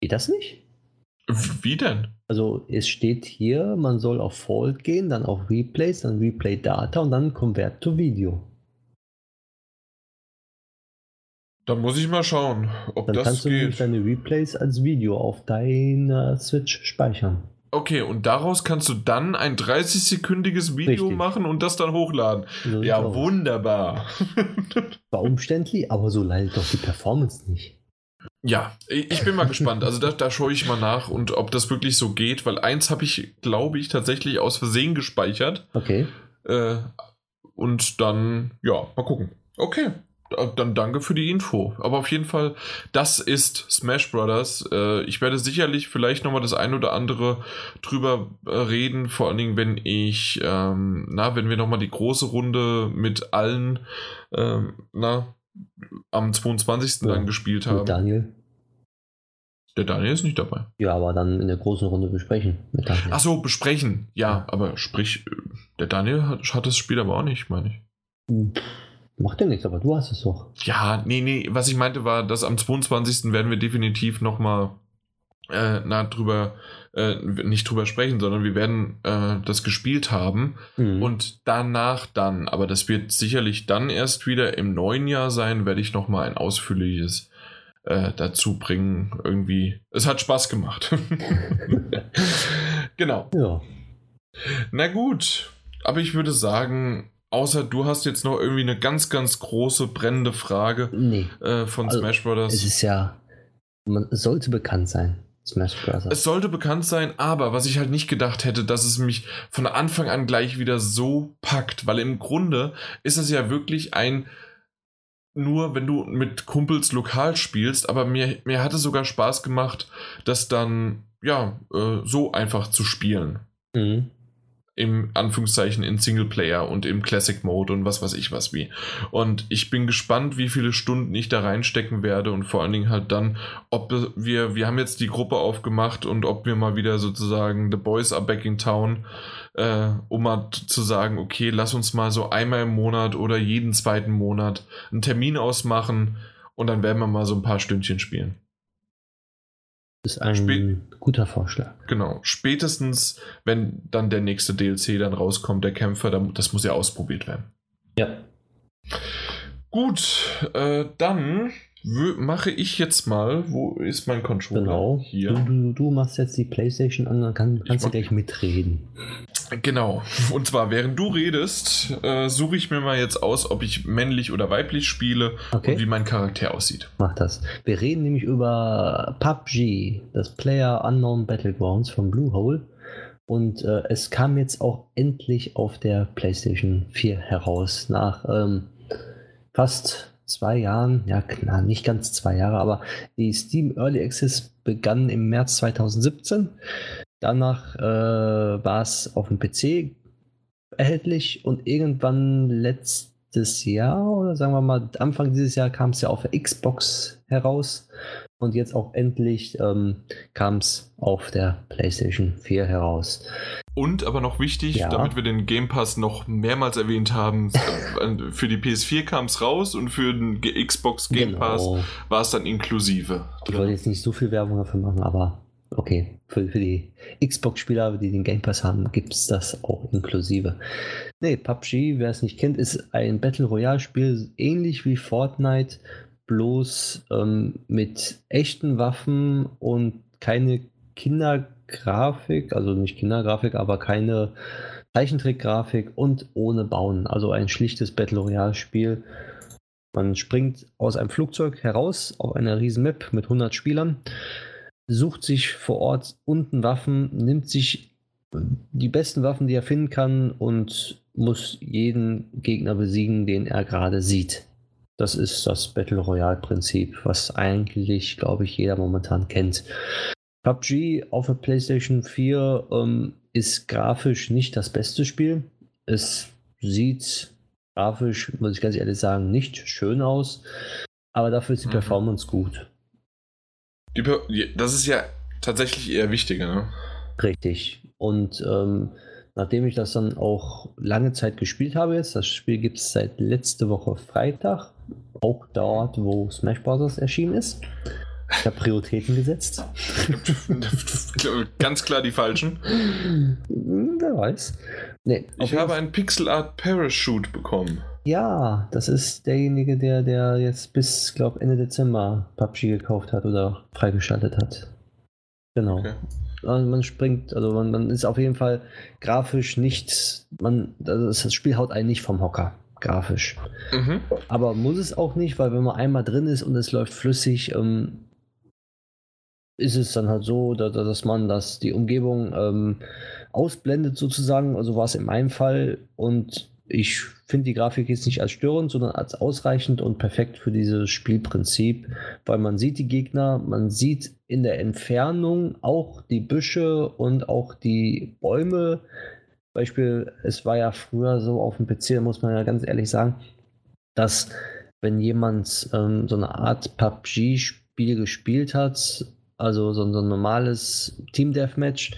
Geht das nicht? Wie denn? Also es steht hier, man soll auf Fold gehen, dann auf Replays, dann Replay Data und dann Convert to Video. Dann muss ich mal schauen, ob das geht. Dann kannst du nämlich deine Replays als Video auf deiner Switch speichern. Okay, und daraus kannst du dann ein 30-sekündiges Video machen und das dann hochladen. So, ja, wunderbar. War umständlich, aber so leidet doch die Performance nicht. Ja, ich bin mal gespannt. Also da schaue ich mal nach und ob das wirklich so geht, weil eins habe ich, glaube ich, tatsächlich aus Versehen gespeichert. Okay. Und dann, ja, mal gucken. Okay, dann danke für die Info. Aber auf jeden Fall, das ist Smash Brothers. Ich werde sicherlich vielleicht nochmal das ein oder andere drüber reden, vor allen Dingen, wenn ich, wenn wir nochmal die große Runde mit allen, am 22. dann gespielt haben. Daniel. Der Daniel ist nicht dabei. Ja, aber dann in der großen Runde besprechen. Ach so, besprechen. Ja, aber sprich, der Daniel hat das Spiel aber auch nicht, meine ich. Macht ja nichts, aber du hast es doch. Ja, nee. Was ich meinte war, dass am 22. werden wir definitiv nochmal nicht drüber sprechen, sondern wir werden das gespielt haben und danach dann, aber das wird sicherlich dann erst wieder im neuen Jahr sein, werde ich nochmal ein ausführliches dazu bringen, irgendwie. Es hat Spaß gemacht. Genau. Ja. Na gut, aber ich würde sagen, außer du hast jetzt noch irgendwie eine ganz, ganz große, brennende Frage von Smash Brothers. Es ist ja, man sollte bekannt sein. Smash Brothers. Es sollte bekannt sein, aber was ich halt nicht gedacht hätte, dass es mich von Anfang an gleich wieder so packt, weil im Grunde ist es ja wirklich nur wenn du mit Kumpels lokal spielst, aber mir hat es sogar Spaß gemacht, das dann so einfach zu spielen. Mhm. Im Anführungszeichen in Singleplayer und im Classic Mode und was weiß ich was wie. Und ich bin gespannt, wie viele Stunden ich da reinstecken werde und vor allen Dingen halt dann, ob wir haben jetzt die Gruppe aufgemacht und ob wir mal wieder sozusagen The Boys are back in town um mal zu sagen, okay, lass uns mal so einmal im Monat oder jeden zweiten Monat einen Termin ausmachen und dann werden wir mal so ein paar Stündchen spielen. Ist ein guter Vorschlag. Genau. Spätestens, wenn dann der nächste DLC dann rauskommt, der Kämpfer, das muss ja ausprobiert werden. Ja. Gut, dann mache ich jetzt mal, wo ist mein Controller? Genau. Hier. Du machst jetzt die PlayStation an, dann kannst du gleich mitreden. Genau. Und zwar, während du redest, suche ich mir mal jetzt aus, ob ich männlich oder weiblich spiele, okay, und wie mein Charakter aussieht. Mach das. Wir reden nämlich über PUBG, das PlayerUnknown Battlegrounds von Bluehole. Und es kam jetzt auch endlich auf der PlayStation 4 heraus, nach fast 2 Jahren, ja klar, nicht ganz 2 Jahre, aber die Steam Early Access begann im März 2017. Danach war es auf dem PC erhältlich und irgendwann letztes Jahr oder sagen wir mal Anfang dieses Jahr kam es ja auf der Xbox heraus und jetzt auch endlich kam es auf der PlayStation 4 heraus. Und aber noch wichtig, ja, damit wir den Game Pass noch mehrmals erwähnt haben, für die PS4 kam es raus und für den Xbox Game Pass war es dann inklusive. Ich wollte jetzt nicht so viel Werbung dafür machen, aber okay, für die Xbox-Spieler, die den Game Pass haben, gibt es das auch inklusive. Nee, PUBG, wer es nicht kennt, ist ein Battle-Royale-Spiel, ähnlich wie Fortnite, bloß mit echten Waffen und keine Kindergrafik, also nicht Kindergrafik, aber keine Zeichentrickgrafik und ohne Bauen. Also ein schlichtes Battle-Royale-Spiel. Man springt aus einem Flugzeug heraus auf einer riesen Map mit 100 Spielern, sucht sich vor Ort unten Waffen, nimmt sich die besten Waffen, die er finden kann und muss jeden Gegner besiegen, den er gerade sieht. Das ist das Battle Royale Prinzip, was eigentlich, glaube ich, jeder momentan kennt. PUBG auf der PlayStation 4 ist grafisch nicht das beste Spiel. Es sieht grafisch, muss ich ganz ehrlich sagen, nicht schön aus, aber dafür ist die Performance gut. Das ist ja tatsächlich eher wichtiger, ne? Richtig. Und nachdem ich das dann auch lange Zeit gespielt habe jetzt, das Spiel gibt es seit letzte Woche Freitag, auch dort, wo Smash Brothers erschienen ist. Ich habe Prioritäten gesetzt. Ganz klar die falschen. Wer weiß. Nee, ich habe einen Pixel Art Parachute bekommen. Ja, das ist derjenige, der jetzt bis, glaube Ende Dezember PUBG gekauft hat oder freigeschaltet hat. Genau. Okay. Also man springt, also man ist auf jeden Fall grafisch nicht, also das Spiel haut einen nicht vom Hocker, grafisch. Mhm. Aber muss es auch nicht, weil wenn man einmal drin ist und es läuft flüssig, ist es dann halt so, dass man die Umgebung ausblendet sozusagen, also war es in meinem Fall und ich finde die Grafik jetzt nicht als störend, sondern als ausreichend und perfekt für dieses Spielprinzip, weil man sieht die Gegner, man sieht in der Entfernung auch die Büsche und auch die Bäume. Beispiel, es war ja früher so auf dem PC, muss man ja ganz ehrlich sagen, dass wenn jemand so eine Art PUBG-Spiel gespielt hat, also so ein normales Team-Deathmatch,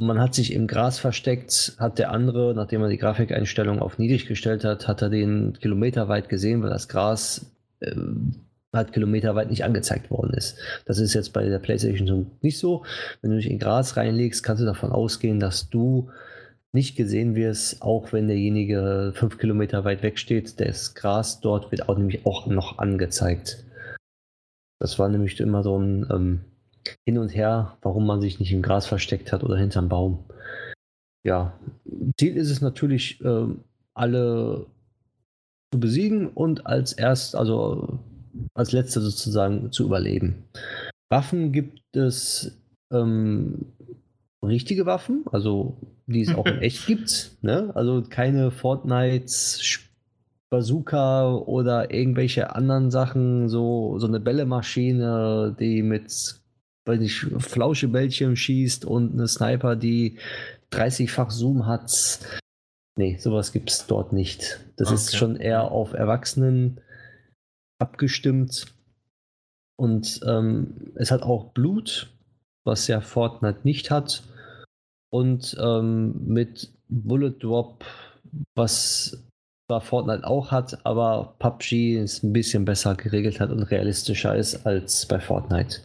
man hat sich im Gras versteckt, hat der andere, nachdem er die Grafikeinstellung auf niedrig gestellt hat, hat er den kilometerweit gesehen, weil das Gras halt kilometerweit nicht angezeigt worden ist. Das ist jetzt bei der PlayStation nicht so. Wenn du dich in Gras reinlegst, kannst du davon ausgehen, dass du nicht gesehen wirst, auch wenn derjenige 5 Kilometer weit weg steht. Das Gras dort wird auch nämlich auch noch angezeigt. Das war nämlich immer so ein Hin und Her, warum man sich nicht im Gras versteckt hat oder hinterm Baum. Ja, Ziel ist es natürlich, alle zu besiegen und als Letzte sozusagen zu überleben. Waffen gibt es richtige Waffen, also die es auch in echt gibt, ne? Also keine Fortnite-Spiele, Bazooka oder irgendwelche anderen Sachen, so eine Bällemaschine, die mit Flauschebällchen schießt und eine Sniper, die 30-fach Zoom hat. Nee, sowas gibt es dort nicht. Das ist schon eher auf Erwachsenen abgestimmt. Und es hat auch Blut, was ja Fortnite nicht hat. Und mit Bullet Drop, was zwar Fortnite auch hat, aber PUBG es ein bisschen besser geregelt hat und realistischer ist als bei Fortnite.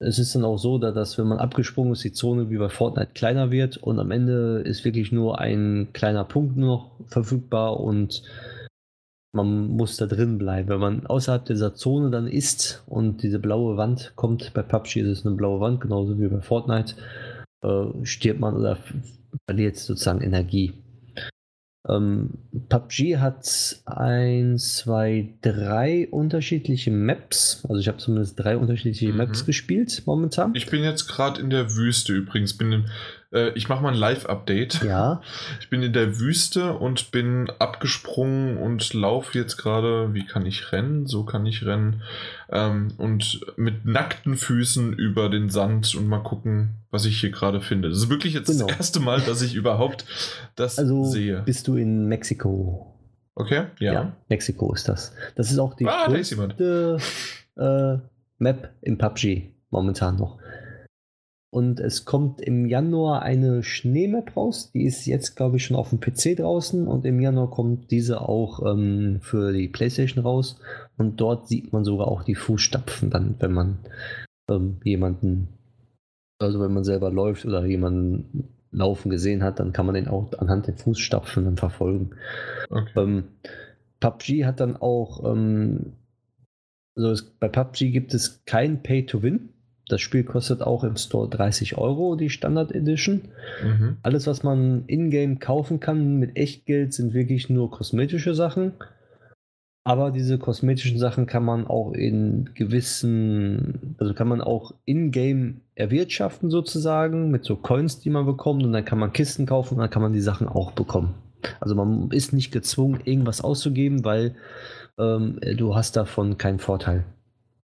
Es ist dann auch so, dass wenn man abgesprungen ist, die Zone wie bei Fortnite kleiner wird und am Ende ist wirklich nur ein kleiner Punkt nur noch verfügbar und man muss da drin bleiben. Wenn man außerhalb dieser Zone dann ist und diese blaue Wand kommt, bei PUBG ist es eine blaue Wand, genauso wie bei Fortnite, stirbt man oder verliert sozusagen Energie. PUBG hat 3 unterschiedliche Maps. Also ich habe zumindest 3 unterschiedliche Maps gespielt momentan. Ich bin jetzt gerade in der Wüste übrigens. Ich mache mal ein Live-Update. Ja. Ich bin in der Wüste und bin abgesprungen und laufe jetzt gerade, wie kann ich rennen? So kann ich rennen. Und mit nackten Füßen über den Sand und mal gucken, was ich hier gerade finde. Das ist wirklich jetzt das erste Mal, dass ich überhaupt das sehe. Bist du in Mexiko? Okay, ja. Mexiko ist das. Das ist auch die größte Map im PUBG momentan noch. Und es kommt im Januar eine Schneemap raus. Die ist jetzt, glaube ich, schon auf dem PC draußen. Und im Januar kommt diese auch für die PlayStation raus. Und dort sieht man sogar auch die Fußstapfen dann, wenn man wenn man selber läuft oder jemanden laufen gesehen hat, dann kann man den auch anhand der Fußstapfen dann verfolgen. Okay. PUBG hat dann auch, bei PUBG gibt es kein Pay-to-Win. Das Spiel kostet auch im Store 30 €, die Standard Edition. Alles, was man in-game kaufen kann mit Echtgeld, sind wirklich nur kosmetische Sachen. Aber diese kosmetischen Sachen kann man auch in-game erwirtschaften sozusagen, mit so Coins, die man bekommt. Und dann kann man Kisten kaufen und dann kann man die Sachen auch bekommen. Also man ist nicht gezwungen, irgendwas auszugeben, weil du hast davon keinen Vorteil.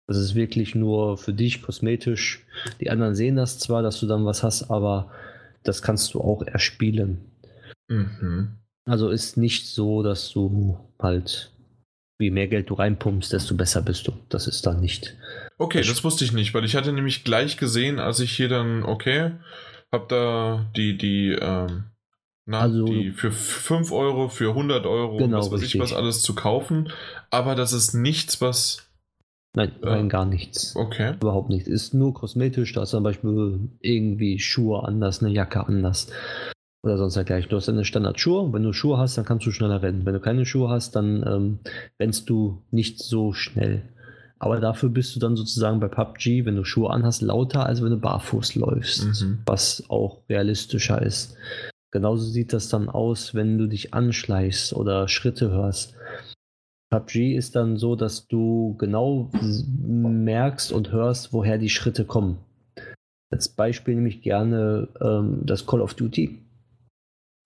Das ist wirklich nur für dich kosmetisch. Die anderen sehen das zwar, dass du dann was hast, aber das kannst du auch erspielen. Also ist nicht so, dass du halt, je mehr Geld du reinpumpst, desto besser bist du. Das ist dann nicht. Okay, das wusste ich nicht, weil ich hatte nämlich gleich gesehen, als ich hier dann, hab da die für 5 €, für 100 €, genau, was weiß ich, was alles zu kaufen. Aber das ist nichts, was... Nein, gar nichts. Okay. Überhaupt nichts. Ist nur kosmetisch. Da ist zum Beispiel irgendwie Schuhe anders, eine Jacke anders. Oder sonst gleich. Du hast eine Standardschuhe. Wenn du Schuhe hast, dann kannst du schneller rennen. Wenn du keine Schuhe hast, dann rennst du nicht so schnell. Aber dafür bist du dann sozusagen bei PUBG, wenn du Schuhe anhast, lauter, als wenn du barfuß läufst. Was auch realistischer ist. Genauso sieht das dann aus, wenn du dich anschleichst oder Schritte hörst. PUBG ist dann so, dass du genau merkst und hörst, woher die Schritte kommen. Als Beispiel nehme ich gerne das Call of Duty,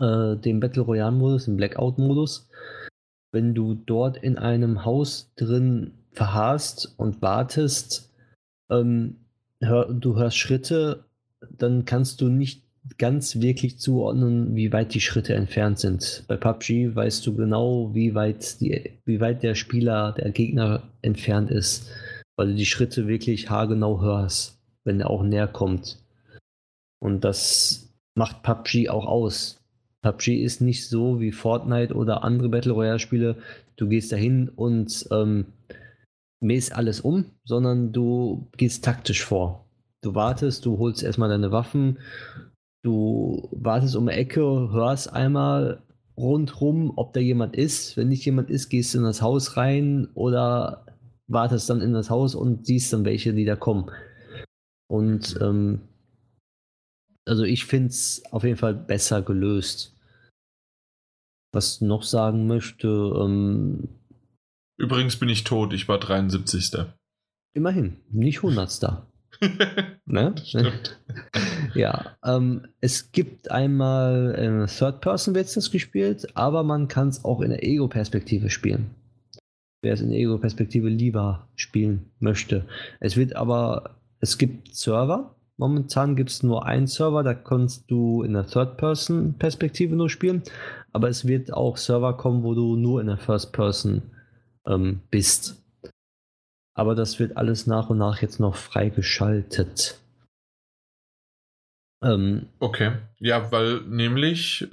den Battle Royale Modus, den Blackout Modus. Wenn du dort in einem Haus drin verharrst und wartest, du hörst Schritte, dann kannst du nicht ganz wirklich zuordnen, wie weit die Schritte entfernt sind. Bei PUBG weißt du genau, wie weit der Gegner entfernt ist, weil du die Schritte wirklich haargenau hörst, wenn er auch näher kommt. Und das macht PUBG auch aus. PUBG ist nicht so wie Fortnite oder andere Battle Royale Spiele, du gehst dahin und mähst alles um, sondern du gehst taktisch vor. Du wartest, du holst erstmal deine Waffen, du wartest um die Ecke, hörst einmal rundrum, ob da jemand ist. Wenn nicht jemand ist, gehst du in das Haus rein oder wartest dann in das Haus und siehst dann welche, die da kommen. Und also ich finde es auf jeden Fall besser gelöst. Was noch sagen möchte... Übrigens bin ich tot, ich war 73. Immerhin, nicht 100. Ne? Ja, es gibt einmal Third Person wird das gespielt, aber man kann es auch in der Ego-Perspektive spielen. Wer es in der Ego-Perspektive lieber spielen möchte. Es gibt Server. Momentan gibt es nur einen Server, da kannst du in der Third Person Perspektive nur spielen, aber es wird auch Server kommen, wo du nur in der First Person bist. Aber das wird alles nach und nach jetzt noch freigeschaltet. Okay, ja, weil nämlich,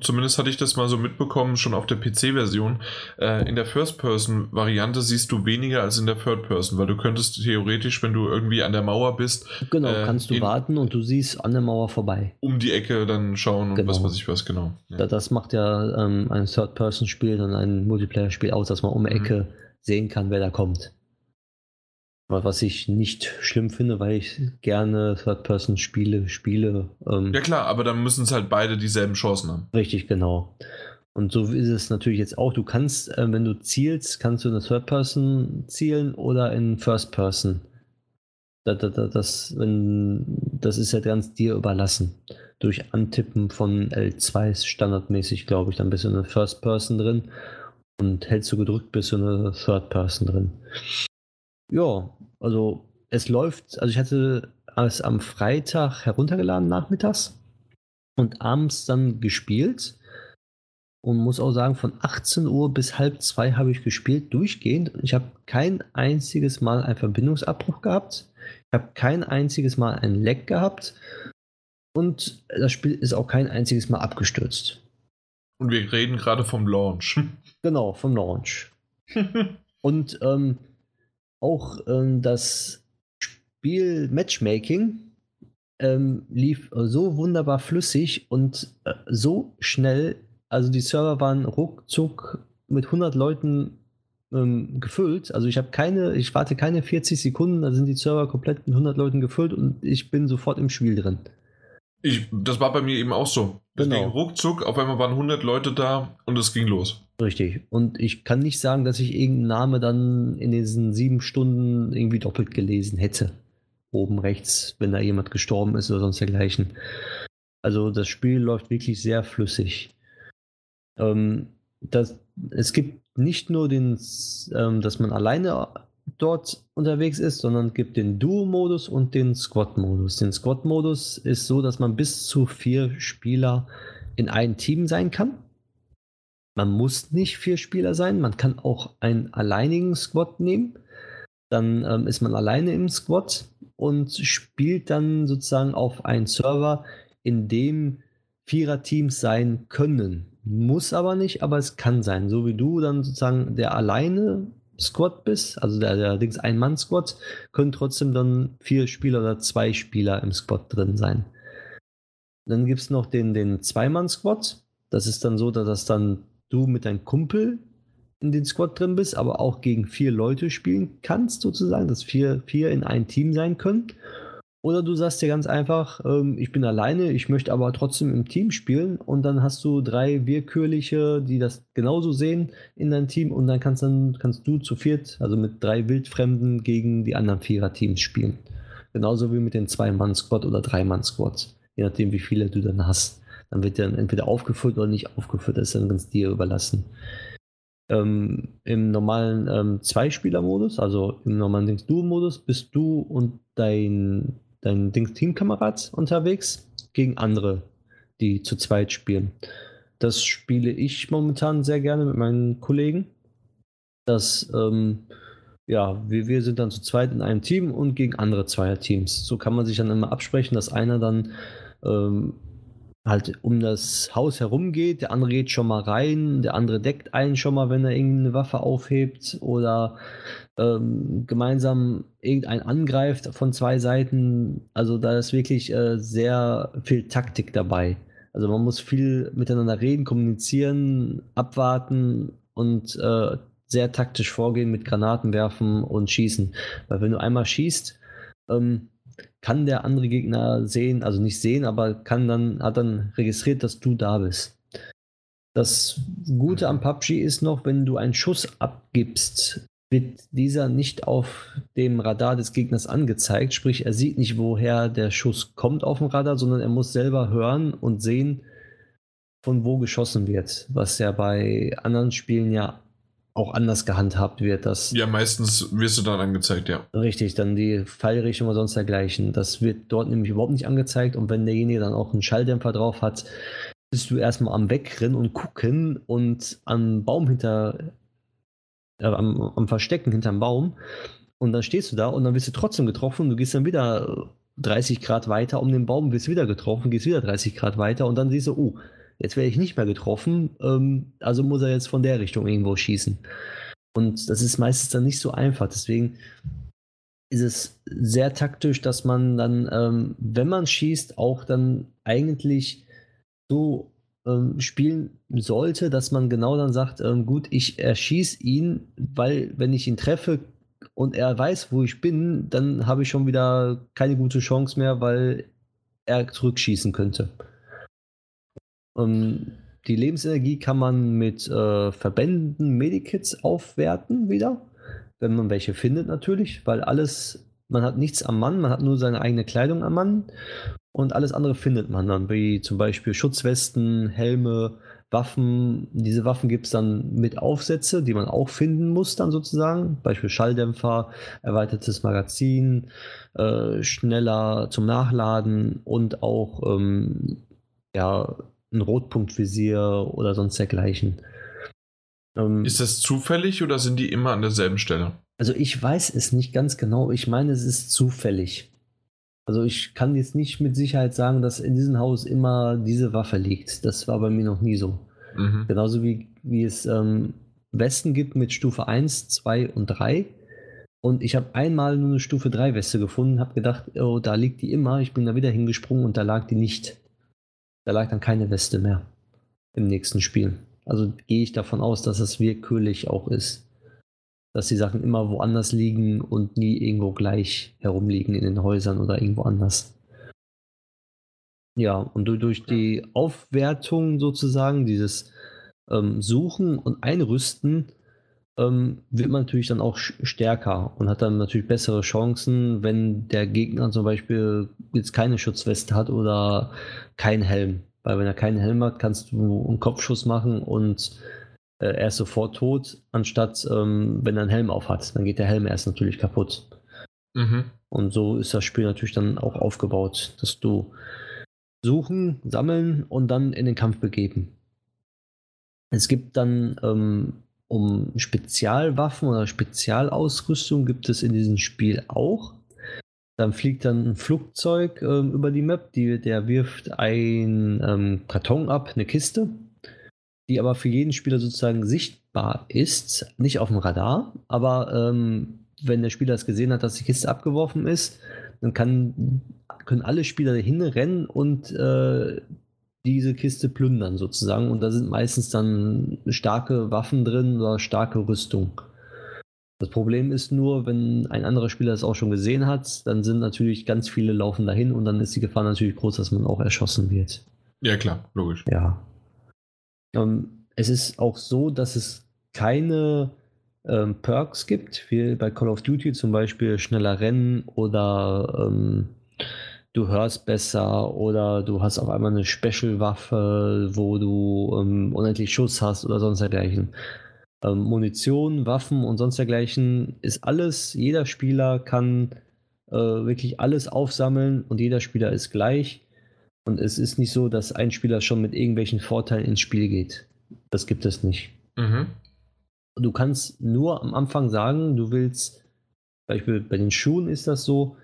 zumindest hatte ich das mal so mitbekommen, schon auf der PC-Version, in der First-Person-Variante siehst du weniger als in der Third-Person, weil du könntest theoretisch, wenn du irgendwie an der Mauer bist... Genau, kannst du warten und du siehst an der Mauer vorbei. Um die Ecke dann schauen und was weiß ich was, genau. Ja. Das macht ja ein Third-Person-Spiel und ein Multiplayer-Spiel aus, dass man um die Ecke sehen kann, wer da kommt. Was ich nicht schlimm finde, weil ich gerne Third-Person-Spiele spiele. Ja klar, aber dann müssen es halt beide dieselben Chancen haben. Richtig, genau. Und so ist es natürlich jetzt auch. Du kannst, wenn du zielst, kannst du in Third-Person zielen oder in First-Person. Das ist ja ganz dir überlassen. Durch Antippen von L2 standardmäßig, glaube ich, dann bist du in First-Person drin und hältst du gedrückt, bist du in Third-Person drin. Ja, also es läuft, also ich hatte es am Freitag heruntergeladen nachmittags und abends dann gespielt und muss auch sagen, von 18 Uhr bis 13:30 habe ich gespielt, durchgehend. Ich habe kein einziges Mal einen Verbindungsabbruch gehabt, ich habe kein einziges Mal einen Lag gehabt und das Spiel ist auch kein einziges Mal abgestürzt. Und wir reden gerade vom Launch. Genau, vom Launch. Und auch das Spiel Matchmaking lief so wunderbar flüssig und so schnell. Also die Server waren ruckzuck mit 100 Leuten gefüllt. Also ich warte keine 40 Sekunden, da sind die Server komplett mit 100 Leuten gefüllt und ich bin sofort im Spiel drin. Das war bei mir eben auch so. Das ging ruckzuck, auf einmal waren 100 Leute da und es ging los. Richtig. Und ich kann nicht sagen, dass ich irgendeinen Namen dann in diesen 7 Stunden irgendwie doppelt gelesen hätte. Oben rechts, wenn da jemand gestorben ist oder sonst dergleichen. Also das Spiel läuft wirklich sehr flüssig. Es gibt nicht nur dass man alleine dort unterwegs ist, sondern gibt den Duo-Modus und den Squad-Modus. Den Squad-Modus ist so, dass man bis zu 4 Spieler in einem Team sein kann. Man muss nicht 4 Spieler sein, man kann auch einen alleinigen Squad nehmen. Dann ist man alleine im Squad und spielt dann sozusagen auf einen Server, in dem 4er-Teams sein können. Muss aber nicht, aber es kann sein. So wie du dann sozusagen der alleine Squad bist, also der Ein-Mann-Squad, können trotzdem dann 4 Spieler oder 2 Spieler im Squad drin sein. Dann gibt es noch den Zwei-Mann-Squad. Das ist dann so, dass dann du mit deinem Kumpel in den Squad drin bist, aber auch gegen 4 Leute spielen kannst, sozusagen, dass 4 in ein Team sein können. Oder du sagst dir ganz einfach, ich bin alleine, ich möchte aber trotzdem im Team spielen und dann hast du 3 Willkürliche, die das genauso sehen in deinem Team und dann kannst du zu 4, also mit 3 Wildfremden gegen die anderen 4er-Teams spielen. Genauso wie mit den 2-Mann-Squad oder 3-Mann-Squads, je nachdem wie viele du dann hast. Dann wird dann entweder aufgefüllt oder nicht aufgefüllt, das ist dann ganz dir überlassen. Im normalen Zweispieler-Modus, also im normalen Duo-Modus, bist du und dein Teamkamerad unterwegs gegen andere, die zu zweit spielen. Das spiele ich momentan sehr gerne mit meinen Kollegen. Wir sind dann zu zweit in einem Team und gegen andere Zweierteams. So kann man sich dann immer absprechen, dass einer dann halt um das Haus herum geht, der andere geht schon mal rein, der andere deckt einen schon mal, wenn er irgendeine Waffe aufhebt oder gemeinsam irgendeinen angreift von 2 Seiten. Also da ist wirklich sehr viel Taktik dabei. Also man muss viel miteinander reden, kommunizieren, abwarten und sehr taktisch vorgehen mit Granaten werfen und schießen. Weil wenn du einmal schießt, kann der andere Gegner sehen, also nicht sehen, aber hat dann registriert, dass du da bist. Das Gute am PUBG ist noch, wenn du einen Schuss abgibst, wird dieser nicht auf dem Radar des Gegners angezeigt, sprich er sieht nicht, woher der Schuss kommt auf dem Radar, sondern er muss selber hören und sehen, von wo geschossen wird, was ja bei anderen Spielen ja auch anders gehandhabt wird. Das ja, meistens wirst du dann angezeigt, ja. Richtig, dann die Pfeilrichtung oder sonst dergleichen. Das wird dort nämlich überhaupt nicht angezeigt und wenn derjenige dann auch einen Schalldämpfer drauf hat, bist du erstmal am Wegrennen und gucken und am Baum am Verstecken hinterm Baum und dann stehst du da und dann wirst du trotzdem getroffen und du gehst dann wieder 30 Grad weiter um den Baum, wirst wieder getroffen, gehst wieder 30 Grad weiter und dann siehst du, oh, jetzt werde ich nicht mehr getroffen, also muss er jetzt von der Richtung irgendwo schießen. Und das ist meistens dann nicht so einfach, deswegen ist es sehr taktisch, dass man dann, wenn man schießt, auch dann eigentlich so spielen sollte, dass man genau dann sagt, gut, ich erschieße ihn, weil wenn ich ihn treffe und er weiß, wo ich bin, dann habe ich schon wieder keine gute Chance mehr, weil er zurückschießen könnte. Die Lebensenergie kann man mit Verbänden, Medikits aufwerten wieder, wenn man welche findet natürlich, weil alles, man hat nichts am Mann, man hat nur seine eigene Kleidung am Mann und alles andere findet man dann, wie zum Beispiel Schutzwesten, Helme, Waffen. Diese Waffen gibt es dann mit Aufsätze, die man auch finden muss dann sozusagen, Beispiel Schalldämpfer, erweitertes Magazin, schneller zum Nachladen und auch ja, ein Rotpunktvisier oder sonst dergleichen. Ist das zufällig oder sind die immer an derselben Stelle? Also ich weiß es nicht ganz genau. Ich meine, es ist zufällig. Also ich kann jetzt nicht mit Sicherheit sagen, dass in diesem Haus immer diese Waffe liegt. Das war bei mir noch nie so. Mhm. Genauso wie es Westen gibt mit Stufe 1, 2 und 3. Und ich habe einmal nur eine Stufe 3 Weste gefunden, habe gedacht, oh, da liegt die immer. Ich bin da wieder hingesprungen und da lag die nicht. Da lag dann keine Weste mehr im nächsten Spiel. Also gehe ich davon aus, dass das willkürlich auch ist. Dass die Sachen immer woanders liegen und nie irgendwo gleich herumliegen in den Häusern oder irgendwo anders. Ja, und durch die Aufwertung sozusagen, dieses Suchen und Einrüsten, wird man natürlich dann auch stärker und hat dann natürlich bessere Chancen, wenn der Gegner zum Beispiel jetzt keine Schutzweste hat oder keinen Helm. Weil wenn er keinen Helm hat, kannst du einen Kopfschuss machen und er ist sofort tot, anstatt wenn er einen Helm auf hat. Dann geht der Helm erst natürlich kaputt. Mhm. Und so ist das Spiel natürlich dann auch aufgebaut, dass du suchen, sammeln und dann in den Kampf begeben. Es gibt dann um Spezialwaffen oder Spezialausrüstung gibt es in diesem Spiel auch. Dann fliegt dann ein Flugzeug über die Map, der wirft einen Karton ab, eine Kiste, die aber für jeden Spieler sozusagen sichtbar ist, nicht auf dem Radar, aber wenn der Spieler es gesehen hat, dass die Kiste abgeworfen ist, dann können alle Spieler dahin rennen und diese Kiste plündern sozusagen und da sind meistens dann starke Waffen drin oder starke Rüstung. Das Problem ist nur, wenn ein anderer Spieler es auch schon gesehen hat, dann sind natürlich ganz viele laufen dahin und dann ist die Gefahr natürlich groß, dass man auch erschossen wird. Ja klar, logisch. Ja. Es ist auch so, dass es keine Perks gibt, wie bei Call of Duty zum Beispiel schneller rennen oder du hörst besser oder du hast auf einmal eine Special-Waffe, wo du unendlich Schuss hast oder sonst dergleichen. Munition, Waffen und sonst dergleichen ist alles, jeder Spieler kann wirklich alles aufsammeln und jeder Spieler ist gleich. Und es ist nicht so, dass ein Spieler schon mit irgendwelchen Vorteilen ins Spiel geht. Das gibt es nicht. Mhm. Du kannst nur am Anfang sagen, du willst, zum Beispiel bei den Schuhen ist das so,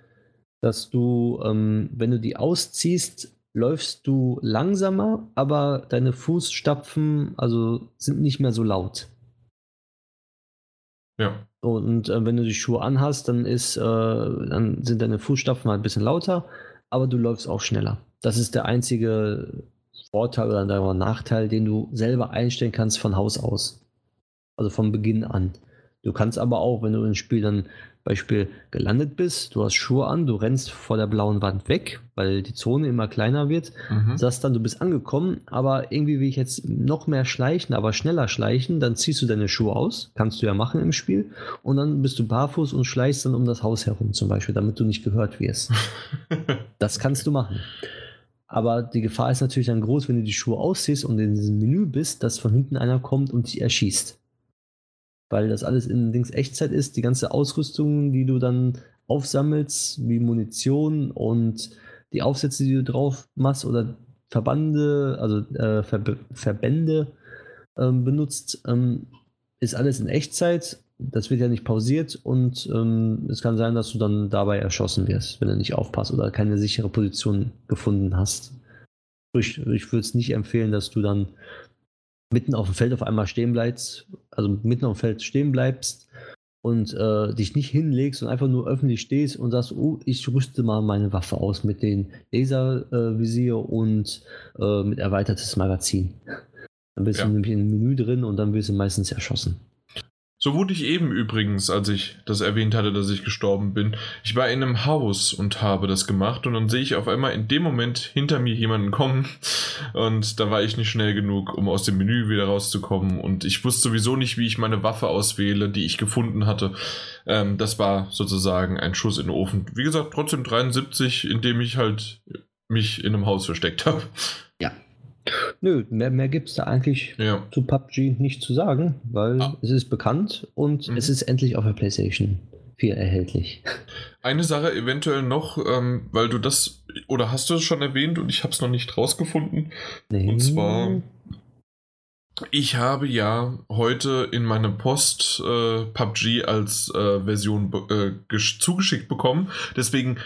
dass du, wenn du die ausziehst, läufst du langsamer, aber deine Fußstapfen also sind nicht mehr so laut. Ja. Und wenn du die Schuhe anhast, dann sind deine Fußstapfen halt ein bisschen lauter, aber du läufst auch schneller. Das ist der einzige Vorteil oder der Nachteil, den du selber einstellen kannst von Haus aus. Also von Beginn an. Du kannst aber auch, wenn du im Spiel dann Beispiel gelandet bist, du hast Schuhe an, du rennst vor der blauen Wand weg, weil die Zone immer kleiner wird, sagst dann, du bist angekommen, aber irgendwie will ich jetzt noch mehr schleichen, aber schneller schleichen, dann ziehst du deine Schuhe aus, kannst du ja machen im Spiel, und dann bist du barfuß und schleichst dann um das Haus herum zum Beispiel, damit du nicht gehört wirst. Das kannst du machen. Aber die Gefahr ist natürlich dann groß, wenn du die Schuhe ausziehst und in diesem Menü bist, dass von hinten einer kommt und dich erschießt. Weil das alles in Dings Echtzeit ist, die ganze Ausrüstung, die du dann aufsammelst, wie Munition und die Aufsätze, die du drauf machst oder Verbände benutzt, ist alles in Echtzeit das wird ja nicht pausiert und es kann sein, dass du dann dabei erschossen wirst, wenn du nicht aufpasst oder keine sichere Position gefunden hast. Ich würde es nicht empfehlen, dass du dann mitten auf dem Feld auf einmal stehen bleibst, und dich nicht hinlegst und einfach nur öffentlich stehst und sagst, oh, ich rüste mal meine Waffe aus mit den Laservisier und mit erweitertes Magazin. Dann bist du nämlich in einem Menü drin und dann wirst du meistens erschossen. So wurde ich eben übrigens, als ich das erwähnt hatte, dass ich gestorben bin. Ich war in einem Haus und habe das gemacht und dann sehe ich auf einmal in dem Moment hinter mir jemanden kommen und da war ich nicht schnell genug, um aus dem Menü wieder rauszukommen und ich wusste sowieso nicht, wie ich meine Waffe auswähle, die ich gefunden hatte. Das war sozusagen ein Schuss in den Ofen. Wie gesagt, trotzdem 73, indem ich halt mich in einem Haus versteckt habe. Ja. Nö, mehr gibt es da eigentlich zu PUBG nicht zu sagen, weil es ist bekannt und es ist endlich auf der PlayStation 4 erhältlich. Eine Sache eventuell noch, weil du das, oder hast du es schon erwähnt und ich habe es noch nicht rausgefunden. Nee. Und zwar, ich habe ja heute in meiner Post PUBG als Version zugeschickt bekommen, deswegen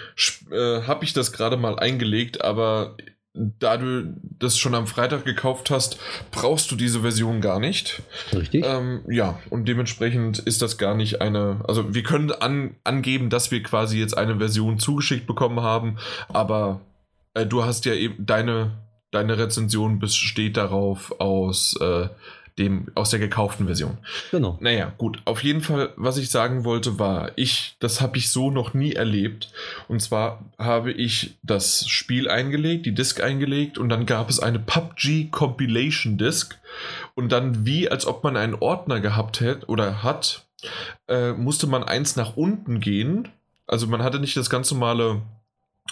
habe ich das gerade mal eingelegt, aber da du das schon am Freitag gekauft hast, brauchst du diese Version gar nicht. Richtig. Ja, und dementsprechend ist das gar nicht eine... Also wir können angeben, dass wir quasi jetzt eine Version zugeschickt bekommen haben, aber du hast ja eben... Deine Rezension besteht darauf aus... aus der gekauften Version. Genau. Naja, gut. Auf jeden Fall, was ich sagen wollte, war, das habe ich so noch nie erlebt. Und zwar habe ich das Spiel eingelegt, die Disc eingelegt und dann gab es eine PUBG Compilation Disc und dann wie, als ob man einen Ordner gehabt hätte oder hat, musste man eins nach unten gehen. Also man hatte nicht das ganz normale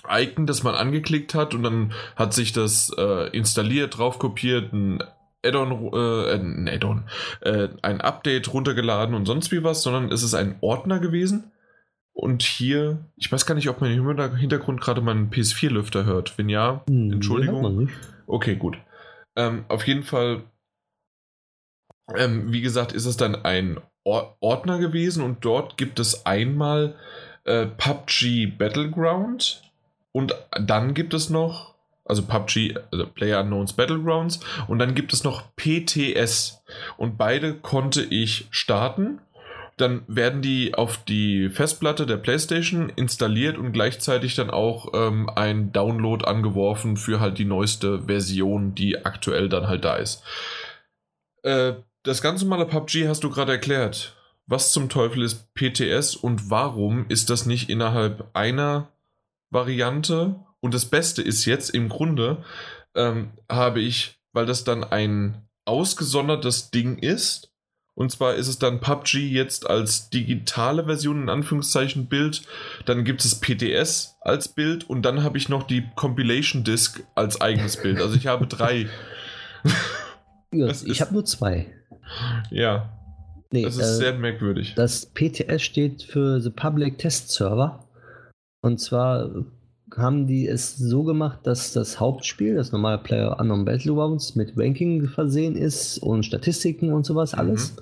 Icon, das man angeklickt hat und dann hat sich das installiert, draufkopiert, ein Update runtergeladen und sonst wie was, sondern es ist ein Ordner gewesen und hier, ich weiß gar nicht, ob man im Hintergrund gerade meinen PS4-Lüfter hört, wenn ja, Entschuldigung. Okay, gut. Auf jeden Fall, wie gesagt, ist es dann ein Ordner gewesen und dort gibt es einmal PUBG Battleground und dann gibt es noch PUBG, also PlayerUnknown's Battlegrounds. Und dann gibt es noch PTS. Und beide konnte ich starten. Dann werden die auf die Festplatte der PlayStation installiert und gleichzeitig dann auch ein Download angeworfen für halt die neueste Version, die aktuell dann halt da ist. Das ganz normale PUBG hast du gerade erklärt. Was zum Teufel ist PTS und warum ist das nicht innerhalb einer Variante? Und das Beste ist jetzt im Grunde, habe ich, weil das dann ein ausgesondertes Ding ist, und zwar ist es dann PUBG jetzt als digitale Version in Anführungszeichen Bild, dann gibt es PTS als Bild und dann habe ich noch die Compilation Disc als eigenes Bild. Also ich habe 3. Ich habe nur 2. Ja, das ist sehr merkwürdig. Das PTS steht für The Public Test Server und zwar... haben die es so gemacht, dass das Hauptspiel, das normale PlayerUnknown's Battlegrounds, mit Ranking versehen ist und Statistiken und sowas, alles.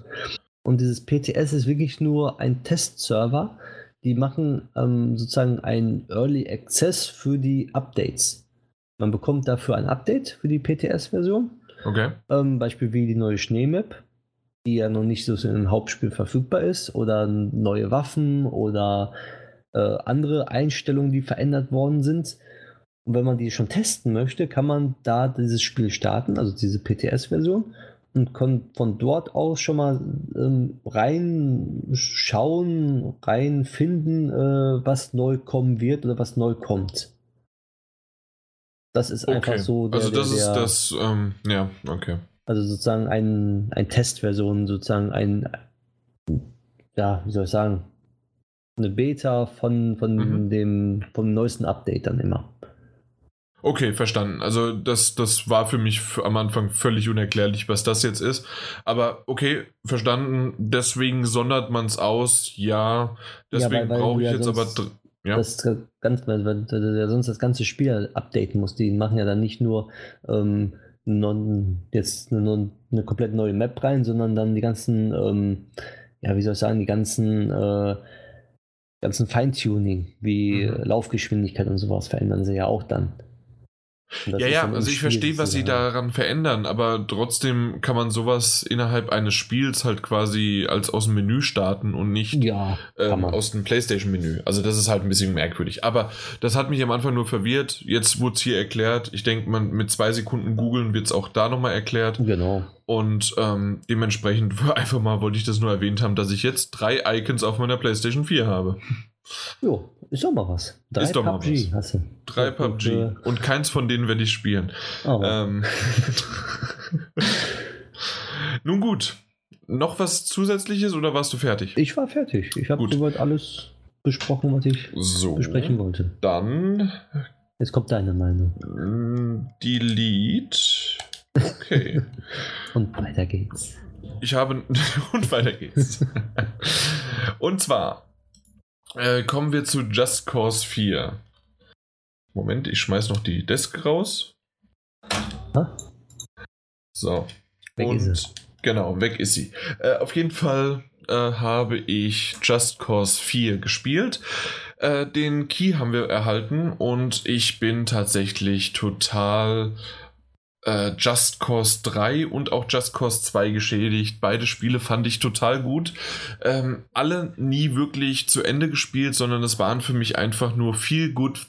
Und dieses PTS ist wirklich nur ein Testserver. Die machen sozusagen einen Early Access für die Updates. Man bekommt dafür ein Update für die PTS-Version. Okay. Beispiel wie die neue Schneemap, die ja noch nicht so im Hauptspiel verfügbar ist, oder neue Waffen oder andere Einstellungen, die verändert worden sind. Und wenn man die schon testen möchte, kann man da dieses Spiel starten, also diese PTS-Version, und kann von dort aus schon mal reinschauen, reinfinden, was neu kommen wird oder was neu kommt. Das ist einfach so... Also sozusagen eine Testversion, sozusagen eine Beta vom neuesten Update dann immer. Okay, verstanden. Also das war für mich am Anfang völlig unerklärlich, was das jetzt ist. Aber okay, verstanden. Deswegen sondert man es aus. Ja, deswegen brauche ich jetzt aber... weil sonst das ganze Spiel updaten muss. Die machen ja dann nicht nur eine komplett neue Map rein, sondern dann die ganzen... ja, wie soll ich sagen, die ganzen Feintuning, wie Laufgeschwindigkeit und sowas verändern sie ja auch dann. Ja, ja, also ich verstehe, was sie daran verändern, aber trotzdem kann man sowas innerhalb eines Spiels halt quasi als aus dem Menü starten und nicht aus dem PlayStation-Menü. Also das ist halt ein bisschen merkwürdig. Aber das hat mich am Anfang nur verwirrt. Jetzt wurde es hier erklärt. Ich denke, man mit 2 Sekunden googeln wird es auch da nochmal erklärt. Genau. Und dementsprechend einfach mal wollte ich das nur erwähnt haben, dass ich jetzt 3 Icons auf meiner PlayStation 4 habe. Jo, ist doch mal was. 3 PUBG hast du. 3 PUBG. Und keins von denen werde ich spielen. Oh. Nun gut. Noch was Zusätzliches oder warst du fertig? Ich war fertig. Ich habe soweit alles besprochen, was ich besprechen wollte. Dann. Jetzt kommt deine Meinung. Delete. Okay. Und weiter geht's. Und weiter geht's. Und zwar. Kommen wir zu Just Cause 4. Moment, ich schmeiß noch die Desk raus. So. Weg ist sie. Auf jeden Fall habe ich Just Cause 4 gespielt. Den Key haben wir erhalten und ich bin tatsächlich total Just Cause 3 und auch Just Cause 2 geschädigt. Beide Spiele fand ich total gut. Alle nie wirklich zu Ende gespielt, sondern es waren für mich einfach nur viel gut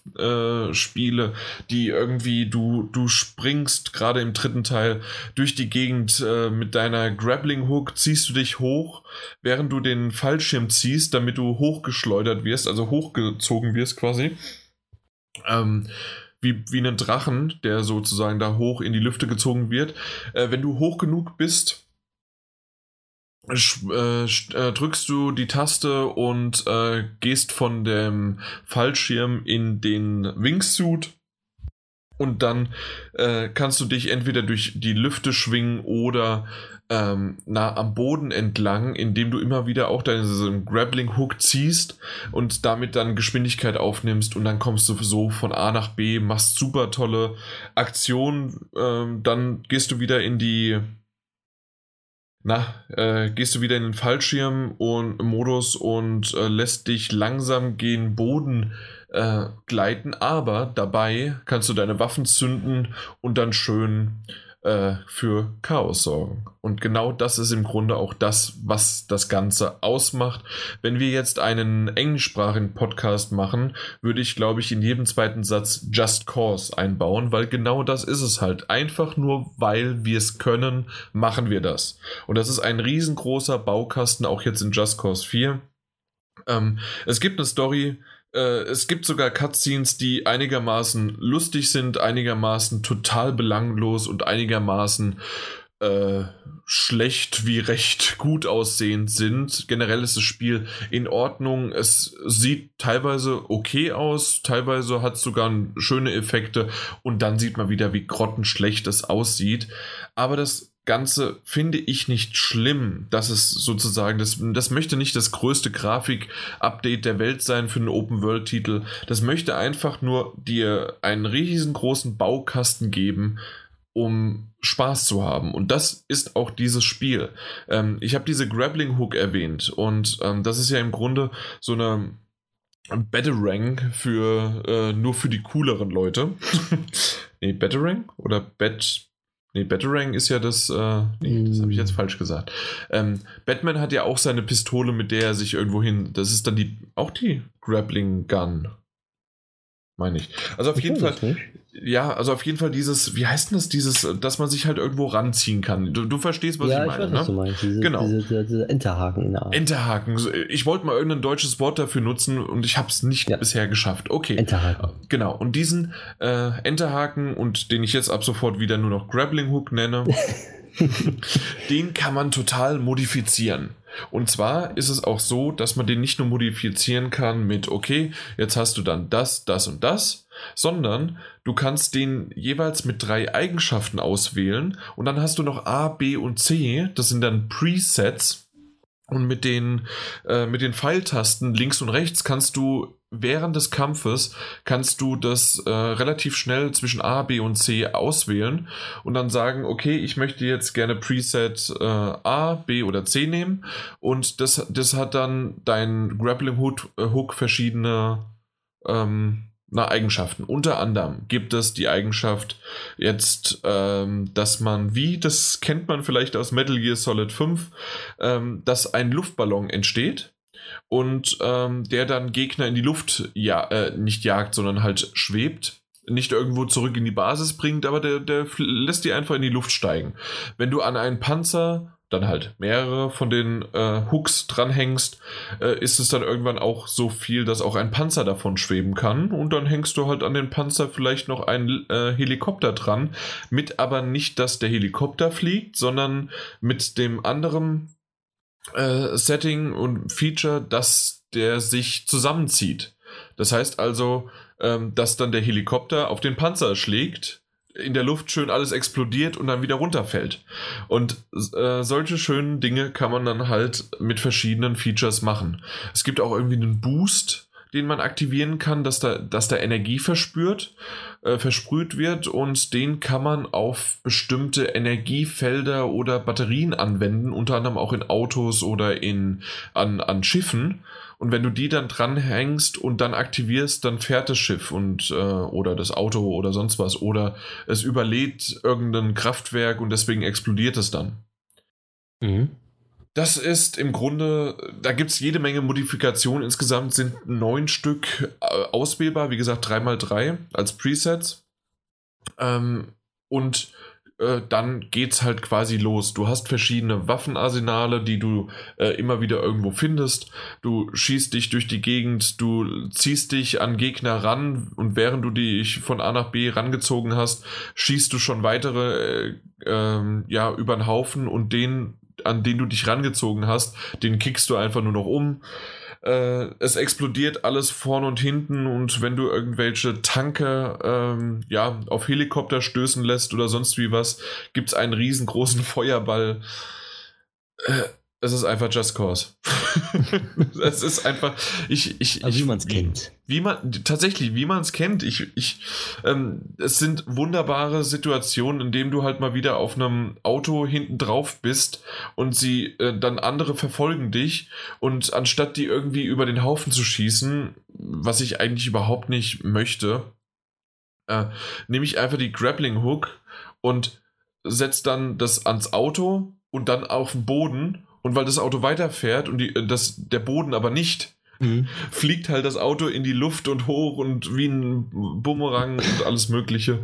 Spiele, die irgendwie du springst, gerade im 3. Teil, durch die Gegend mit deiner Grappling Hook ziehst du dich hoch, während du den Fallschirm ziehst, damit du hochgeschleudert wirst, also hochgezogen wirst quasi. Wie einen Drachen, der sozusagen da hoch in die Lüfte gezogen wird. Wenn du hoch genug bist, drückst du die Taste und gehst von dem Fallschirm in den Wingsuit und dann kannst du dich entweder durch die Lüfte schwingen oder am Boden entlang, indem du immer wieder auch deinen Grappling-Hook ziehst und damit dann Geschwindigkeit aufnimmst und dann kommst du so von A nach B, machst super tolle Aktionen, dann gehst du wieder in den Fallschirm und Modus und lässt dich langsam gen Boden gleiten, aber dabei kannst du deine Waffen zünden und dann schön für Chaos sorgen. Und genau das ist im Grunde auch das, was das Ganze ausmacht. Wenn wir jetzt einen englischsprachigen Podcast machen, würde ich, glaube ich, in jedem zweiten Satz Just Cause einbauen, weil genau das ist es halt. Einfach nur, weil wir es können, machen wir das. Und das ist ein riesengroßer Baukasten, auch jetzt in Just Cause 4. Es gibt eine Story, es gibt sogar Cutscenes, die einigermaßen lustig sind, einigermaßen total belanglos und einigermaßen schlecht wie recht gut aussehend sind. Generell ist das Spiel in Ordnung. Es sieht teilweise okay aus, teilweise hat es sogar schöne Effekte und dann sieht man wieder, wie grottenschlecht es aussieht. Aber das Ganze finde ich nicht schlimm, dass es sozusagen, das möchte nicht das größte Grafik-Update der Welt sein für einen Open-World-Titel. Das möchte einfach nur dir einen riesengroßen Baukasten geben, um Spaß zu haben. Und das ist auch dieses Spiel. Ich habe diese Grappling-Hook erwähnt und das ist ja im Grunde so eine Batarang nur für die cooleren Leute. Nee, Batarang oder Batarang ist ja das. Das habe ich jetzt falsch gesagt. Batman hat ja auch seine Pistole, mit der er sich irgendwo hin. Das ist dann die Grappling Gun, meine ich. Also auf jeden Fall. Ja, also auf jeden Fall dieses. Wie heißt denn das? Dieses, dass man sich halt irgendwo ranziehen kann. Du verstehst, was ich meine, ne? Genau. Diese Enterhaken in der Art. Enterhaken. Ich wollte mal irgendein deutsches Wort dafür nutzen und ich habe es nicht bisher geschafft. Okay. Enterhaken. Genau. Und diesen Enterhaken und den ich jetzt ab sofort wieder nur noch Grappling Hook nenne, den kann man total modifizieren. Und zwar ist es auch so, dass man den nicht nur modifizieren kann mit, okay, jetzt hast du dann das, das und das, sondern du kannst den jeweils mit 3 Eigenschaften auswählen und dann hast du noch A, B und C, das sind dann Presets Und mit den Pfeiltasten links und rechts kannst du während des Kampfes das relativ schnell zwischen A, B und C auswählen und dann sagen, okay, ich möchte jetzt gerne Preset A, B oder C nehmen, und das hat dann dein Grappling Hook verschiedene Eigenschaften. Unter anderem gibt es die Eigenschaft jetzt, dass man, wie, das kennt man vielleicht aus Metal Gear Solid 5, dass ein Luftballon entsteht und der dann Gegner in die Luft, nicht jagt, sondern halt schwebt. Nicht irgendwo zurück in die Basis bringt, aber der lässt die einfach in die Luft steigen. Wenn du an einen Panzer dann halt mehrere von den Hooks dranhängst, ist es dann irgendwann auch so viel, dass auch ein Panzer davon schweben kann, und dann hängst du halt an den Panzer vielleicht noch einen Helikopter dran, mit aber nicht, dass der Helikopter fliegt, sondern mit dem anderen Setting und Feature, dass der sich zusammenzieht. Das heißt also, dass dann der Helikopter auf den Panzer schlägt, in der Luft schön alles explodiert und dann wieder runterfällt. Und solche schönen Dinge kann man dann halt mit verschiedenen Features machen. Es gibt auch irgendwie einen Boost, den man aktivieren kann, dass da Energie versprüht wird, und den kann man auf bestimmte Energiefelder oder Batterien anwenden, unter anderem auch in Autos oder an Schiffen. Und wenn du die dann dranhängst und dann aktivierst, dann fährt das Schiff oder das Auto oder sonst was. Oder es überlädt irgendein Kraftwerk und deswegen explodiert es dann. Mhm. Das ist im Grunde, da gibt es jede Menge Modifikationen. Insgesamt sind 9 Stück auswählbar. Wie gesagt, 3x3 als Presets. Und dann geht's halt quasi los. Du hast verschiedene Waffenarsenale, die du immer wieder irgendwo findest. Du schießt dich durch die Gegend, du ziehst dich an Gegner ran, und während du dich von A nach B rangezogen hast, schießt du schon weitere über den Haufen, und den, an den du dich rangezogen hast, den kickst du einfach nur noch um. Es explodiert alles vorn und hinten, und wenn du irgendwelche Tanker auf Helikopter stößen lässt oder sonst wie was, gibt es einen riesengroßen Feuerball. Es ist einfach Just Cause. Es ist einfach... wie man es kennt. Wie man es kennt. Es sind wunderbare Situationen, in denen du halt mal wieder auf einem Auto hinten drauf bist und sie dann andere verfolgen dich, und anstatt die irgendwie über den Haufen zu schießen, was ich eigentlich überhaupt nicht möchte, nehme ich einfach die Grappling Hook und setze dann das ans Auto und dann auf den Boden. Und weil das Auto weiterfährt und der Boden aber nicht, fliegt halt das Auto in die Luft und hoch und wie ein Bumerang und alles Mögliche.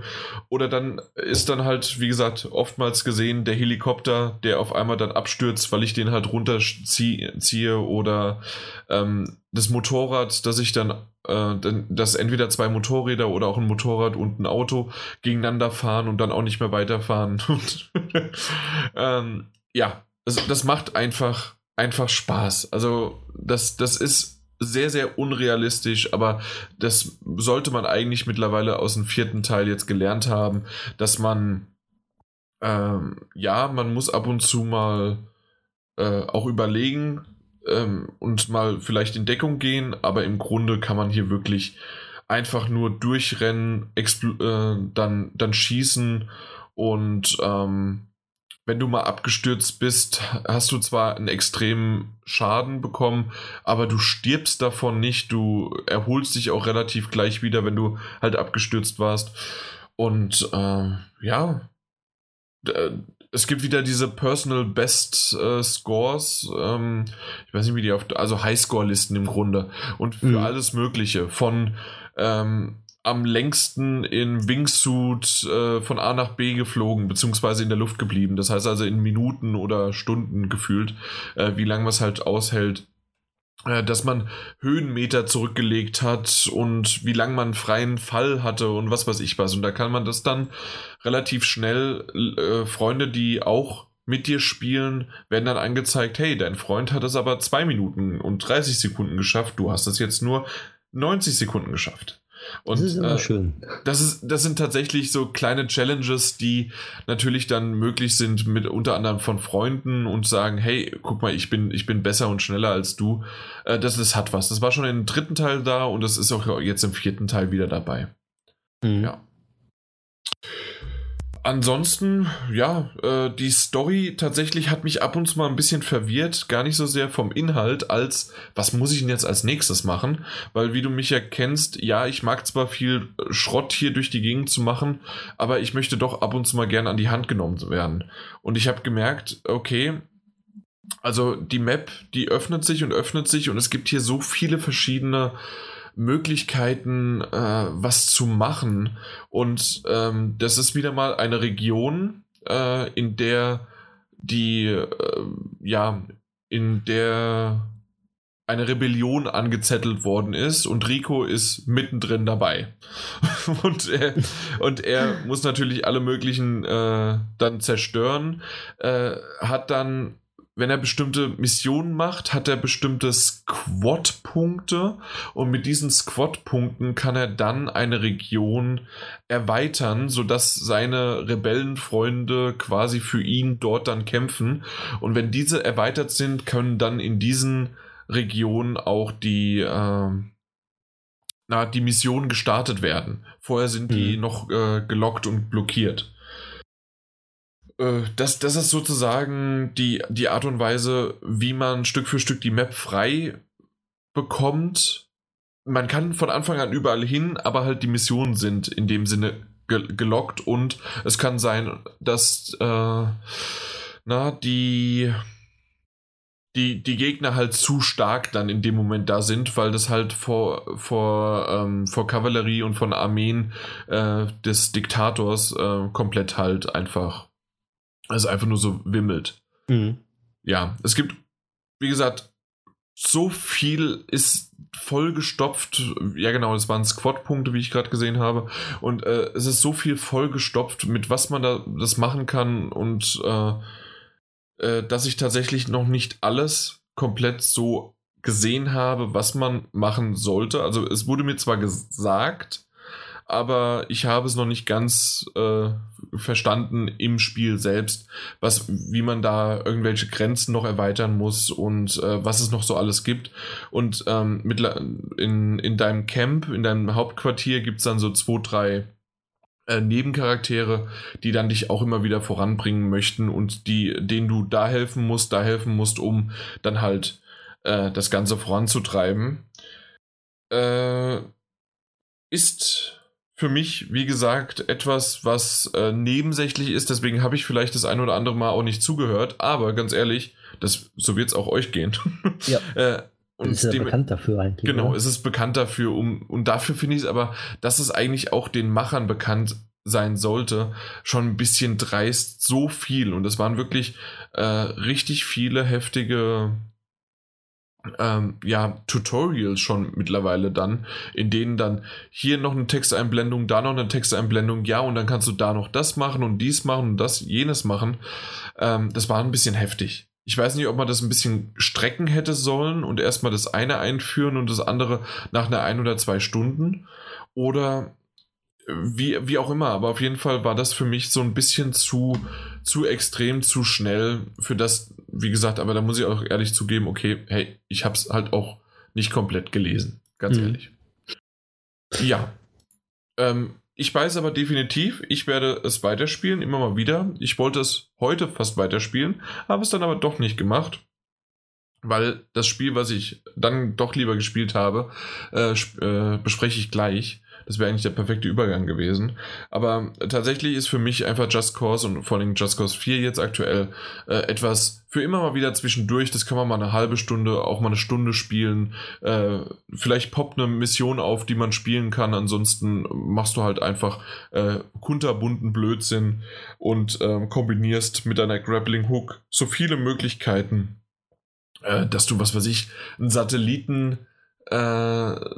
Oder dann ist dann halt, wie gesagt, oftmals gesehen, der Helikopter, der auf einmal dann abstürzt, weil ich den halt runterziehe, oder das Motorrad, dass ich dann, dass entweder 2 Motorräder oder auch ein Motorrad und ein Auto gegeneinander fahren und dann auch nicht mehr weiterfahren. Also das macht einfach Spaß. Also das ist sehr, sehr unrealistisch, aber das sollte man eigentlich mittlerweile aus dem 4. Teil jetzt gelernt haben, dass man man muss ab und zu mal auch überlegen und mal vielleicht in Deckung gehen, aber im Grunde kann man hier wirklich einfach nur durchrennen, dann schießen, und wenn du mal abgestürzt bist, hast du zwar einen extremen Schaden bekommen, aber du stirbst davon nicht. Du erholst dich auch relativ gleich wieder, wenn du halt abgestürzt warst. Und es gibt wieder diese Personal Best Scores. Ich weiß nicht, wie die also Highscore-Listen im Grunde. Und für alles Mögliche. Von am längsten in Wingsuit von A nach B geflogen, beziehungsweise in der Luft geblieben. Das heißt also in Minuten oder Stunden gefühlt, wie lange man es halt aushält. Dass man Höhenmeter zurückgelegt hat und wie lange man freien Fall hatte und was weiß ich was. Und da kann man das dann relativ schnell, Freunde, die auch mit dir spielen, werden dann angezeigt, hey, dein Freund hat es aber 2 Minuten und 30 Sekunden geschafft, du hast es jetzt nur 90 Sekunden geschafft. Und das ist immer schön. Das sind tatsächlich so kleine Challenges, die natürlich dann möglich sind mit unter anderem von Freunden und sagen, hey, guck mal, ich bin besser und schneller als du. Das hat was. Das war schon im dritten Teil da und das ist auch jetzt im vierten Teil wieder dabei. Mhm. Ja. Ansonsten, ja, die Story tatsächlich hat mich ab und zu mal ein bisschen verwirrt, gar nicht so sehr vom Inhalt als, was muss ich denn jetzt als nächstes machen? Weil wie du mich ja kennst, ja, ich mag zwar viel Schrott hier durch die Gegend zu machen, aber ich möchte doch ab und zu mal gerne an die Hand genommen werden. Und ich habe gemerkt, okay, also die Map, die öffnet sich und es gibt hier so viele verschiedene Möglichkeiten, was zu machen. Und das ist wieder mal eine Region, in der eine Rebellion angezettelt worden ist und Rico ist mittendrin dabei. und er muss natürlich alle möglichen dann zerstören, hat dann, wenn er bestimmte Missionen macht, hat er bestimmte Squad-Punkte und mit diesen Squad-Punkten kann er dann eine Region erweitern, sodass seine Rebellenfreunde quasi für ihn dort dann kämpfen und wenn diese erweitert sind, können dann in diesen Regionen auch die Missionen gestartet werden. Vorher sind die noch gelockt und blockiert. Das ist sozusagen die Art und Weise, wie man Stück für Stück die Map frei bekommt. Man kann von Anfang an überall hin, aber halt die Missionen sind in dem Sinne gelockt und es kann sein, dass die Gegner halt zu stark dann in dem Moment da sind, weil das halt vor Kavallerie und von Armeen des Diktators komplett halt einfach also einfach nur so wimmelt. Mhm. Ja, es gibt, wie gesagt, so viel ist vollgestopft. Ja genau, das waren Squad-Punkte, wie ich gerade gesehen habe. Und es ist so viel vollgestopft, mit was man da das machen kann und dass ich tatsächlich noch nicht alles komplett so gesehen habe, was man machen sollte. Also es wurde mir zwar gesagt, aber ich habe es noch nicht ganz verstanden im Spiel selbst, wie man da irgendwelche Grenzen noch erweitern muss und was es noch so alles gibt. Und in deinem Camp, in deinem Hauptquartier gibt es dann so 2-3 Nebencharaktere, die dann dich auch immer wieder voranbringen möchten und denen du da helfen musst, um dann halt das Ganze voranzutreiben. Ist für mich, wie gesagt, etwas, was nebensächlich ist, deswegen habe ich vielleicht das ein oder andere Mal auch nicht zugehört, aber ganz ehrlich, so wird es auch euch gehen. Ja. Und ist ja bekannt dafür eigentlich. Genau, oder? Es ist bekannt dafür. Und dafür finde ich es aber, dass es eigentlich auch den Machern bekannt sein sollte, schon ein bisschen dreist so viel. Und es waren wirklich richtig viele heftige Tutorials schon mittlerweile dann, in denen dann hier noch eine Texteinblendung, da noch eine Texteinblendung, ja, und dann kannst du da noch das machen und dies machen und das, jenes machen. Das war ein bisschen heftig. Ich weiß nicht, ob man das ein bisschen strecken hätte sollen und erstmal das eine einführen und das andere nach einer 1 oder 2 Stunden oder wie auch immer, aber auf jeden Fall war das für mich so ein bisschen zu extrem, zu schnell für das, wie gesagt, aber da muss ich auch ehrlich zugeben, okay, hey, ich hab's halt auch nicht komplett gelesen, ganz ehrlich. Ja. Ich weiß aber definitiv, ich werde es weiterspielen, immer mal wieder. Ich wollte es heute fast weiterspielen, habe es dann aber doch nicht gemacht, weil das Spiel, was ich dann doch lieber gespielt habe, bespreche ich gleich. Das wäre eigentlich der perfekte Übergang gewesen. Aber tatsächlich ist für mich einfach Just Cause und vor allem Just Cause 4 jetzt aktuell etwas für immer mal wieder zwischendurch. Das kann man mal eine halbe Stunde, auch mal eine Stunde spielen. Vielleicht poppt eine Mission auf, die man spielen kann. Ansonsten machst du halt einfach kunterbunten Blödsinn und kombinierst mit einer Grappling Hook so viele Möglichkeiten, dass du, was weiß ich, einen Satelliten... und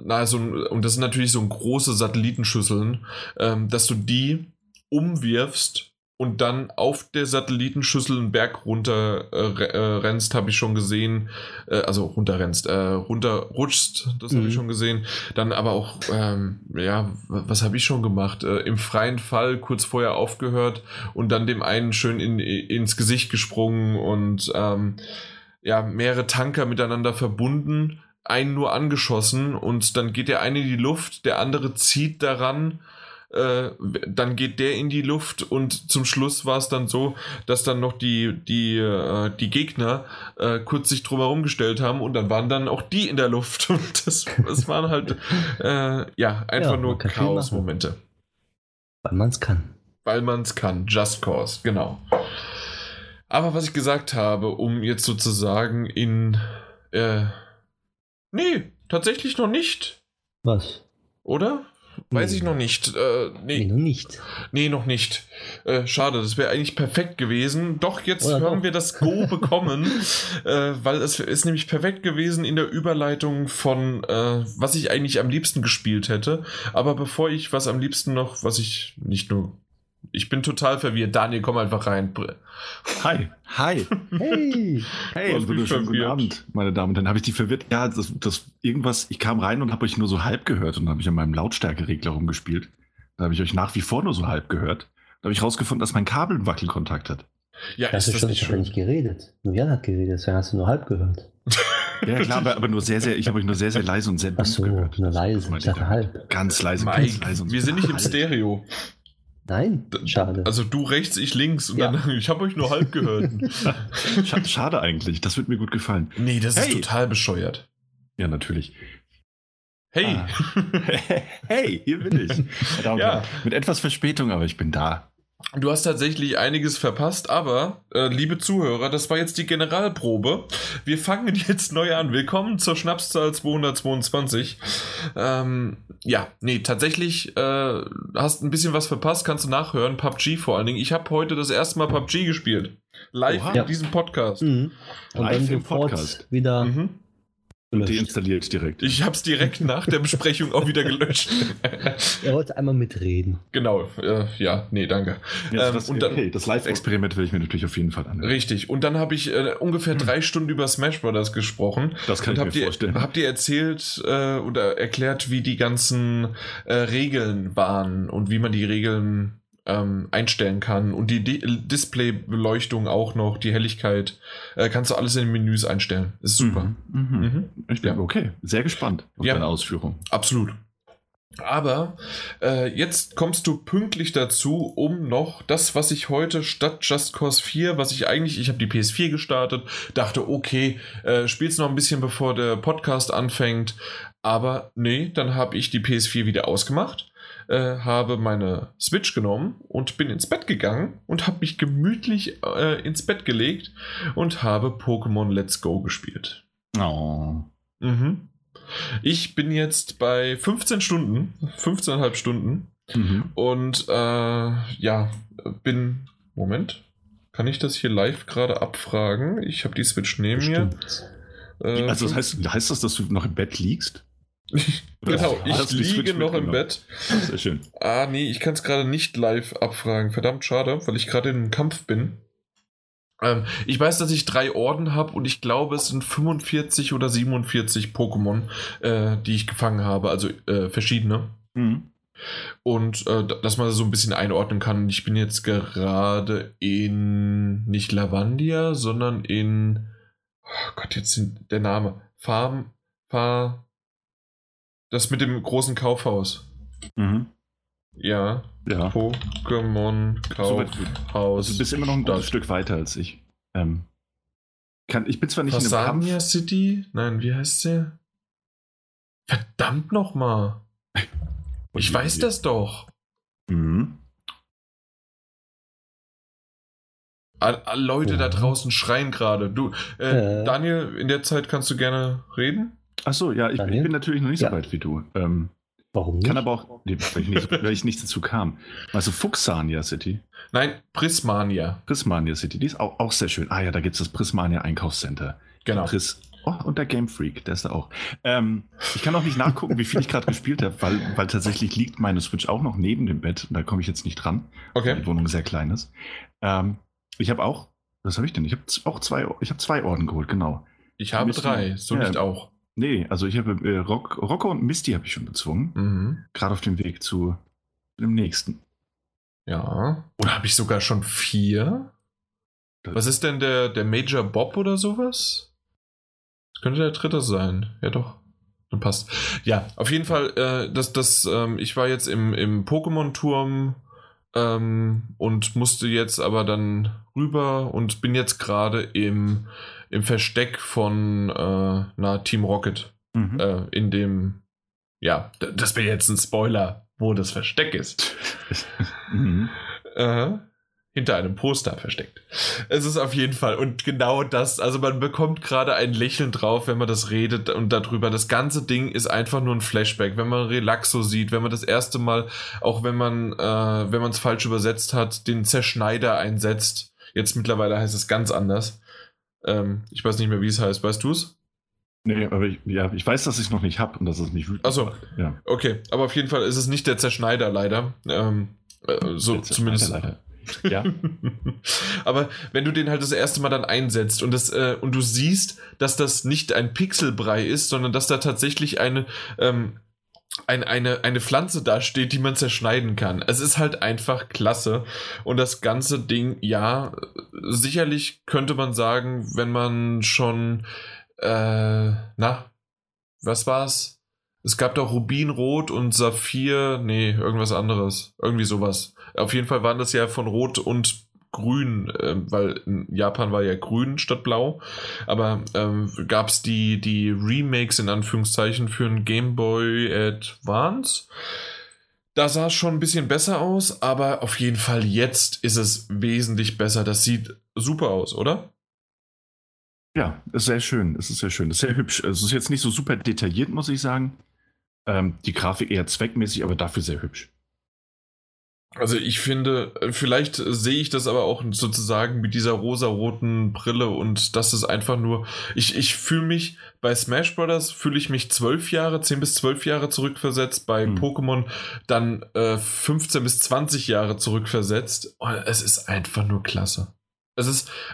das sind natürlich so große Satellitenschüsseln, dass du die umwirfst und dann auf der Satellitenschüssel einen Berg runter rennst, habe ich schon gesehen. Also runterrennst, runterrutschst, das habe ich schon gesehen. Dann aber auch, was habe ich schon gemacht? Im freien Fall kurz vorher aufgehört und dann dem einen schön ins Gesicht gesprungen und mehrere Tanker miteinander verbunden, einen nur angeschossen und dann geht der eine in die Luft, der andere zieht daran, dann geht der in die Luft und zum Schluss war es dann so, dass dann noch die Gegner kurz sich drumherum gestellt haben und dann waren dann auch die in der Luft und das waren halt nur Chaos-Momente. Weil man es kann. Just Cause, genau. Aber was ich gesagt habe, um jetzt sozusagen nee, tatsächlich noch nicht. Was? Oder? Weiß ich noch nicht. Nee, noch nicht. Schade, das wäre eigentlich perfekt gewesen. Doch, jetzt haben wir das Go bekommen, weil es ist nämlich perfekt gewesen in der Überleitung von, was ich eigentlich am liebsten gespielt hätte. Aber bevor ich was am liebsten noch, was ich nicht nur... Ich bin total verwirrt. Daniel, komm einfach rein. Hi. Hey, guten Abend, meine Damen und Herren. Habe ich dich verwirrt? Ja, ich kam rein und habe euch nur so halb gehört und dann habe ich an meinem Lautstärkeregler rumgespielt. Da habe ich euch nach wie vor nur so halb gehört. Da habe ich rausgefunden, dass mein Kabel einen Wackelkontakt hat. Ja, das ist schon nicht schön. Geredet. Nur Jan hat geredet, deswegen hast du nur halb gehört. Ja, klar, aber nur sehr, sehr. Ich habe euch nur sehr, sehr leise und sehr dumpf gehört. Nur leise, ich dachte halb. Ganz leise, ganz leise. Wir sind nicht im Stereo. Nein, schade. Also du rechts, ich links. Und dann, ich habe euch nur halb gehört. Schade eigentlich, das wird mir gut gefallen. Nee, das ist total bescheuert. Ja, natürlich. Hey! Hey, hier bin ich. Ja. Mit etwas Verspätung, aber ich bin da. Du hast tatsächlich einiges verpasst, aber, liebe Zuhörer, das war jetzt die Generalprobe. Wir fangen jetzt neu an. Willkommen zur Schnapszahl 222. Tatsächlich hast ein bisschen was verpasst, kannst du nachhören. PUBG vor allen Dingen. Ich habe heute das erste Mal PUBG gespielt. Live in diesem Podcast. Mhm. Und live dann im Podcast wieder... Mhm. Deinstalliert direkt. Ich habe es direkt nach der Besprechung auch wieder gelöscht. Er wollte einmal mitreden. Genau, danke. Ja, das Live-Experiment will ich mir natürlich auf jeden Fall anhören. Richtig, und dann habe ich ungefähr 3 Stunden über Smash Brothers gesprochen. Das kann ich mir vorstellen. Und habe dir erzählt oder erklärt, wie die ganzen Regeln waren und wie man die Regeln einstellen kann. Und die Displaybeleuchtung auch noch, die Helligkeit. Kannst du alles in den Menüs einstellen. Ist super. Ich bin okay. Sehr gespannt auf deine Ausführung. Absolut. Aber jetzt kommst du pünktlich dazu, um noch das, was ich heute statt Just Cause 4, was ich eigentlich, ich habe die PS4 gestartet, dachte, okay, spiel's noch ein bisschen, bevor der Podcast anfängt. Aber nee, dann habe ich die PS4 wieder ausgemacht. Habe meine Switch genommen und bin ins Bett gegangen und habe mich gemütlich ins Bett gelegt und habe Pokémon Let's Go gespielt. Oh. Mhm. Ich bin jetzt bei 15,5 Stunden und bin... Moment, kann ich das hier live gerade abfragen? Ich habe die Switch neben mir. Also heißt das, dass du noch im Bett liegst? Genau, ich liege noch im Bett. Sehr schön. Ah, nee, ich kann es gerade nicht live abfragen. Verdammt, schade, weil ich gerade in einem Kampf bin. Ich weiß, dass ich 3 Orden habe und ich glaube, es sind 45 oder 47 Pokémon, die ich gefangen habe. Also verschiedene. Mhm. Und dass man das so ein bisschen einordnen kann. Ich bin jetzt gerade in nicht Lavandia, sondern in... Oh Gott, jetzt sind der Name. Das mit dem großen Kaufhaus. Mhm. Ja. Pokémon Kaufhaus. Also du bist immer noch ein gutes Stück weiter als ich. Ich bin zwar nicht in einem Kampf. City? Nein, wie heißt sie? Verdammt nochmal. Ich weiß das doch. Mhm. Leute da draußen schreien gerade. Du, Daniel, in der Zeit kannst du gerne reden. Achso, ja, ich bin natürlich noch nicht so weit wie du. Warum nicht? Kann aber auch, weil ich nicht dazu kam. Also Fuchsania City. Nein, Prismania. Prismania City, die ist auch sehr schön. Ah ja, da gibt es das Prismania Einkaufscenter. Genau. Und der Game Freak, der ist da auch. Ich kann auch nicht nachgucken, wie viel ich gerade gespielt habe, weil tatsächlich liegt meine Switch auch noch neben dem Bett. Und da komme ich jetzt nicht dran, okay, weil die Wohnung sehr klein ist. Ich habe auch, was habe ich denn? Ich habe zwei Orden geholt, genau. Ich habe Misty, drei, so ja, nicht auch. Nee, also ich habe Rocco und Misty habe ich schon bezwungen. Mhm. Gerade auf dem Weg zu dem nächsten. Ja. Oder habe ich sogar schon vier? Was ist denn der Major Bob oder sowas? Das könnte der dritte sein. Ja doch, dann passt. Ja, auf jeden Fall, ich war jetzt im Pokémon-Turm und musste jetzt aber dann rüber und bin jetzt gerade im Versteck von Team Rocket. Mhm. In dem, ja, das wäre jetzt ein Spoiler, wo das Versteck ist. Mhm. Hinter einem Poster versteckt. Es ist auf jeden Fall, und genau das, also man bekommt gerade ein Lächeln drauf, wenn man das redet und darüber. Das ganze Ding ist einfach nur ein Flashback. Wenn man Relaxo sieht, wenn man das erste Mal, auch wenn man es falsch übersetzt hat, den Zerschneider einsetzt. Jetzt mittlerweile heißt es ganz anders. Ich weiß nicht mehr, wie es heißt. Weißt du es? Nee, aber ich weiß, dass ich es noch nicht habe und dass es nicht wütend. Achso, ja. Okay. Aber auf jeden Fall ist es nicht der Zerschneider, leider. So der Zerschneider zumindest. Leider. Ja. Aber wenn du den halt das erste Mal dann einsetzt und und du siehst, dass das nicht ein Pixelbrei ist, sondern dass da tatsächlich eine Pflanze dasteht, die man zerschneiden kann. Es ist halt einfach klasse. Und das ganze Ding, ja, sicherlich könnte man sagen, wenn man schon was war's? Es gab doch Rubinrot und Saphir, irgendwas anderes, irgendwie sowas. Auf jeden Fall waren das ja von Rot und Grün, weil in Japan war ja Grün statt Blau, aber gab es die Remakes in Anführungszeichen für einen Game Boy Advance. Da sah es schon ein bisschen besser aus, aber auf jeden Fall jetzt ist es wesentlich besser. Das sieht super aus, oder? Ja, ist sehr schön, es ist sehr schön, es ist sehr hübsch. Es ist jetzt nicht so super detailliert, muss ich sagen. Die Grafik eher zweckmäßig, aber dafür sehr hübsch. Also ich finde, vielleicht sehe ich das aber auch sozusagen mit dieser rosaroten Brille und das ist einfach nur, ich fühle mich, bei Smash Brothers fühle ich mich 10 bis 12 Jahre zurückversetzt, bei Pokémon dann 15 bis 20 Jahre zurückversetzt. Oh, es ist einfach nur klasse.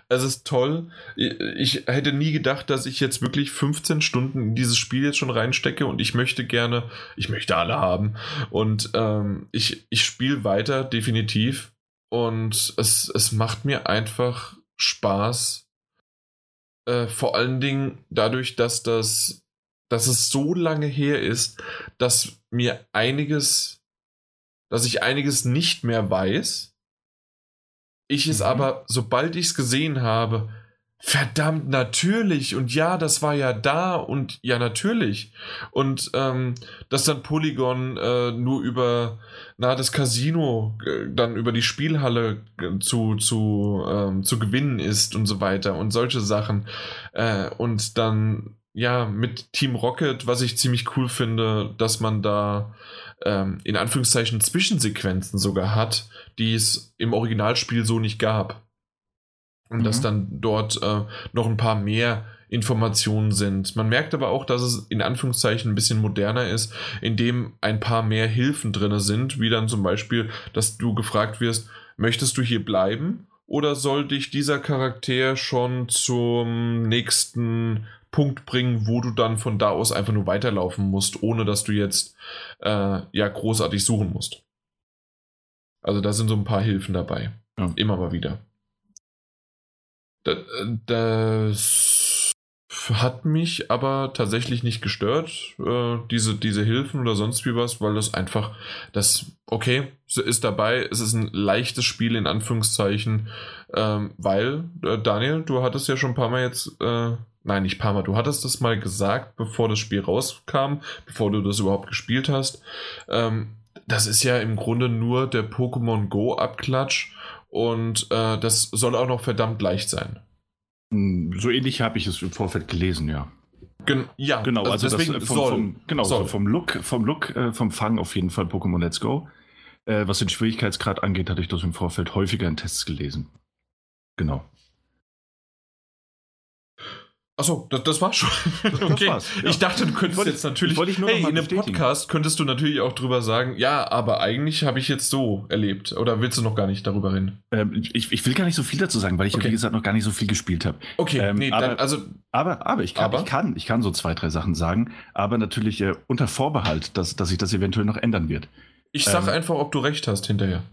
Es ist toll. Ich hätte nie gedacht, dass ich jetzt wirklich 15 Stunden in dieses Spiel jetzt schon reinstecke und ich möchte alle haben. Und ich spiele weiter, definitiv. Und es macht mir einfach Spaß. Vor allen Dingen dadurch, dass es so lange her ist, dass ich einiges nicht mehr weiß. Ich es aber, sobald ich es gesehen habe, verdammt natürlich und ja, das war ja da und ja, natürlich. Und dass dann Polygon nur über das Casino, dann über die Spielhalle zu gewinnen ist und so weiter und solche Sachen. Und dann, ja, mit Team Rocket, was ich ziemlich cool finde, dass man da in Anführungszeichen Zwischensequenzen sogar hat, die es im Originalspiel so nicht gab. Und dass dann dort noch ein paar mehr Informationen sind. Man merkt aber auch, dass es in Anführungszeichen ein bisschen moderner ist, indem ein paar mehr Hilfen drin sind, wie dann zum Beispiel, dass du gefragt wirst, möchtest du hier bleiben oder soll dich dieser Charakter schon zum nächsten Punkt bringen, wo du dann von da aus einfach nur weiterlaufen musst, ohne dass du jetzt großartig suchen musst. Also da sind so ein paar Hilfen dabei. Ja. Immer mal wieder. Das hat mich aber tatsächlich nicht gestört, diese Hilfen oder sonst wie was, weil das einfach, okay, ist dabei, es ist ein leichtes Spiel in Anführungszeichen, weil, Daniel, du hattest ja schon ein paar Mal jetzt du hattest das mal gesagt, bevor das Spiel rauskam, bevor du das überhaupt gespielt hast. Das ist ja im Grunde nur der Pokémon Go-Abklatsch und das soll auch noch verdammt leicht sein. So ähnlich habe ich es im Vorfeld gelesen, ja. Genau, also deswegen das vom Look, vom Fang auf jeden Fall Pokémon Let's Go. Was den Schwierigkeitsgrad angeht, hatte ich das im Vorfeld häufiger in Tests gelesen. Genau. Achso, das war's schon. Okay. Das war's, ja. Ich dachte, du könntest jetzt natürlich... in einem Podcast könntest du natürlich auch drüber sagen, ja, aber eigentlich habe ich jetzt so erlebt. Oder willst du noch gar nicht darüber reden? Ich will gar nicht so viel dazu sagen, weil ich, wie gesagt, noch gar nicht so viel gespielt habe. Okay, ich kann so 2, 3 Sachen sagen, aber natürlich unter Vorbehalt, dass sich das eventuell noch ändern wird. Ich sag einfach, ob du recht hast hinterher.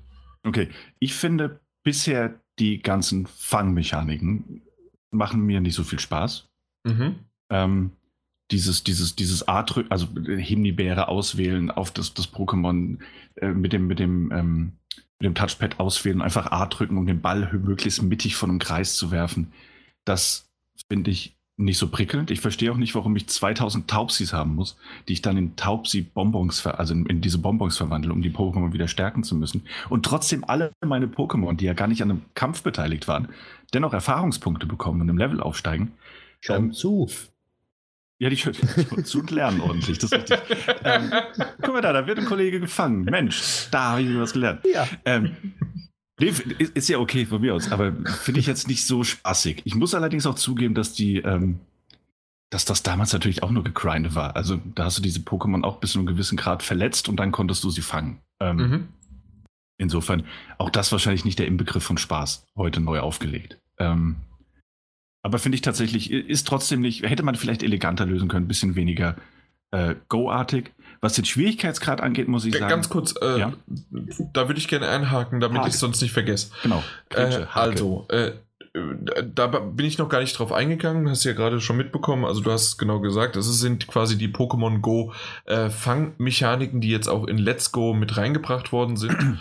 Okay, ich finde bisher die ganzen Fangmechaniken machen mir nicht so viel Spaß. Mhm. Dieses A-Drück, also Himbeere auswählen auf das Pokémon mit dem Touchpad auswählen, einfach A drücken, um den Ball möglichst mittig von einem Kreis zu werfen. Das finde ich nicht so prickelnd. Ich verstehe auch nicht, warum ich 2000 Taubsis haben muss, die ich dann in Taubsi-Bonbons, also in diese Bonbons verwandle, um die Pokémon wieder stärken zu müssen. Und trotzdem alle meine Pokémon, die ja gar nicht an einem Kampf beteiligt waren, dennoch Erfahrungspunkte bekommen und im Level aufsteigen. Schauen zu. Ja, die zu und lernen ordentlich, das ist richtig. Guck mal da wird ein Kollege gefangen. Mensch, da habe ich mir was gelernt. Ja. Ist ja okay von mir aus, aber finde ich jetzt nicht so spaßig. Ich muss allerdings auch zugeben, dass das damals natürlich auch nur gegrindet war. Also da hast du diese Pokémon auch bis zu einem gewissen Grad verletzt und dann konntest du sie fangen. Insofern auch das wahrscheinlich nicht der Inbegriff von Spaß, heute neu aufgelegt. Aber finde ich tatsächlich, ist trotzdem nicht, hätte man vielleicht eleganter lösen können, ein bisschen weniger Go-artig. Was den Schwierigkeitsgrad angeht, muss ich sagen. Ganz kurz, da würde ich gerne einhaken, damit ich es sonst nicht vergesse. Genau. Da bin ich noch gar nicht drauf eingegangen, hast ja gerade schon mitbekommen, also du hast es genau gesagt, es sind quasi die Pokémon Go Fangmechaniken, die jetzt auch in Let's Go mit reingebracht worden sind.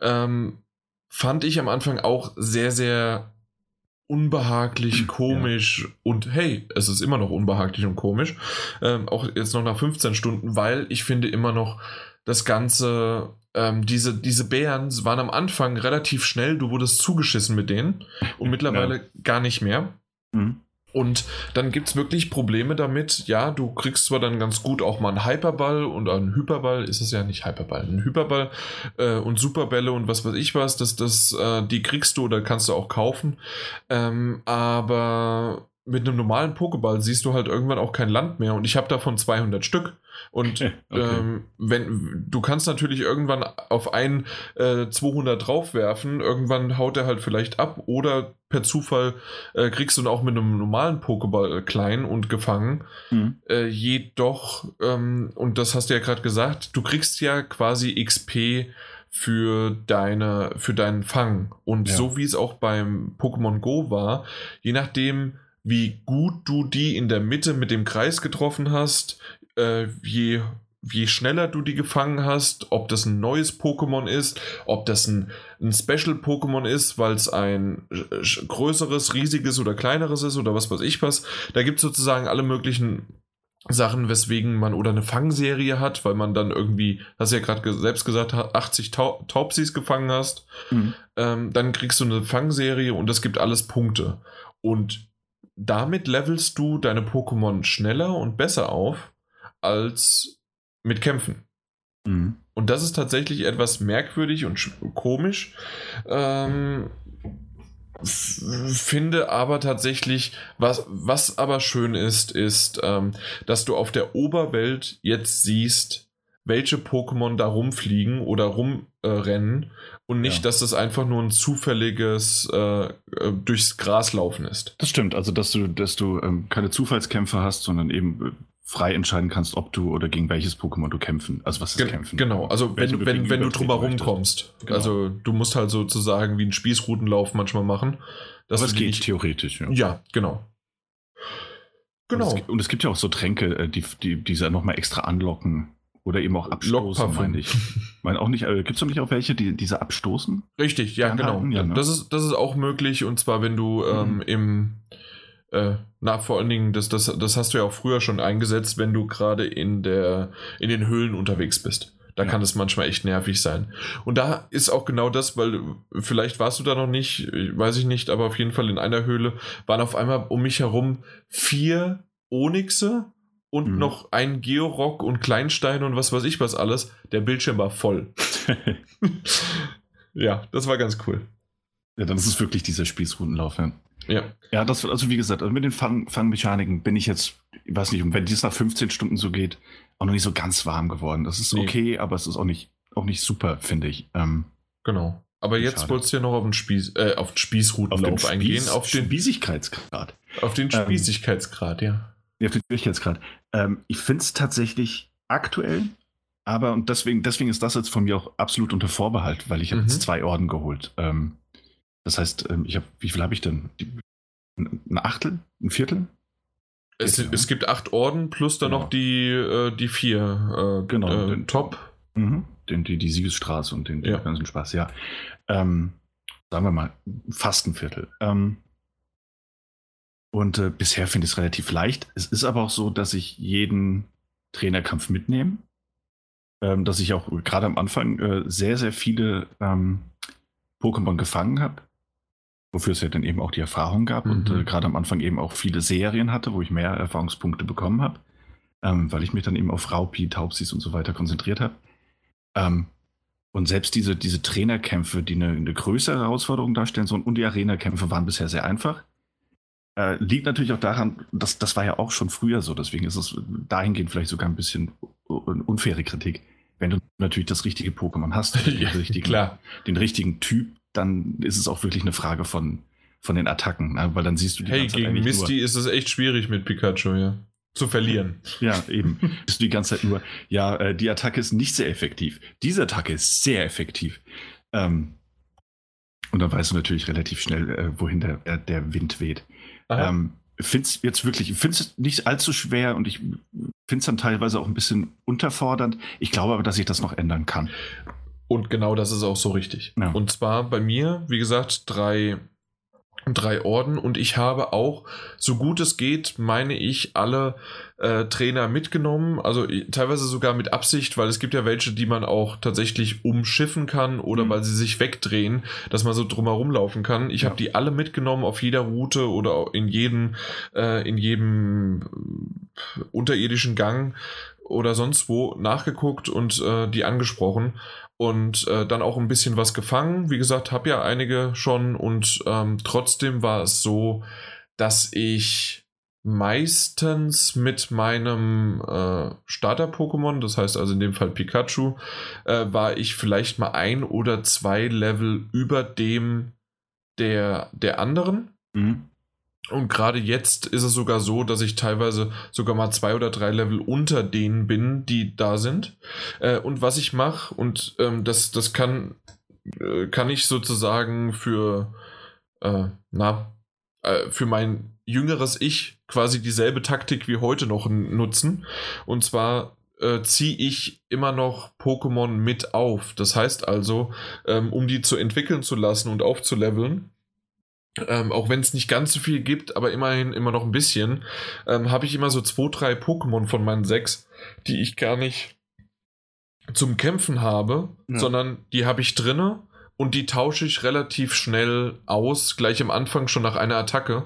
Fand ich am Anfang auch sehr, sehr unbehaglich, komisch und hey, es ist immer noch unbehaglich und komisch, auch jetzt noch nach 15 Stunden, weil ich finde immer noch das Ganze, diese Bären waren am Anfang relativ schnell, du wurdest zugeschissen mit denen und mittlerweile gar nicht mehr. Mhm. Und dann gibt es wirklich Probleme damit, ja, du kriegst zwar dann ganz gut auch mal einen Hyperball und einen Hyperball, ist es ja nicht Hyperball, einen Hyperball und Superbälle und was weiß ich was, die kriegst du oder kannst du auch kaufen, aber mit einem normalen Pokéball siehst du halt irgendwann auch kein Land mehr und ich habe davon 200 Stück. Und wenn du kannst natürlich irgendwann auf einen 200 draufwerfen, irgendwann haut er halt vielleicht ab oder per Zufall kriegst du ihn auch mit einem normalen Pokéball klein und gefangen. Mhm. Jedoch, und das hast du ja gerade gesagt, du kriegst ja quasi XP für deinen Fang. Und so wie es auch beim Pokémon Go war, je nachdem, wie gut du die in der Mitte mit dem Kreis getroffen hast, je schneller du die gefangen hast, ob das ein neues Pokémon ist, ob das ein Special-Pokémon ist, weil es ein größeres, riesiges oder kleineres ist oder was weiß ich was. Da gibt es sozusagen alle möglichen Sachen, weswegen man oder eine Fangserie hat, weil man dann irgendwie, hast du ja gerade selbst gesagt, 80 Taubsis gefangen hast. Mhm. Dann kriegst du eine Fangserie und das gibt alles Punkte. Und damit levelst du deine Pokémon schneller und besser auf als mit Kämpfen. Mhm. Und das ist tatsächlich etwas merkwürdig und komisch. Finde aber tatsächlich, was aber schön ist, dass du auf der Oberwelt jetzt siehst, welche Pokémon da rumfliegen oder rumrennen und nicht, dass das einfach nur ein zufälliges durchs Gras laufen ist. Das stimmt, also dass du keine Zufallskämpfe hast, sondern eben frei entscheiden kannst, ob du oder gegen welches Pokémon du kämpfen, also was ist kämpfen. Genau, also wenn du drumherum kommst. Genau. Also du musst halt sozusagen wie einen Spießrutenlauf manchmal machen. Aber es geht theoretisch. Ja, genau. Und es gibt ja auch so Tränke, die nochmal extra anlocken oder eben auch abstoßen, meine ich. Auch nicht, gibt es doch nicht auch welche, die diese abstoßen? Richtig, ja, genau. Haben, ja, ne? Das ist auch möglich und zwar, wenn du vor allen Dingen, das hast du ja auch früher schon eingesetzt, wenn du gerade in den Höhlen unterwegs bist. Da kann es manchmal echt nervig sein. Und da ist auch genau das, weil vielleicht warst du da noch nicht, weiß ich nicht, aber auf jeden Fall in einer Höhle waren auf einmal um mich herum 4 Onyxe und noch ein Georock und Kleinstein und was weiß ich was alles. Der Bildschirm war voll. Ja, das war ganz cool. Ja, dann ist es wirklich dieser Spießrutenlauf, ja. Ja, das, also wie gesagt, mit den Fun-Mechaniken bin ich jetzt, ich weiß nicht, und wenn dies nach 15 Stunden so geht, auch noch nicht so ganz warm geworden. Das ist okay, aber es ist auch nicht super, finde ich. Genau. Aber jetzt wolltest du ja noch auf den Spießrutenlauf eingehen. Auf den Spießigkeitsgrad. Auf den Spießigkeitsgrad, Ja, auf den Spießigkeitsgrad. Ich finde es tatsächlich aktuell, aber und deswegen ist das jetzt von mir auch absolut unter Vorbehalt, weil ich habe jetzt 2 Orden geholt. Das heißt, ich habe, wie viel habe ich denn? Ein Achtel? Ein Viertel? Es gibt 8 Orden plus dann noch die 4 den Top. Mhm. Die Siegesstraße und den ganzen Spaß, sagen wir mal, fast ein Viertel. Bisher finde ich es relativ leicht. Es ist aber auch so, dass ich jeden Trainerkampf mitnehme. Dass ich auch gerade am Anfang sehr, sehr viele Pokémon gefangen habe. Wofür es ja dann eben auch die Erfahrung gab und gerade am Anfang eben auch viele Serien hatte, wo ich mehr Erfahrungspunkte bekommen habe, weil ich mich dann eben auf Raupi, Taubsis und so weiter konzentriert habe. Und selbst diese Trainerkämpfe, die eine größere Herausforderung darstellen sollen, und die Arena-Kämpfe waren bisher sehr einfach. Liegt natürlich auch daran, dass das war ja auch schon früher so, deswegen ist es dahingehend vielleicht sogar ein bisschen unfaire Kritik, wenn du natürlich das richtige Pokémon hast, den richtigen Typ, dann ist es auch wirklich eine Frage von den Attacken, ne? Weil dann siehst du die ganze Zeit gegen Misty ist es echt schwierig mit Pikachu, zu verlieren. Ja, eben. Bist du die ganze Zeit nur, die Attacke ist nicht sehr effektiv. Diese Attacke ist sehr effektiv. Und dann weißt du natürlich relativ schnell, wohin der Wind weht. Find's nicht allzu schwer und ich find's dann teilweise auch ein bisschen unterfordernd. Ich glaube aber, dass ich das noch ändern kann. Und genau das ist auch so richtig. Ja. Und zwar bei mir, wie gesagt, 3 Orden, und ich habe auch, so gut es geht, meine ich, alle Trainer mitgenommen, also teilweise sogar mit Absicht, weil es gibt ja welche, die man auch tatsächlich umschiffen kann oder weil sie sich wegdrehen, dass man so drumherum laufen kann. Ich habe die alle mitgenommen auf jeder Route oder in jedem unterirdischen Gang oder sonst wo nachgeguckt und die angesprochen. Und dann auch ein bisschen was gefangen. Wie gesagt, habe ja einige schon. Und trotzdem war es so, dass ich meistens mit meinem Starter-Pokémon, das heißt also in dem Fall Pikachu, war ich vielleicht mal 1 oder 2 Level über dem der anderen. Mhm. Und gerade jetzt ist es sogar so, dass ich teilweise sogar mal 2 oder 3 Level unter denen bin, die da sind. Und was ich mache, und das kann ich sozusagen für mein jüngeres Ich quasi dieselbe Taktik wie heute noch nutzen. Und zwar ziehe ich immer noch Pokémon mit auf. Das heißt also, um die zu entwickeln zu lassen und aufzuleveln, auch wenn es nicht ganz so viel gibt, aber immerhin immer noch ein bisschen, habe ich immer so 2, 3 Pokémon von meinen 6, die ich gar nicht zum Kämpfen habe, sondern die habe ich drinne und die tausche ich relativ schnell aus, gleich am Anfang schon nach einer Attacke,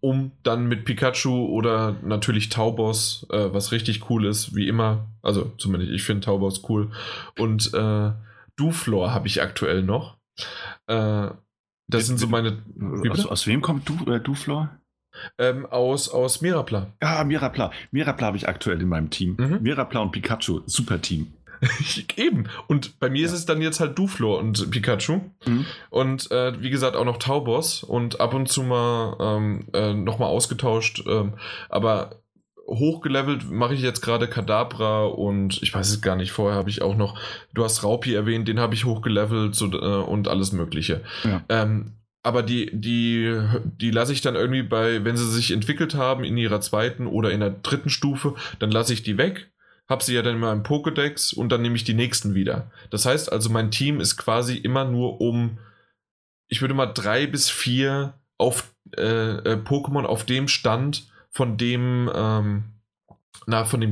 um dann mit Pikachu oder natürlich Taubos, was richtig cool ist, wie immer, also zumindest ich finde Taubos cool, und Duflor habe ich aktuell noch, das sind so meine... Aus wem kommt Duflor? Aus Mirapla. Ah, Mirapla. Mirapla habe ich aktuell in meinem Team. Mhm. Mirapla und Pikachu, super Team. Eben. Und bei mir ist es dann jetzt halt Duflor und Pikachu. Mhm. Und wie gesagt auch noch Taubos und ab und zu mal nochmal ausgetauscht. Aber hochgelevelt mache ich jetzt gerade Kadabra und ich weiß es gar nicht, vorher habe ich auch noch, du hast Raupi erwähnt, den habe ich hochgelevelt und alles mögliche. Ja. Aber die lasse ich dann irgendwie bei, wenn sie sich entwickelt haben, in ihrer 2. oder in der 3. Stufe, dann lasse ich die weg, habe sie ja dann immer im Pokédex und dann nehme ich die nächsten wieder. Das heißt also, mein Team ist quasi immer nur um, ich würde mal 3 bis 4 auf Pokémon auf dem Stand von dem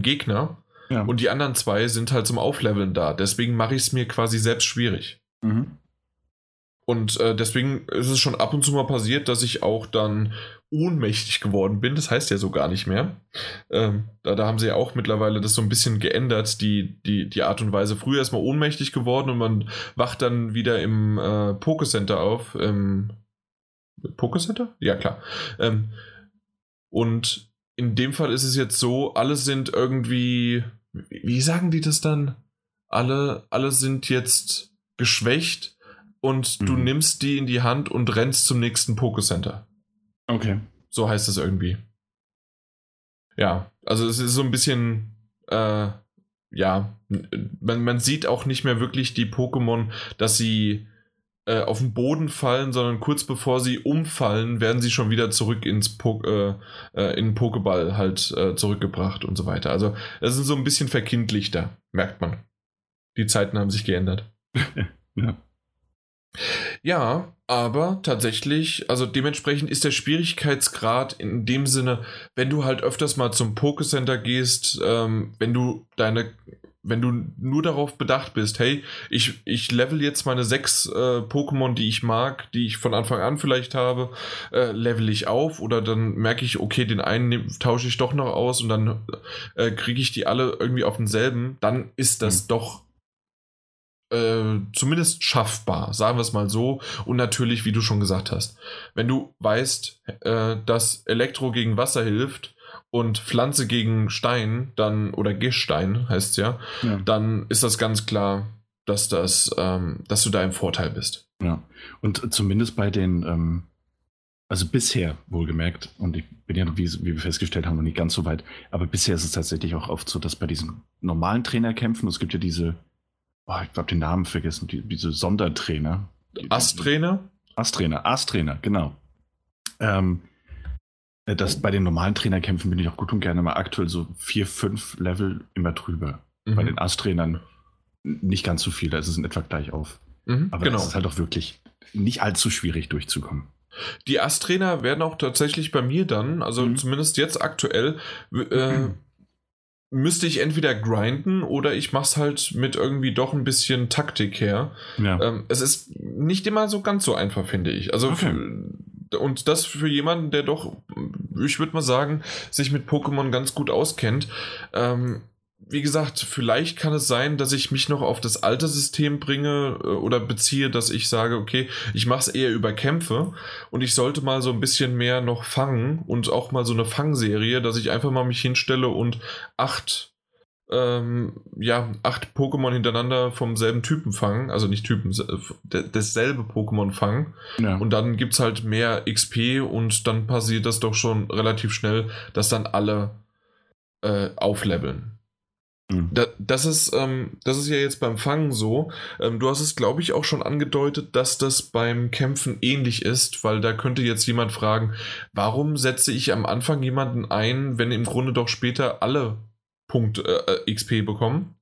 Gegner. Ja. Und die anderen 2 sind halt zum Aufleveln da. Deswegen mache ich es mir quasi selbst schwierig. Mhm. Und deswegen ist es schon ab und zu mal passiert, dass ich auch dann ohnmächtig geworden bin. Das heißt ja so gar nicht mehr. Da haben sie ja auch mittlerweile das so ein bisschen geändert, die Art und Weise. Früher ist man ohnmächtig geworden und man wacht dann wieder im Pokécenter auf, im Pokécenter? Ja, klar. Und in dem Fall ist es jetzt so, alle sind irgendwie, wie sagen die das dann? Alle sind jetzt geschwächt und du nimmst die in die Hand und rennst zum nächsten Pokécenter. Okay. So heißt das irgendwie. Ja, also es ist so ein bisschen, man sieht auch nicht mehr wirklich die Pokémon, dass sie auf den Boden fallen, sondern kurz bevor sie umfallen, werden sie schon wieder zurück in den Pokéball halt zurückgebracht und so weiter. Also es ist so ein bisschen verkindlichter, merkt man. Die Zeiten haben sich geändert. Ja. Ja, aber tatsächlich, also dementsprechend ist der Schwierigkeitsgrad in dem Sinne, wenn du halt öfters mal zum Pokécenter gehst, wenn du nur darauf bedacht bist, hey, ich level jetzt meine 6 Pokémon, die ich mag, die ich von Anfang an vielleicht habe, level ich auf oder dann merke ich, okay, den einen tausche ich doch noch aus und dann kriege ich die alle irgendwie auf denselben, dann ist das doch zumindest schaffbar, sagen wir es mal so. Und natürlich, wie du schon gesagt hast, wenn du weißt, dass Elektro gegen Wasser hilft, und Pflanze gegen Stein, dann, oder Gestein heißt es ja, dann ist das ganz klar, dass du da im Vorteil bist. Ja, und zumindest bei den, also bisher wohlgemerkt, und ich bin ja, wie wir festgestellt haben, noch nicht ganz so weit, aber bisher ist es tatsächlich auch oft so, dass bei diesen normalen Trainerkämpfen, es gibt ja diese, ich habe den Namen vergessen, diese Sondertrainer. Ast-Trainer, genau. Dass bei den normalen Trainerkämpfen bin ich auch gut und gerne mal aktuell so 4-5 Level immer drüber. Bei den Ast-Trainern nicht ganz so viel, da ist es in etwa gleich auf. Aber es ist halt auch wirklich nicht allzu schwierig durchzukommen. Die Ast-Trainer werden auch tatsächlich bei mir dann, also zumindest jetzt aktuell, müsste ich entweder grinden oder ich mach's halt mit irgendwie doch ein bisschen Taktik her. Ja. Es ist nicht immer so ganz so einfach, finde ich. Also und das für jemanden, der doch, ich würde mal sagen, sich mit Pokémon ganz gut auskennt. Wie gesagt, vielleicht kann es sein, dass ich mich noch auf das alte System bringe oder beziehe, dass ich sage, okay, ich mache es eher über Kämpfe und ich sollte mal so ein bisschen mehr noch fangen und auch mal so eine Fangserie, dass ich einfach mal mich hinstelle und 8 Pokémon hintereinander vom selben Typen fangen, also nicht Typen, dasselbe Pokémon fangen und dann gibt's halt mehr XP und dann passiert das doch schon relativ schnell, dass dann alle aufleveln. Das ist ja jetzt beim Fangen so. Du hast es, glaube ich, auch schon angedeutet, dass das beim Kämpfen ähnlich ist, weil da könnte jetzt jemand fragen, warum setze ich am Anfang jemanden ein, wenn im Grunde doch später alle XP bekommen.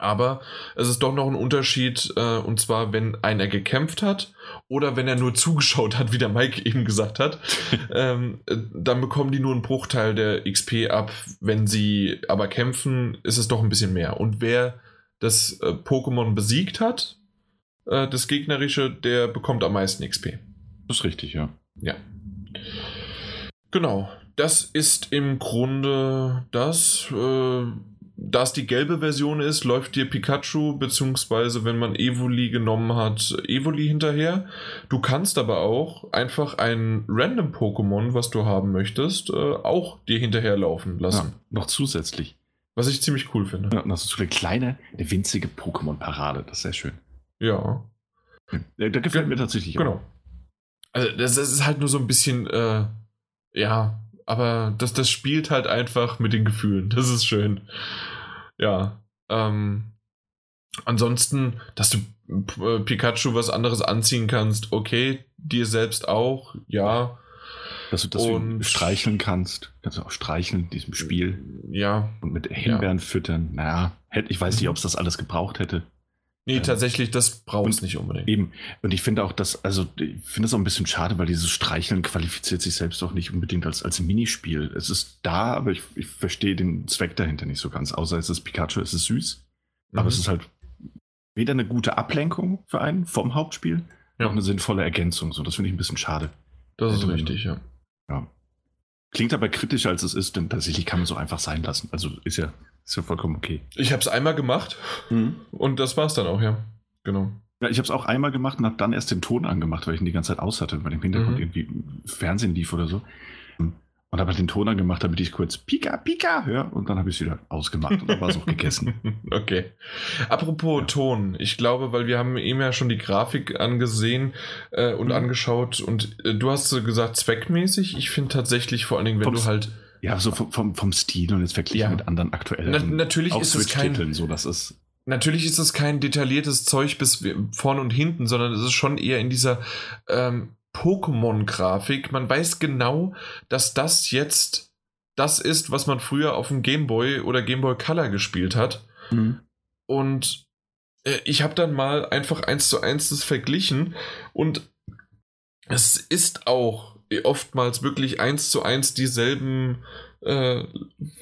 Aber es ist doch noch ein Unterschied, und zwar, wenn einer gekämpft hat oder wenn er nur zugeschaut hat, wie der Mike eben gesagt hat, dann bekommen die nur einen Bruchteil der XP ab. Wenn sie aber kämpfen, ist es doch ein bisschen mehr. Und wer das Pokémon besiegt hat, das gegnerische, der bekommt am meisten XP. Das ist richtig, ja. Ja. Genau. Das ist im Grunde das. Da es die gelbe Version ist, läuft dir Pikachu, beziehungsweise wenn man Evoli genommen hat, Evoli hinterher. Du kannst aber auch einfach ein random Pokémon, was du haben möchtest, auch dir hinterherlaufen lassen. Ja, noch zusätzlich. Was ich ziemlich cool finde. Ja, noch so eine kleine, eine winzige Pokémon-Parade. Das ist sehr schön. Ja. Ja, da gefällt mir tatsächlich auch. Genau. Also das ist halt nur so ein bisschen, aber das spielt halt einfach mit den Gefühlen. Das ist schön. Ja. Ansonsten, dass du Pikachu was anderes anziehen kannst, okay, dir selbst auch, ja. Dass du das streicheln kannst. Kannst du auch streicheln in diesem Spiel. Ja. Und mit Himbeeren füttern. Naja, ich weiß nicht, ob es das alles gebraucht hätte. Nee, tatsächlich, das braucht es nicht unbedingt. Eben. Und ich finde auch, ich finde es auch ein bisschen schade, weil dieses Streicheln qualifiziert sich selbst auch nicht unbedingt als Minispiel. Es ist da, aber ich verstehe den Zweck dahinter nicht so ganz. Außer es ist Pikachu, es ist süß. Aber es ist halt weder eine gute Ablenkung für einen vom Hauptspiel, noch eine sinnvolle Ergänzung. So, das finde ich ein bisschen schade. Das ist richtig, ja. Klingt aber kritischer, als es ist, denn tatsächlich kann man so einfach sein lassen. Also ist ja vollkommen okay. Ich habe es einmal gemacht und das war's dann auch, ja. Genau. Ja, ich habe es auch einmal gemacht und habe dann erst den Ton angemacht, weil ich ihn die ganze Zeit aus hatte, weil im Hintergrund irgendwie Fernsehen lief oder so. Und habe halt den Ton angemacht, damit ich kurz Pika, Pika höre und dann habe ich es wieder ausgemacht und dann war es auch gegessen. Okay. Apropos Ton. Ich glaube, weil wir haben eben ja schon die Grafik angesehen und angeschaut und du hast so gesagt, zweckmäßig. Ich finde tatsächlich vor allen Dingen, wenn du halt... Ja, so vom Stil und jetzt verglichen mit anderen aktuellen natürlich ist es kein... so das ist. Natürlich ist es kein detailliertes Zeug bis vorne und hinten, sondern es ist schon eher in dieser... Pokémon-Grafik. Man weiß genau, dass das jetzt das ist, was man früher auf dem Game Boy oder Game Boy Color gespielt hat. Und ich habe dann mal einfach 1:1 das verglichen und es ist auch oftmals wirklich 1:1 dieselben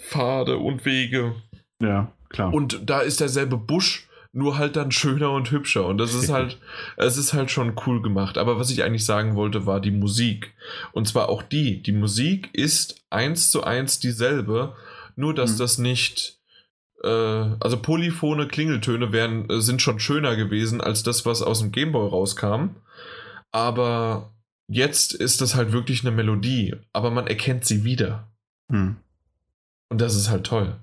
Pfade und Wege. Ja, klar. Und da ist derselbe Busch, nur halt dann schöner und hübscher und das ist halt, es ist halt schon cool gemacht. Aber was ich eigentlich sagen wollte, war die Musik. Und zwar auch die Musik ist 1:1 dieselbe, nur dass das nicht, also polyphone Klingeltöne sind schon schöner gewesen als das, was aus dem Gameboy rauskam. Aber jetzt ist das halt wirklich eine Melodie, aber man erkennt sie wieder. Und das ist halt toll.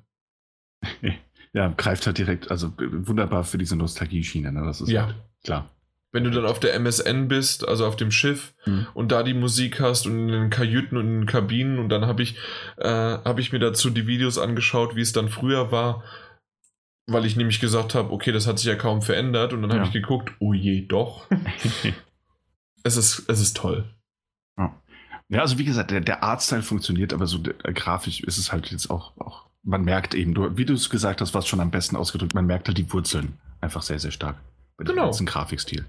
Ja, greift halt direkt, also wunderbar für diese Nostalgie-Schiene, ne? Das ist halt klar. Wenn du dann auf der MSN bist, also auf dem Schiff und da die Musik hast und in den Kajüten und in den Kabinen und dann hab ich mir dazu die Videos angeschaut, wie es dann früher war, weil ich nämlich gesagt habe, okay, das hat sich ja kaum verändert und dann habe ich geguckt, oh je, doch. Es ist toll. Ja, also wie gesagt, der Artstyle funktioniert, aber so grafisch ist es halt jetzt auch man merkt eben, wie du es gesagt hast, war es schon am besten ausgedrückt, man merkt halt die Wurzeln einfach sehr, sehr stark. Mit dem ganzen Grafikstil.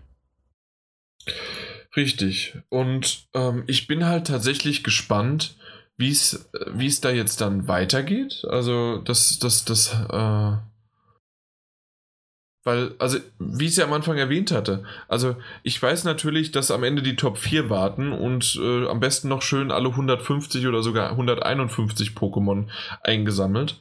Richtig. Und ich bin halt tatsächlich gespannt, wie es da jetzt dann weitergeht. Also weil, also wie ich es ja am Anfang erwähnt hatte, also ich weiß natürlich, dass am Ende die Top 4 warten und am besten noch schön alle 150 oder sogar 151 Pokémon eingesammelt.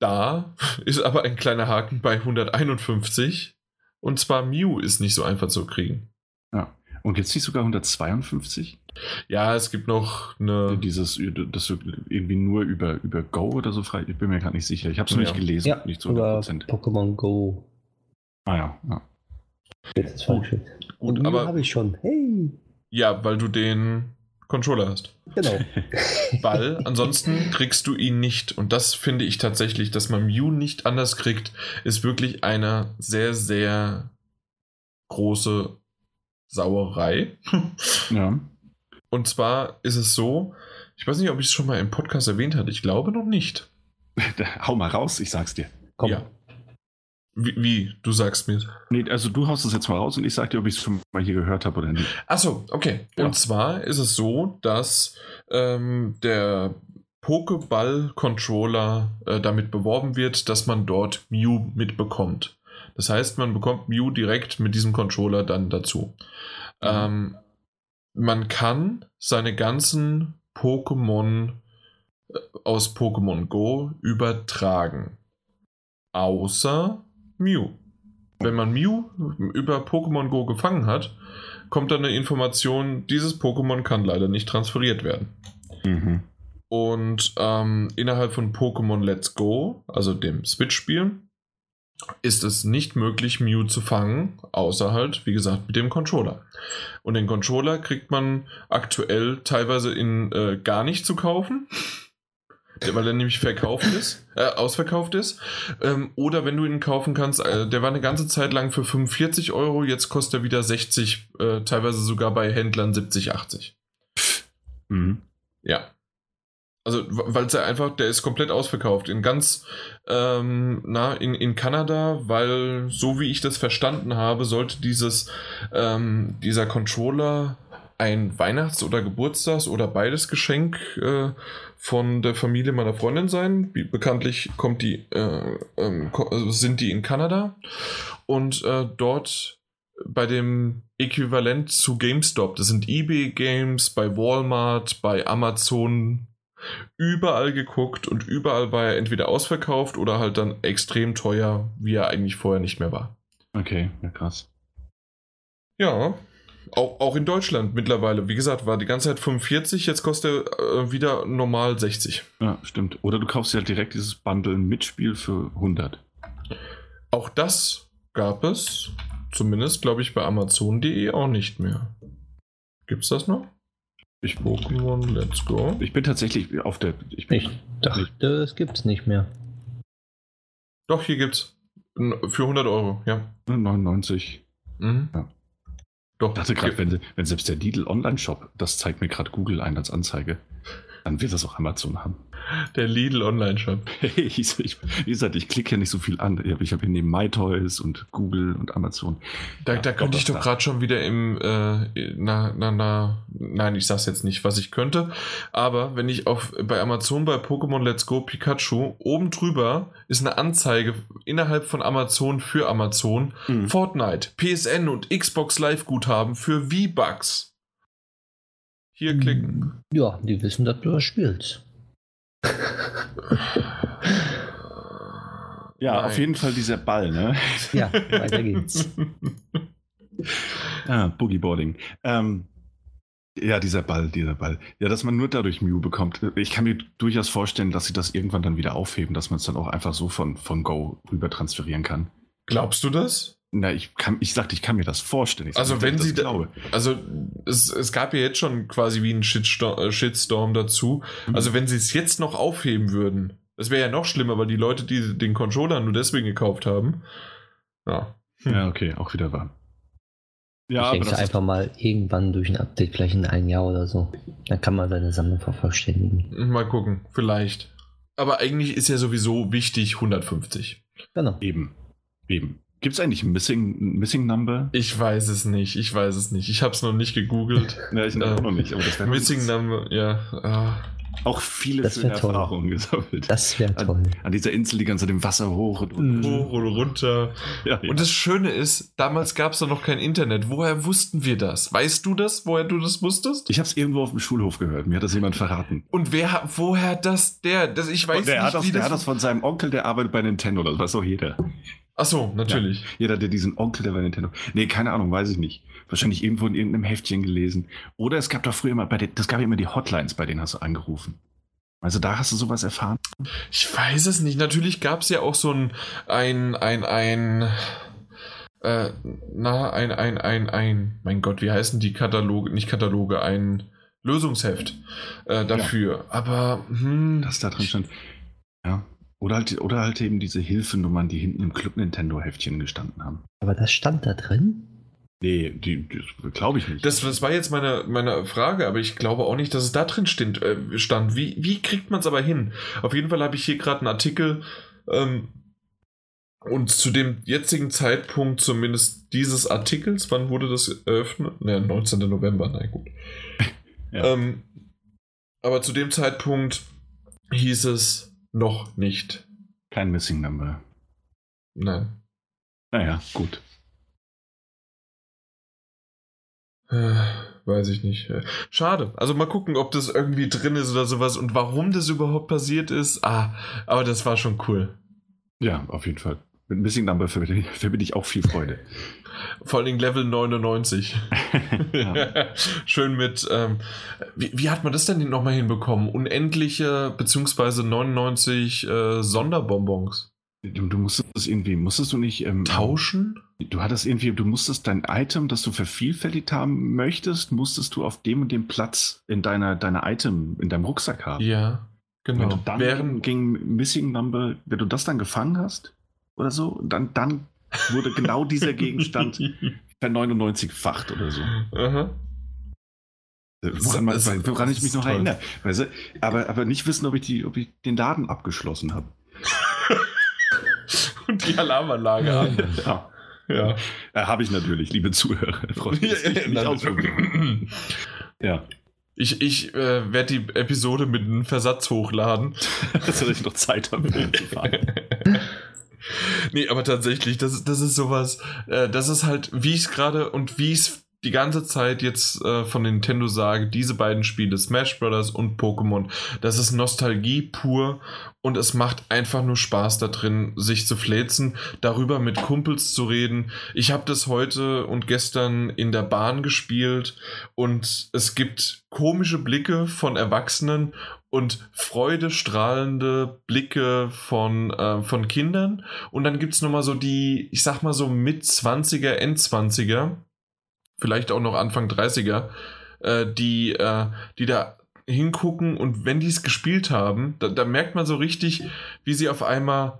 Da ist aber ein kleiner Haken bei 151 und zwar Mew ist nicht so einfach zu kriegen. Ja, und jetzt nicht sogar 152? Ja, es gibt noch eine... Das irgendwie nur über Go oder so frei, ich bin mir gerade nicht sicher. Ich habe es noch nicht gelesen, nicht zu 100%. Pokémon Go. Ah ja. Jetzt ist falsch. Gut, aber habe ich schon. Hey! Ja, weil du den Controller hast. Genau. Weil ansonsten kriegst du ihn nicht. Und das finde ich tatsächlich, dass man Mew nicht anders kriegt, ist wirklich eine sehr, sehr große Sauerei. Ja. Und zwar ist es so, ich weiß nicht, ob ich es schon mal im Podcast erwähnt hatte, ich glaube noch nicht. Hau mal raus, ich sag's dir. Komm. Ja. Wie? Du sagst mir. Nee, also du haust es jetzt mal raus und ich sag dir, ob ich es schon mal hier gehört habe oder nicht. Achso, okay. Ja. Und zwar ist es so, dass der Pokéball-Controller damit beworben wird, dass man dort Mew mitbekommt. Das heißt, man bekommt Mew direkt mit diesem Controller dann dazu. Man kann seine ganzen Pokémon aus Pokémon Go übertragen. Außer Mew. Wenn man Mew über Pokémon Go gefangen hat, kommt dann eine Information, dieses Pokémon kann leider nicht transferiert werden. Und innerhalb von Pokémon Let's Go, also dem Switch-Spiel, ist es nicht möglich, Mew zu fangen, außer halt, wie gesagt, mit dem Controller. Und den Controller kriegt man aktuell teilweise in gar nicht zu kaufen, weil er nämlich ausverkauft ist. Oder wenn du ihn kaufen kannst, der war eine ganze Zeit lang für 45€, jetzt kostet er wieder 60, teilweise sogar bei Händlern 70, 80. Ja. Also, weil es ja einfach, der ist komplett ausverkauft. In ganz, in Kanada, weil, so wie ich das verstanden habe, sollte dieser Controller ein Weihnachts- oder Geburtstags- oder beides Geschenk von der Familie meiner Freundin sein. Bekanntlich sind die in Kanada. Und dort bei dem Äquivalent zu GameStop, das sind eBay Games, bei Walmart, bei Amazon, überall geguckt und überall war er entweder ausverkauft oder halt dann extrem teuer, wie er eigentlich vorher nicht mehr war. Okay, ja krass. Ja, auch in Deutschland mittlerweile. Wie gesagt, war die ganze Zeit 45, jetzt kostet wieder normal 60. Ja, stimmt. Oder du kaufst ja direkt dieses Bundle Mitspiel für 100. Auch das gab es, zumindest glaube ich bei Amazon.de auch nicht mehr. Gibt's das noch? Pokémon Let's Go. Ich bin tatsächlich auf der... Ich dachte, es gibt's nicht mehr. Doch, hier gibt's. Für 100 Euro, ja. 99. Mhm. Ja. Doch. Ich dachte gerade, wenn selbst der Lidl Online-Shop, das zeigt mir gerade Google ein als Anzeige, dann wird das auch Amazon haben. Der Lidl Online-Shop. Hey, wie gesagt, ich klicke ja nicht so viel an. Ich habe hier neben MyToys und Google und Amazon. Da könnte ich doch gerade schon wieder im... Nein, ich sag's jetzt nicht, was ich könnte. Aber wenn ich bei Amazon bei Pokémon Let's Go Pikachu, oben drüber ist eine Anzeige innerhalb von Amazon für Amazon. Mhm. Fortnite, PSN und Xbox Live-Guthaben für V-Bucks. Hier klicken. Ja, die wissen, dass du das spielst. Ja, nein. Auf jeden Fall dieser Ball, ne? Ja, weiter geht's. Boogieboarding. Ja, dieser Ball. Ja, dass man nur dadurch Mew bekommt. Ich kann mir durchaus vorstellen, dass sie das irgendwann dann wieder aufheben, dass man es dann auch einfach so von Go rüber transferieren kann. Glaubst du das? Na, ich kann mir das vorstellen. Es gab ja jetzt schon quasi wie einen Shitstorm dazu. Mhm. Also wenn sie es jetzt noch aufheben würden, das wäre ja noch schlimmer, weil die Leute, die den Controller nur deswegen gekauft haben. Ja, ja, okay, auch wieder wahr. Ja, ich denke einfach mal irgendwann durch ein Update, vielleicht in einem Jahr oder so. Dann kann man seine Sammlung vervollständigen. Mal gucken, vielleicht. Aber eigentlich ist ja sowieso wichtig 150. Genau. Eben. Gibt es eigentlich ein Missing Number? Ich weiß es nicht. Ich habe es noch nicht gegoogelt. Ja, ich auch noch nicht. Aber das Missing Number, ja. Auch viele Erfahrungen gesammelt. Das wäre toll. An dieser Insel die ganze Zeit im Wasser hoch und hoch und runter. Ja. Und das Schöne ist, damals gab es doch noch kein Internet. Woher wussten wir das? Weißt du das, woher du das wusstest? Ich habe es irgendwo auf dem Schulhof gehört. Mir hat das jemand verraten. Und woher das der? Das, ich weiß der nicht, wie das... Der hat das von seinem Onkel, der arbeitet bei Nintendo. Das weiß auch jeder. Ach so, natürlich. Ja, jeder, der diesen Onkel, der bei Nintendo... Nee, keine Ahnung, weiß ich nicht. Wahrscheinlich irgendwo in irgendeinem Heftchen gelesen. Oder es gab doch früher immer... Das gab ja immer die Hotlines, bei denen hast du angerufen. Also da hast du sowas erfahren? Ich weiß es nicht. Natürlich gab es ja auch so mein Gott, wie heißen die Kataloge? Nicht Kataloge, ein Lösungsheft dafür. Ja. Aber... Das da drin stand. Ja. Oder halt eben diese Hilfenummern, die hinten im Club Nintendo-Heftchen gestanden haben. Aber das stand da drin? Nee, das glaube ich nicht. Das war jetzt meine Frage, aber ich glaube auch nicht, dass es da drin stand. Wie kriegt man es aber hin? Auf jeden Fall habe ich hier gerade einen Artikel und zu dem jetzigen Zeitpunkt zumindest dieses Artikels, wann wurde das eröffnet? 19. November, na gut. Ja. Aber zu dem Zeitpunkt hieß es noch nicht. Kein Missing Number. Nein. Naja, gut. Weiß ich nicht. Schade. Also mal gucken, ob das irgendwie drin ist oder sowas und warum das überhaupt passiert ist. Aber das war schon cool. Ja, auf jeden Fall. Mit Missing Number verbinde ich auch viel Freude. Vor allem Level 99. Ja. Schön mit, wie hat man das denn nochmal hinbekommen? Unendliche, beziehungsweise 99 Sonderbonbons. Du musstest du nicht... tauschen? Du musstest dein Item, das du vervielfältigt haben möchtest, musstest du auf dem und dem Platz in deinem Rucksack haben. Ja, genau. Und dann ging Missing Number, wenn du das dann gefangen hast... oder so, dann wurde genau dieser Gegenstand per 99-facht oder so. Aha. Woran ich mich noch erinnere. Weißt du? Aber nicht wissen, ob ich den Laden abgeschlossen habe. Und die Alarmanlage an. Ja. Ja. Habe ich natürlich, liebe Zuhörer. Ja. Ich werde die Episode mit einem Versatz hochladen. Dass ich noch Zeit habe, zu fahren. Nee, aber tatsächlich, das ist sowas, das ist halt, wie ich es gerade und wie ich es die ganze Zeit jetzt von Nintendo sage, diese beiden Spiele, Smash Brothers und Pokémon, das ist Nostalgie pur und es macht einfach nur Spaß da drin, sich zu fläzen, darüber mit Kumpels zu reden. Ich habe das heute und gestern in der Bahn gespielt und es gibt komische Blicke von Erwachsenen und freudestrahlende Blicke von Kindern und dann gibt es nochmal so die, ich sag mal so Mit-20er, End-20er, vielleicht auch noch Anfang 30er, die da hingucken und wenn die es gespielt haben, da merkt man so richtig, wie sie auf einmal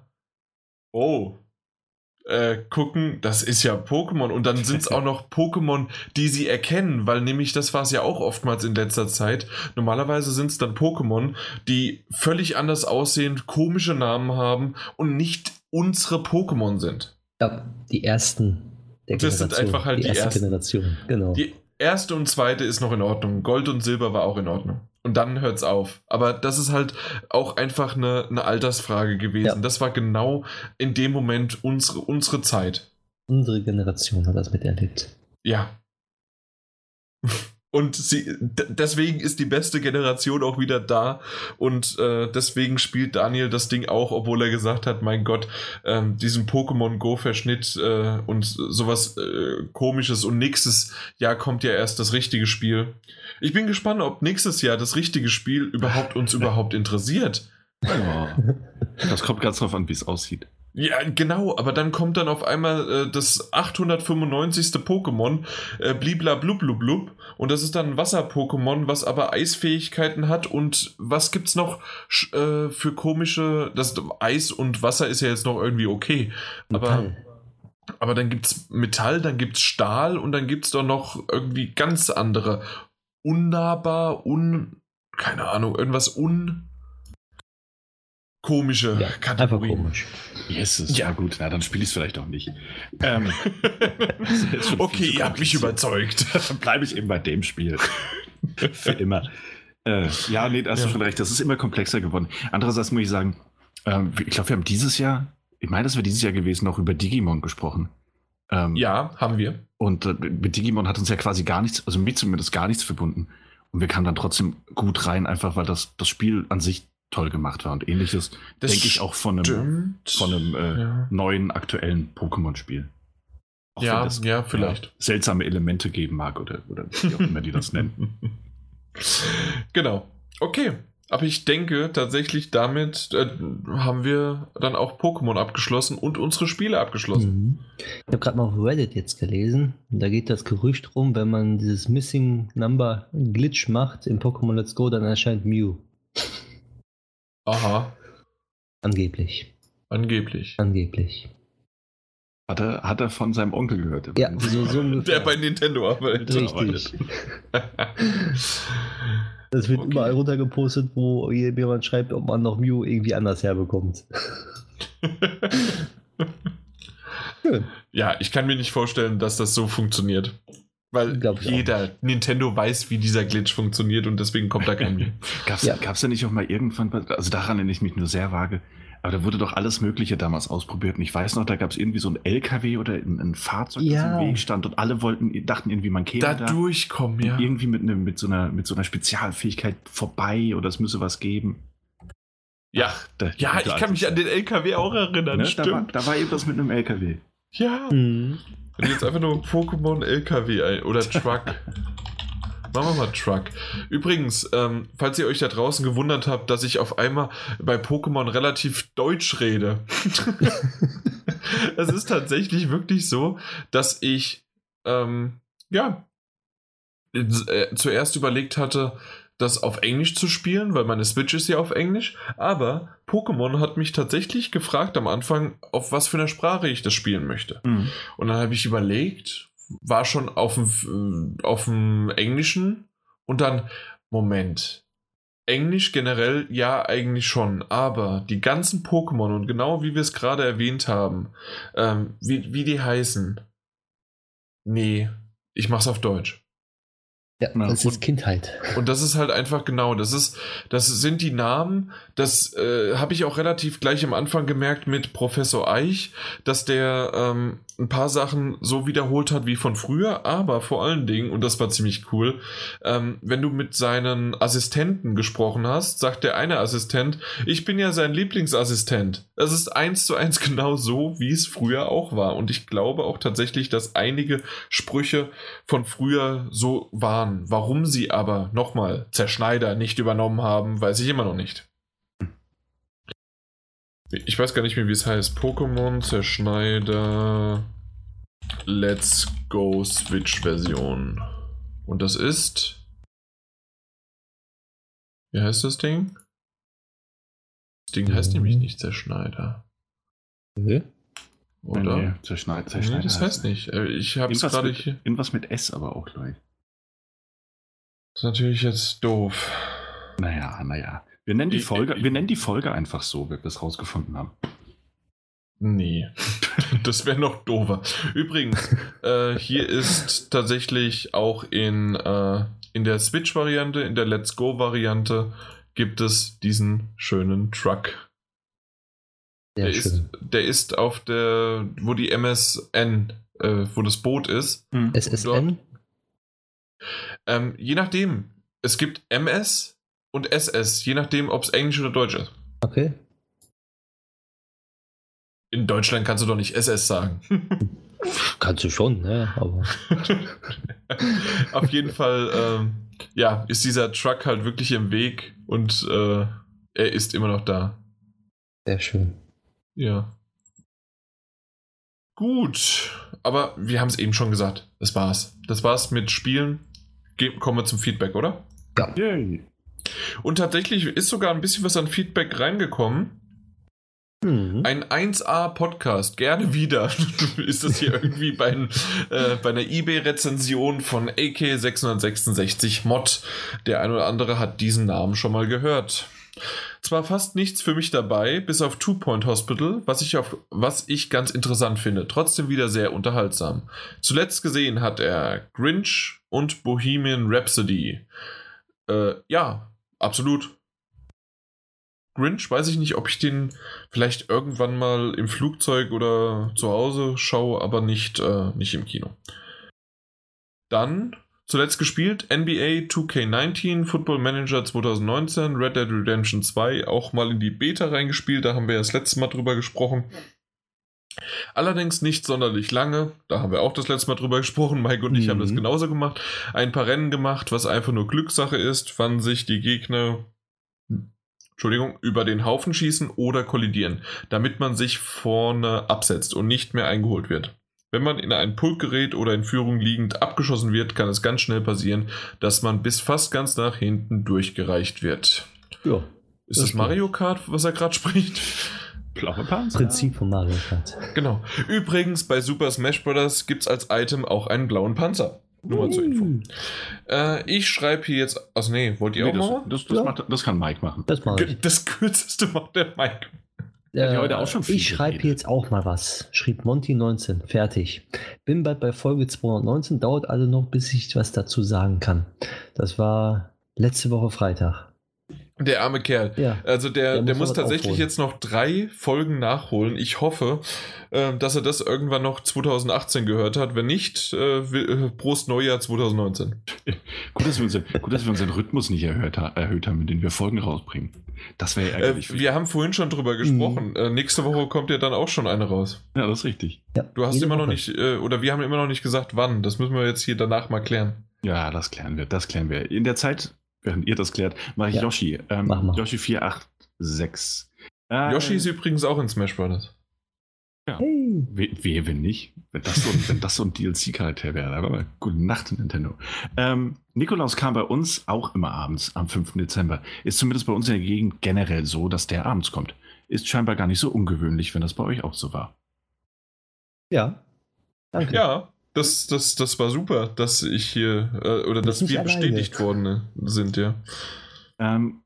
gucken, das ist ja Pokémon und dann sind es auch noch Pokémon, die sie erkennen, weil nämlich das war es ja auch oftmals in letzter Zeit. Normalerweise sind es dann Pokémon, die völlig anders aussehen, komische Namen haben und nicht unsere Pokémon sind. Ja, die ersten Das sind einfach halt die erste Generation. Genau. Die erste und zweite ist noch in Ordnung. Gold und Silber war auch in Ordnung. Und dann hört's auf. Aber das ist halt auch einfach eine Altersfrage gewesen. Ja. Das war genau in dem Moment unsere Zeit. Unsere Generation hat das miterlebt. Ja. Und deswegen ist die beste Generation auch wieder da und deswegen spielt Daniel das Ding auch, obwohl er gesagt hat, mein Gott, diesen Pokémon Go-Verschnitt und sowas Komisches und nächstes Jahr kommt ja erst das richtige Spiel. Ich bin gespannt, ob nächstes Jahr das richtige Spiel uns überhaupt interessiert. Ja, das kommt ganz drauf an, wie es aussieht. Ja, genau, aber dann kommt dann auf einmal das 895. Pokémon, bliblablublublub, und das ist dann ein Wasser-Pokémon, was aber Eisfähigkeiten hat und was gibt's noch für komische, das Eis und Wasser ist ja jetzt noch irgendwie okay, aber dann gibt's Metall, dann gibt's Stahl und dann gibt's doch noch irgendwie ganz andere, keine Ahnung, irgendwas komische Kategorie. Komisch. Jesus, ja gut, na dann spiele ich es vielleicht auch nicht. Okay, ihr habt mich überzeugt. Dann bleibe ich eben bei dem Spiel. Für immer. Hast du schon recht, das ist immer komplexer geworden. Andererseits muss ich sagen, ich glaube, wir haben dieses Jahr noch über Digimon gesprochen. Ja, haben wir. Und mit Digimon hat uns ja quasi gar nichts, also mit zumindest gar nichts verbunden. Und wir kamen dann trotzdem gut rein, einfach weil das Spiel an sich toll gemacht war und ähnliches, denke ich auch von einem neuen aktuellen Pokémon-Spiel. Auch ja, wenn das, vielleicht. Ja, seltsame Elemente geben mag oder wie auch immer die das nennen. Genau. Okay. Aber ich denke tatsächlich, damit haben wir dann auch Pokémon abgeschlossen und unsere Spiele abgeschlossen. Mhm. Ich habe gerade mal auf Reddit jetzt gelesen. Da geht das Gerücht rum, wenn man dieses Missing Number Glitch macht in Pokémon Let's Go, dann erscheint Mew. Aha. Angeblich. Hat er von seinem Onkel gehört. Ja, so ungefähr. Der bei Nintendo arbeitet. Richtig. Das wird überall runtergepostet, wo jemand schreibt, ob man noch Mew irgendwie anders herbekommt. Ja, ich kann mir nicht vorstellen, dass das so funktioniert. Weil Nintendo weiß, wie dieser Glitch funktioniert und deswegen kommt da kein Mew. Gab's da nicht auch mal irgendwann, also daran erinnere ich mich nur sehr vage, aber da wurde doch alles Mögliche damals ausprobiert und ich weiß noch, da gab es irgendwie so ein LKW oder ein Fahrzeug, das im Weg stand und alle dachten irgendwie, man käme da durchkommen, ja. Irgendwie mit so einer Spezialfähigkeit vorbei oder es müsse was geben. Ja, ich kann mich an den LKW auch erinnern, ne? Stimmt. Da war eben das mit einem LKW. Ja. Mhm. Und jetzt einfach nur Pokémon LKW oder Truck. Machen wir mal Truck. Übrigens, falls ihr euch da draußen gewundert habt, dass ich auf einmal bei Pokémon relativ deutsch rede. Es ist tatsächlich wirklich so, dass ich zuerst überlegt hatte, das auf Englisch zu spielen, weil meine Switch ist ja auf Englisch, aber Pokémon hat mich tatsächlich gefragt am Anfang, auf was für eine Sprache ich das spielen möchte. Mhm. Und dann habe ich überlegt, war schon auf dem Englischen und dann, Moment, Englisch generell, ja, eigentlich schon, aber die ganzen Pokémon und genau wie wir es gerade erwähnt haben, wie die heißen, nee, ich mach's auf Deutsch. Ja, das ist Kindheit. Und das ist halt einfach genau, das sind die Namen, das habe ich auch relativ gleich am Anfang gemerkt mit Professor Eich, dass der ein paar Sachen so wiederholt hat wie von früher, aber vor allen Dingen, und das war ziemlich cool, wenn du mit seinen Assistenten gesprochen hast, sagt der eine Assistent, ich bin ja sein Lieblingsassistent. Das ist 1:1 genau so, wie es früher auch war. Und ich glaube auch tatsächlich, dass einige Sprüche von früher so waren. Warum sie aber, nochmal, Zerschneider nicht übernommen haben, weiß ich immer noch nicht. Ich weiß gar nicht mehr, wie es heißt. Pokémon Zerschneider Let's Go Switch Version. Und das ist... Wie heißt das Ding? Das Ding heißt nämlich nicht Zerschneider. Oder? Nee, Zerschneider. Nee, das heißt nicht. Ich hab's gerade hier... Irgendwas mit S aber auch, gleich. Das ist natürlich jetzt doof. Naja. Wir nennen die Folge einfach so, wenn wir es rausgefunden haben. Nee, das wäre noch doofer. Übrigens, hier ist tatsächlich auch in der Switch-Variante, in der Let's Go-Variante, gibt es diesen schönen Truck. Der ist auf der, wo die MSN, wo das Boot ist. SSN? Je nachdem. Es gibt MS und SS, je nachdem, ob es Englisch oder Deutsch ist. Okay. In Deutschland kannst du doch nicht SS sagen. Kannst du schon, ne? Aber auf jeden Fall, ist dieser Truck halt wirklich im Weg und er ist immer noch da. Sehr schön. Ja. Gut, aber wir haben es eben schon gesagt. Das war's. Das war's mit Spielen. Kommen wir zum Feedback, oder? Ja. Yay. Und tatsächlich ist sogar ein bisschen was an Feedback reingekommen. Ein 1A-Podcast, gerne wieder. Ist das hier irgendwie bei einer eBay-Rezension von AK666 Mod. Der ein oder andere hat diesen Namen schon mal gehört. Zwar fast nichts für mich dabei, bis auf 2 Point Hospital, was ich ganz interessant finde, trotzdem wieder sehr unterhaltsam. Zuletzt gesehen hat er Grinch und Bohemian Rhapsody. Ja, absolut. Grinch, weiß ich nicht, ob ich den vielleicht irgendwann mal im Flugzeug oder zu Hause schaue, aber nicht im Kino. Dann zuletzt gespielt NBA 2K19, Football Manager 2019, Red Dead Redemption 2, auch mal in die Beta reingespielt, da haben wir ja das letzte Mal drüber gesprochen. Allerdings nicht sonderlich lange, da haben wir auch das letzte Mal drüber gesprochen, Mike und ich haben das genauso gemacht, ein paar Rennen gemacht, was einfach nur Glückssache ist, wann sich die Gegner über den Haufen schießen oder kollidieren, damit man sich vorne absetzt und nicht mehr eingeholt wird. Wenn man in einen Pulk gerät oder in Führung liegend abgeschossen wird, kann es ganz schnell passieren, dass man bis fast ganz nach hinten durchgereicht wird. Ja, ist das Mario Kart, was er gerade spricht? Prinzip von Mario Kart. Genau. Übrigens, bei Super Smash Brothers gibt es als Item auch einen blauen Panzer. Nur mal zur Info. Ich schreibe hier jetzt... Also wollt ihr auch machen? Das kann Mike machen. Das Kürzeste macht der Mike. Heute auch schon viel. Ich schreibe hier jetzt auch mal was. Schrieb Monty19. Fertig. Bin bald bei Folge 219. Dauert also noch, bis ich was dazu sagen kann. Das war letzte Woche Freitag. Der arme Kerl. Ja, also der muss tatsächlich aufholen. Jetzt noch 3 Folgen nachholen. Ich hoffe, dass er das irgendwann noch 2018 gehört hat. Wenn nicht, Prost Neujahr 2019. Gut, dass wir unseren Rhythmus nicht erhöht haben, mit dem wir Folgen rausbringen. Das wäre ja ärgerlich. Wir haben vorhin schon drüber gesprochen. Nächste Woche kommt ja dann auch schon eine raus. Ja, das ist richtig. Ja, du hast immer noch nicht, oder wir haben immer noch nicht gesagt, wann. Das müssen wir jetzt hier danach mal klären. Ja, das klären wir. In der Zeit... Während ihr das klärt, mache ich Yoshi. Yoshi 486. Yoshi ist übrigens auch in Smash Brothers. Ja. Hey. Wehe, wenn nicht. Wenn das so ein DLC-Charakter wäre. Aber gute Nacht, Nintendo. Nikolaus kam bei uns auch immer abends am 5. Dezember. Ist zumindest bei uns in der Gegend generell so, dass der abends kommt. Ist scheinbar gar nicht so ungewöhnlich, wenn das bei euch auch so war. Ja. Danke. Ja. Das war super, dass ich hier dass wir bestätigt worden sind, ja.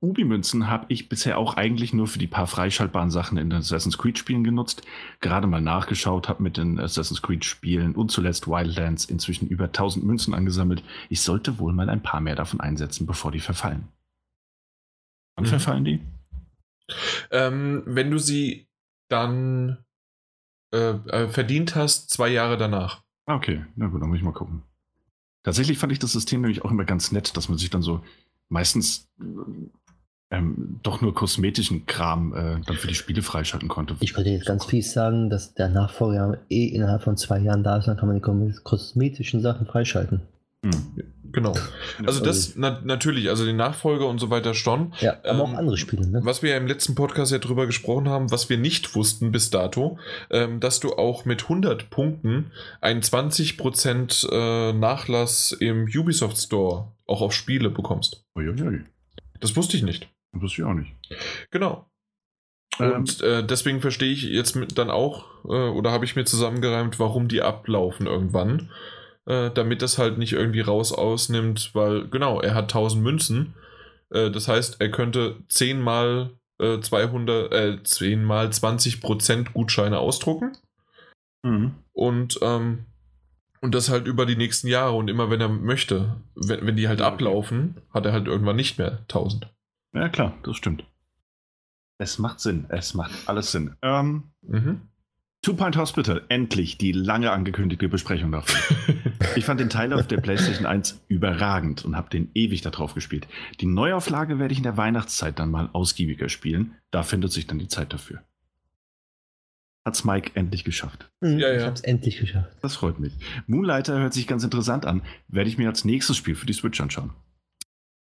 Ubi-Münzen habe ich bisher auch eigentlich nur für die paar freischaltbaren Sachen in den Assassin's Creed-Spielen genutzt. Gerade mal nachgeschaut, habe mit den Assassin's Creed-Spielen und zuletzt Wildlands inzwischen über 1000 Münzen angesammelt. Ich sollte wohl mal ein paar mehr davon einsetzen, bevor die verfallen. Wann verfallen die? Wenn du sie dann verdient hast, 2 Jahre danach. Okay, na gut, dann muss ich mal gucken. Tatsächlich fand ich das System nämlich auch immer ganz nett, dass man sich dann so meistens doch nur kosmetischen Kram dann für die Spiele freischalten konnte. Ich wollte jetzt ganz fies sagen, dass der Nachfolger innerhalb von 2 Jahren da ist, dann kann man die kosmetischen Sachen freischalten. Genau. Also das natürlich, also den Nachfolger und so weiter schon. Ja, aber auch andere Spiele. Ne? Was wir ja im letzten Podcast ja drüber gesprochen haben, was wir nicht wussten bis dato, dass du auch mit 100 Punkten einen 20% Nachlass im Ubisoft Store auch auf Spiele bekommst. Uiuiui. Das wusste ich nicht. Das wusste ich auch nicht. Genau. Und deswegen verstehe ich jetzt dann auch, oder habe ich mir zusammengereimt, warum die ablaufen irgendwann. Damit das halt nicht irgendwie raus ausnimmt, weil, genau, er hat 1000 Münzen. Das heißt, er könnte 10 mal 10 mal 20% Gutscheine ausdrucken. Mhm. Und das halt über die nächsten Jahre. Und immer wenn er möchte, wenn die halt ablaufen, hat er halt irgendwann nicht mehr 1000. Ja, klar, das stimmt. Es macht Sinn. Es macht alles Sinn. Two Point Hospital, endlich die lange angekündigte Besprechung davon. Ich fand den Teil auf der PlayStation 1 überragend und habe den ewig darauf gespielt. Die Neuauflage werde ich in der Weihnachtszeit dann mal ausgiebiger spielen. Da findet sich dann die Zeit dafür. Hat's Mike endlich geschafft. Ja. Ich hab's endlich geschafft. Das freut mich. Moonlighter hört sich ganz interessant an. Werde ich mir als nächstes Spiel für die Switch anschauen.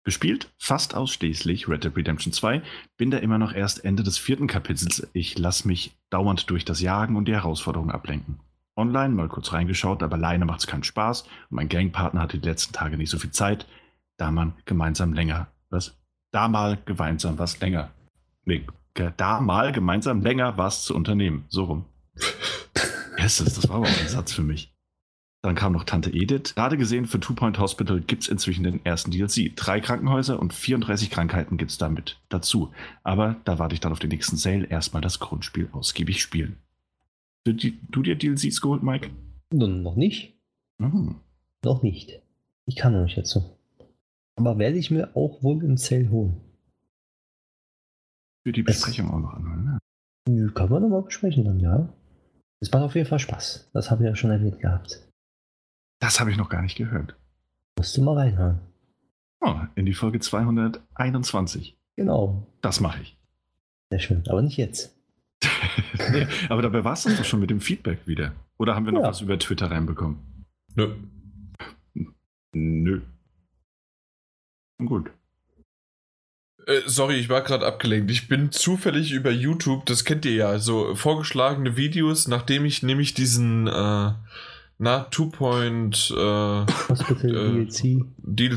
Gespielt fast ausschließlich Red Dead Redemption 2, bin da immer noch erst Ende des 4. Kapitels. Ich lasse mich dauernd durch das Jagen und die Herausforderungen ablenken. Online mal kurz reingeschaut, aber alleine macht es keinen Spaß und mein Gangpartner hatte die letzten Tage nicht so viel Zeit, da mal gemeinsam länger was zu unternehmen. So rum. Jesus, das war aber auch ein Satz für mich. Dann kam noch Tante Edith. Gerade gesehen, für Two Point Hospital gibt es inzwischen den ersten DLC. 3 Krankenhäuser und 34 Krankheiten gibt es damit dazu. Aber da warte ich dann auf den nächsten Sale. Erstmal das Grundspiel ausgiebig spielen. Du dir DLCs geholt, Mike? Noch nicht. Noch nicht. Ich kann noch nicht dazu. Aber werde ich mir auch wohl im Sale holen. Für die Besprechung auch noch anhören, ne? Kann man nochmal besprechen dann, ja. Es macht auf jeden Fall Spaß. Das haben wir ja schon erwähnt gehabt. Das habe ich noch gar nicht gehört. Musst du mal reinhören. Oh, in die Folge 221. Genau. Das mache ich. Sehr schön, aber nicht jetzt. Nee, aber dabei war es doch schon mit dem Feedback wieder. Oder haben wir noch was über Twitter reinbekommen? Nö. Gut. Sorry, ich war gerade abgelenkt. Ich bin zufällig über YouTube, das kennt ihr ja, so vorgeschlagene Videos, nachdem ich nämlich diesen... Two Point DLC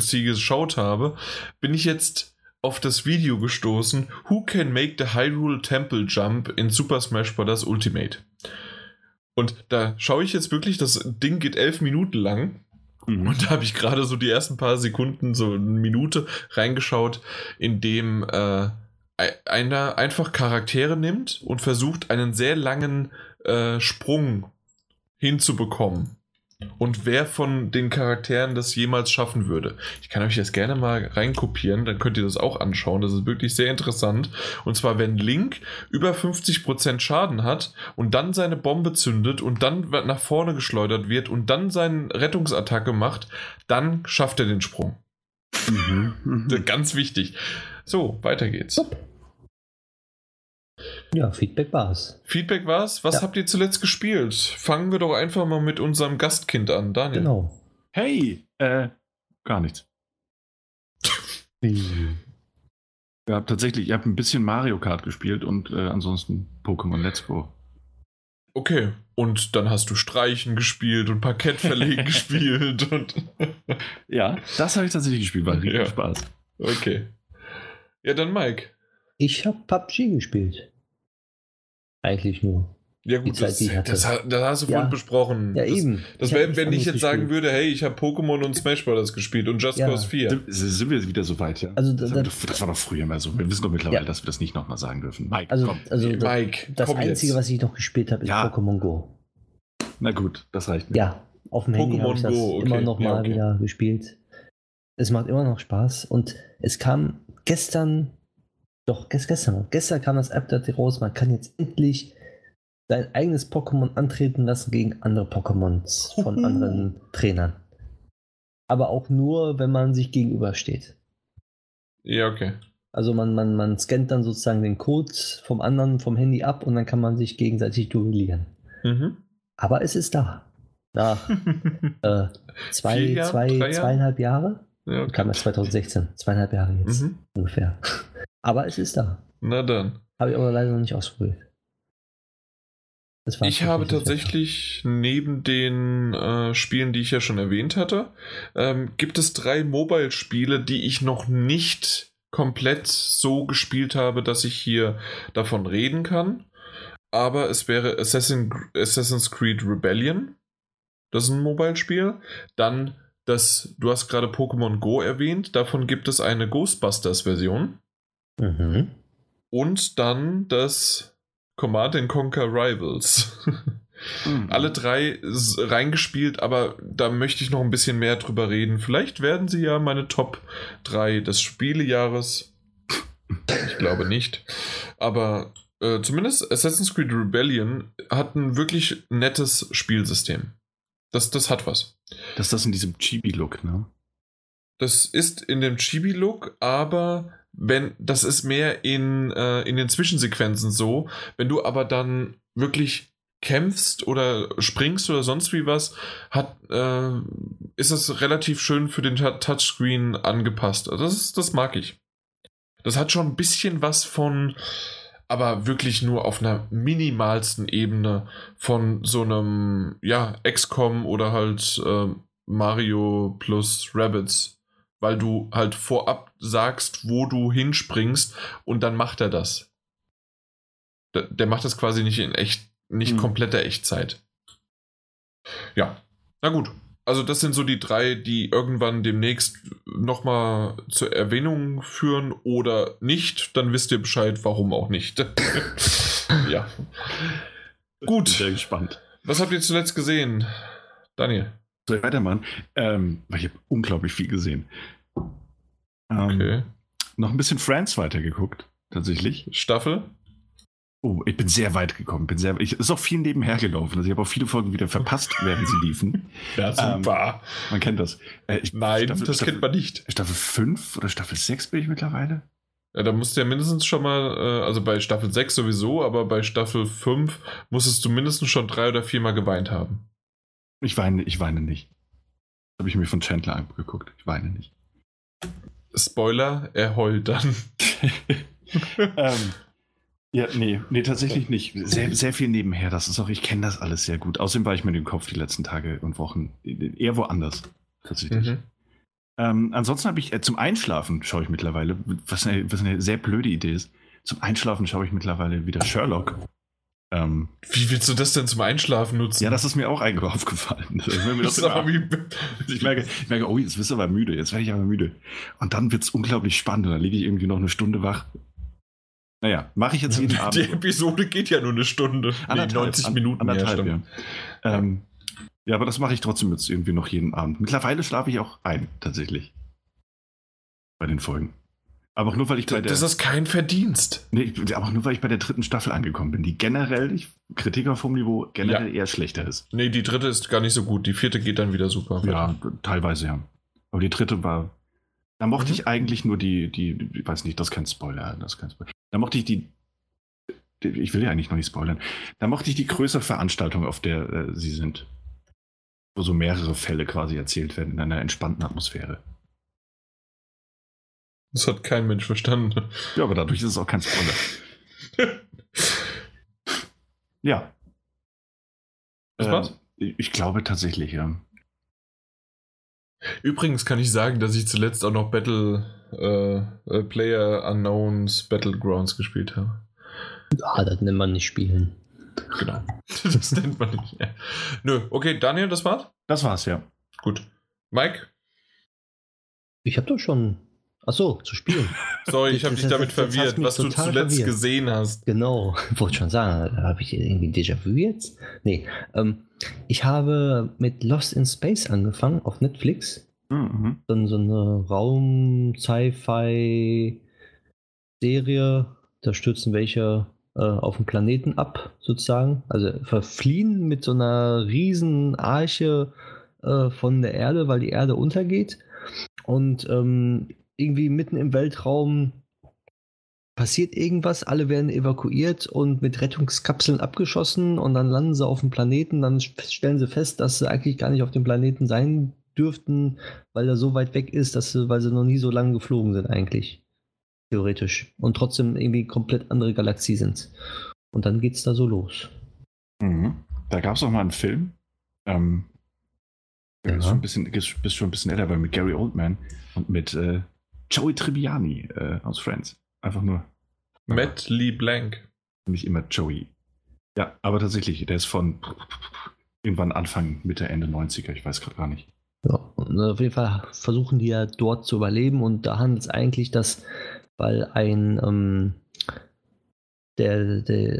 geschaut habe, bin ich jetzt auf das Video gestoßen, Who Can Make the Hyrule Temple Jump in Super Smash Brothers Ultimate? Und da schaue ich jetzt wirklich, das Ding geht 11 Minuten lang und da habe ich gerade so die ersten paar Sekunden, so eine Minute reingeschaut, in dem einer einfach Charaktere nimmt und versucht, einen sehr langen Sprung hinzubekommen. Und wer von den Charakteren das jemals schaffen würde. Ich kann euch das gerne mal reinkopieren, dann könnt ihr das auch anschauen. Das ist wirklich sehr interessant. Und zwar, wenn Link über 50% Schaden hat und dann seine Bombe zündet und dann nach vorne geschleudert wird und dann seine Rettungsattacke macht, dann schafft er den Sprung. Ganz wichtig. So, weiter geht's. Ja, Feedback war's. Was habt ihr zuletzt gespielt? Fangen wir doch einfach mal mit unserem Gastkind an, Daniel. Genau. Hey, gar nichts. Ich habe ein bisschen Mario Kart gespielt und ansonsten Pokémon Let's Go. Okay, und dann hast du Streichen gespielt und Parkett verlegen gespielt und... Ja, das habe ich tatsächlich gespielt, war richtig Spaß. Okay. Ja, dann Mike. Ich habe PUBG gespielt. Eigentlich nur. Ja gut, das hast du vorhin besprochen. Ja, eben. Wenn ich jetzt sagen würde, hey, ich habe Pokémon und Smash Brothers gespielt und Just Cause 4. Sind wir wieder so weit, ja? Also, das war doch früher mal so. Wir wissen doch mittlerweile, dass wir das nicht nochmal sagen dürfen. Mike, komm. Das Einzige, was ich noch gespielt habe, ist Pokémon Go. Na gut, das reicht mir. Ja, auf dem Handy habe ich das immer nochmal wieder gespielt. Es macht immer noch Spaß und es kam gestern... Doch, gestern kam das Update raus. Man kann jetzt endlich dein eigenes Pokémon antreten lassen gegen andere Pokémons von anderen Trainern. Aber auch nur, wenn man sich gegenübersteht. Ja, okay. Also man scannt dann sozusagen den Code vom anderen, vom Handy ab und dann kann man sich gegenseitig duellieren. Mhm. Aber es ist da. Nach 2,5 Jahre? Ja, okay. Kam erst 2016. 2,5 Jahre jetzt ungefähr. Aber es ist da. Na dann. Habe ich aber leider noch nicht ausprobiert. Ich habe tatsächlich neben den Spielen, die ich ja schon erwähnt hatte, gibt es 3 Mobile-Spiele, die ich noch nicht komplett so gespielt habe, dass ich hier davon reden kann. Aber es wäre Assassin's Creed Rebellion. Das ist ein Mobile-Spiel. Dann du hast gerade Pokémon Go erwähnt. Davon gibt es eine Ghostbusters-Version. Mhm. Und dann das Command & Conquer Rivals. Alle 3 reingespielt, aber da möchte ich noch ein bisschen mehr drüber reden. Vielleicht werden sie ja meine Top 3 des Spielejahres. Ich glaube nicht. Aber zumindest Assassin's Creed Rebellion hat ein wirklich nettes Spielsystem. Das hat was. Das ist das in diesem Chibi-Look, ne? Das ist in dem Chibi-Look, aber das ist mehr in den Zwischensequenzen so, wenn du aber dann wirklich kämpfst oder springst oder sonst wie was, ist das relativ schön für den Touchscreen angepasst. Also das mag ich. Das hat schon ein bisschen was von, aber wirklich nur auf einer minimalsten Ebene von so einem, ja, XCOM oder halt Mario plus Rabbids. Weil du halt vorab sagst, wo du hinspringst und dann macht er das. Der macht das quasi nicht nicht kompletter Echtzeit. Ja, na gut. Also das sind so die 3, die irgendwann demnächst nochmal zur Erwähnung führen oder nicht. Dann wisst ihr Bescheid, warum auch nicht. Ja. Gut. Ich bin sehr gespannt. Was habt ihr zuletzt gesehen, Daniel? Soll ich weitermachen? Weil ich habe unglaublich viel gesehen. Okay. Noch ein bisschen Friends weitergeguckt, tatsächlich. Staffel? Oh, ich bin sehr weit gekommen. Ist auch viel nebenher gelaufen. Also ich habe auch viele Folgen wieder verpasst, während sie liefen. Ja, super. Man kennt das. Nein, Staffel kennt man nicht. Staffel 5 oder Staffel 6 bin ich mittlerweile. Ja, da musst du ja mindestens schon mal, also bei Staffel 6 sowieso, aber bei Staffel 5 musstest du mindestens schon 3 oder 4 Mal geweint haben. Ich weine nicht. Habe ich mir von Chandler angeguckt. Ich weine nicht. Spoiler, er heult dann. Ja, nee, tatsächlich nicht. Sehr, sehr viel nebenher. Das ist auch, ich kenne das alles sehr gut. Außerdem war ich mir in den Kopf die letzten Tage und Wochen eher woanders. Tatsächlich. Mhm. Ansonsten habe ich zum Einschlafen schaue ich mittlerweile, was eine sehr blöde Idee ist. Zum Einschlafen schaue ich mittlerweile wieder Sherlock. Wie willst du das denn zum Einschlafen nutzen? Ja, das ist mir auch eigentlich aufgefallen. Ich merke, oh, jetzt bist du aber müde, jetzt werde ich aber müde. Und dann wird es unglaublich spannend und dann liege ich irgendwie noch eine Stunde wach. Naja, mache ich jetzt jeden Abend. Die Episode geht ja nur eine Stunde. 90 Minuten. Anderthalb, ja. Ja, aber das mache ich trotzdem jetzt irgendwie noch jeden Abend. Mittlerweile schlafe ich auch ein, tatsächlich. Bei den Folgen. Aber auch nur, weil ich bei der... Das ist kein Verdienst. Nee, aber auch nur, weil ich bei der 3. Staffel angekommen bin, die generell, Kritik auf hohem Niveau, generell eher schlechter ist. Nee, die 3. ist gar nicht so gut. Die 4. geht dann wieder super. Ja, teilweise, ja. Aber die 3. war... Da mochte ich eigentlich nur die... Ich weiß nicht, das ist kein Spoiler. Da mochte ich die... Ich will ja eigentlich noch nicht spoilern. Da mochte ich die größere Veranstaltung, auf der sie sind. Wo so mehrere Fälle quasi erzählt werden in einer entspannten Atmosphäre. Das hat kein Mensch verstanden. Ja, aber dadurch ist es auch kein Spoiler. Ja. Das war's? Ich glaube tatsächlich, ja. Übrigens kann ich sagen, dass ich zuletzt auch noch PlayerUnknown's Battlegrounds gespielt habe. Ah, das nennt man nicht spielen. Genau. Das nennt man nicht. Ja. Nö, okay, Daniel, das war's? Das war's, ja. Gut. Mike? Ich hab doch schon... Achso, zu spielen. Sorry, ich habe dich damit verwirrt, was du zuletzt gesehen hast. Genau, wollte schon sagen, habe ich irgendwie Déjà-vu jetzt? Nee, ich habe mit Lost in Space angefangen, auf Netflix. Mhm. Dann so eine Raum-Sci-Fi-Serie, da stürzen welche auf dem Planeten ab, sozusagen. Also verfliehen mit so einer riesen Arche von der Erde, weil die Erde untergeht. Und irgendwie mitten im Weltraum passiert irgendwas, alle werden evakuiert und mit Rettungskapseln abgeschossen und dann landen sie auf dem Planeten, dann stellen sie fest, dass sie eigentlich gar nicht auf dem Planeten sein dürften, weil er so weit weg ist, weil sie noch nie so lange geflogen sind eigentlich, theoretisch. Und trotzdem irgendwie komplett andere Galaxie sind. Und dann geht's da so los. Mhm. Da gab es auch mal einen Film, ja. ist schon ein bisschen älter, aber mit Gary Oldman und mit Joey Tribbiani aus Friends. Einfach nur. Matt Lee Blank. Nicht immer Joey. Ja, aber tatsächlich, der ist von irgendwann Anfang, Mitte, Ende 90er, ich weiß gerade gar nicht. Ja, und auf jeden Fall versuchen die ja dort zu überleben und da handelt es eigentlich, weil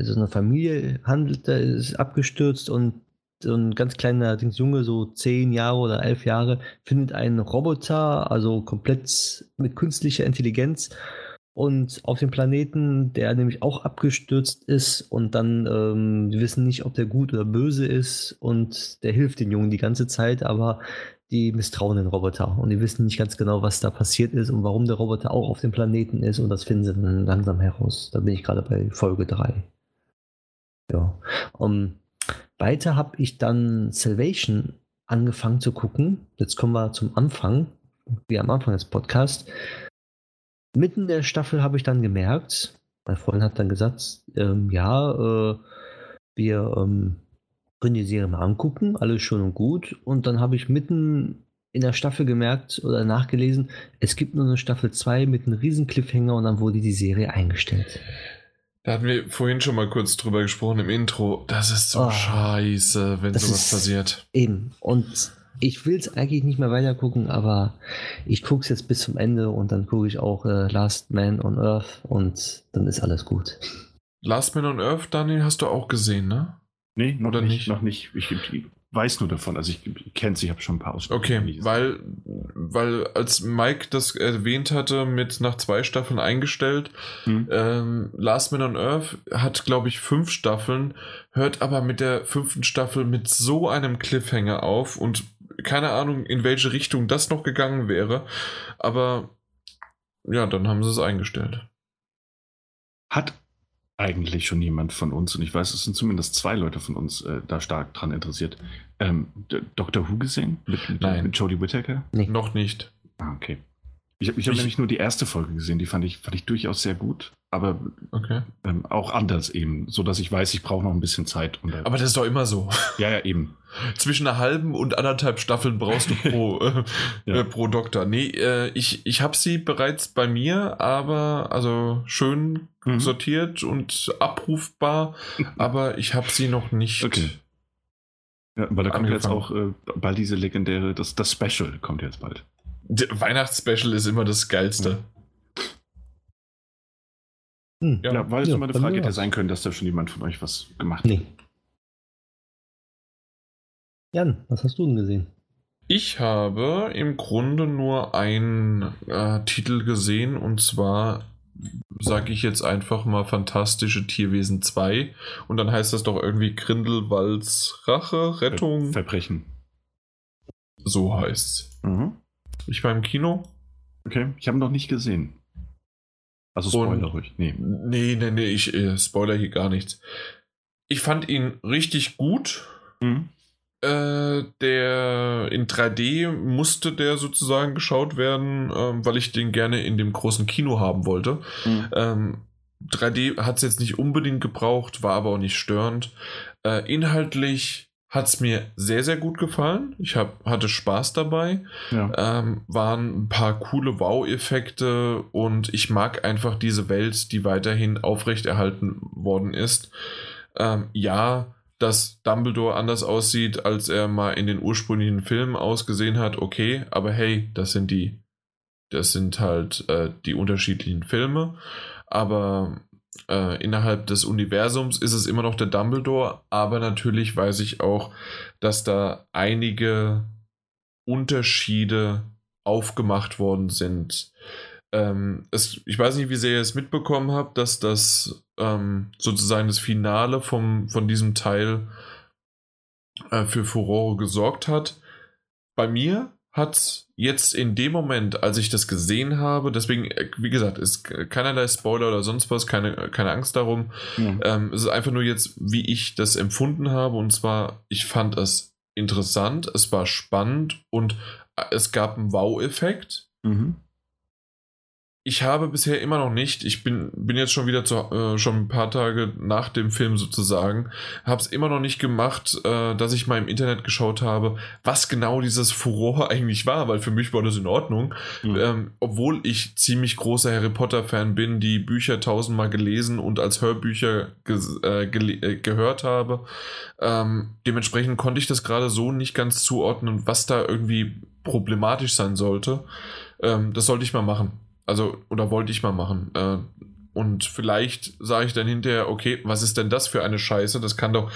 so eine Familie handelt, der ist abgestürzt und so ein ganz kleiner Junge, so 10 Jahre oder 11 Jahre, findet einen Roboter, also komplett mit künstlicher Intelligenz und auf dem Planeten, der nämlich auch abgestürzt ist und dann die wissen nicht, ob der gut oder böse ist und der hilft den Jungen die ganze Zeit, aber die misstrauen den Roboter und die wissen nicht ganz genau, was da passiert ist und warum der Roboter auch auf dem Planeten ist und das finden sie dann langsam heraus. Da bin ich gerade bei Folge 3. Ja. Weiter habe ich dann Salvation angefangen zu gucken. Jetzt kommen wir zum Anfang, wie am Anfang des Podcasts. Mitten in der Staffel habe ich dann gemerkt, mein Freund hat dann gesagt, wir können die Serie mal angucken, alles schön und gut. Und dann habe ich mitten in der Staffel gemerkt oder nachgelesen, es gibt nur eine Staffel 2 mit einem riesen Cliffhanger und dann wurde die Serie eingestellt. Da hatten wir vorhin schon mal kurz drüber gesprochen im Intro. Das ist so scheiße, wenn sowas passiert. Eben. Und ich will es eigentlich nicht mehr weiter gucken, aber ich gucke es jetzt bis zum Ende und dann gucke ich auch Last Man on Earth und dann ist alles gut. Last Man on Earth, Daniel, hast du auch gesehen, ne? Nee, noch nicht. Noch nicht. Ich weiß nur davon. Also ich kenne es, ich habe schon ein paar Ausschnitte. Okay, weil als Mike das erwähnt hatte, mit nach 2 Staffeln eingestellt, Last Man on Earth hat, glaube ich, 5 Staffeln, hört aber mit der 5. Staffel mit so einem Cliffhanger auf und keine Ahnung, in welche Richtung das noch gegangen wäre. Aber ja, dann haben sie es eingestellt. Hat eigentlich schon jemand von uns, und ich weiß, es sind zumindest 2 Leute von uns da stark dran interessiert, Doctor Who gesehen? Mit Jodie Whittaker? Nee. Noch nicht. Ah, okay. Ich habe nämlich nur die erste Folge gesehen, die fand ich durchaus sehr gut, aber auch anders eben, sodass ich weiß, ich brauche noch ein bisschen Zeit. Aber das ist doch immer so. Ja, eben. Zwischen einer halben und 1,5 Staffeln brauchst du pro Doktor. Nee, ich habe sie bereits bei mir, aber also schön sortiert und abrufbar, aber ich habe sie noch nicht. Okay. Ja, weil da kommt jetzt auch bald diese legendäre, das Special kommt jetzt bald. Weihnachtsspecial ist immer das Geilste. Hm. Ja, weil es immer eine Frage hätte sein können, dass da schon jemand von euch was gemacht hat. Jan, was hast du denn gesehen? Ich habe im Grunde nur einen Titel gesehen und zwar sage ich jetzt einfach mal Fantastische Tierwesen 2 und dann heißt das doch irgendwie Grindelwalds Rache, Rettung. Verbrechen. So heißt's. Mhm. Ich war im Kino. Okay, ich habe ihn noch nicht gesehen. Also Spoiler ruhig. Nee, ich spoiler hier gar nichts. Ich fand ihn richtig gut. Mhm. Der in 3D musste der sozusagen geschaut werden, weil ich den gerne in dem großen Kino haben wollte. Mhm. 3D hat es jetzt nicht unbedingt gebraucht, war aber auch nicht störend. Inhaltlich hat es mir sehr, sehr gut gefallen. Ich hatte Spaß dabei. Ja. Waren ein paar coole Wow-Effekte und ich mag einfach diese Welt, die weiterhin aufrechterhalten worden ist. Dass Dumbledore anders aussieht, als er mal in den ursprünglichen Filmen ausgesehen hat, okay, aber hey, das sind halt die unterschiedlichen Filme. Aber innerhalb des Universums ist es immer noch der Dumbledore, aber natürlich weiß ich auch, dass da einige Unterschiede aufgemacht worden sind. Ich weiß nicht, wie sehr ihr es mitbekommen habt, dass das sozusagen das Finale von diesem Teil für Furore gesorgt hat. Bei mir hat jetzt in dem Moment, als ich das gesehen habe, deswegen, wie gesagt, ist keinerlei Spoiler oder sonst was, keine Angst darum. Ja. Es ist einfach nur jetzt, wie ich das empfunden habe, und zwar, ich fand es interessant, es war spannend und es gab einen Wow-Effekt. Mhm. Ich habe bisher immer noch nicht, ich bin jetzt schon wieder schon ein paar Tage nach dem Film sozusagen, habe es immer noch nicht gemacht, dass ich mal im Internet geschaut habe, was genau dieses Furore eigentlich war, weil für mich war das in Ordnung. Mhm. Obwohl ich ziemlich großer Harry Potter Fan bin, die Bücher tausendmal gelesen und als Hörbücher gehört habe. Dementsprechend konnte ich das gerade so nicht ganz zuordnen, was da irgendwie problematisch sein sollte. Das sollte ich mal machen. Also, oder wollte ich mal machen. Und vielleicht sage ich dann hinterher, okay, was ist denn das für eine Scheiße? Das kann doch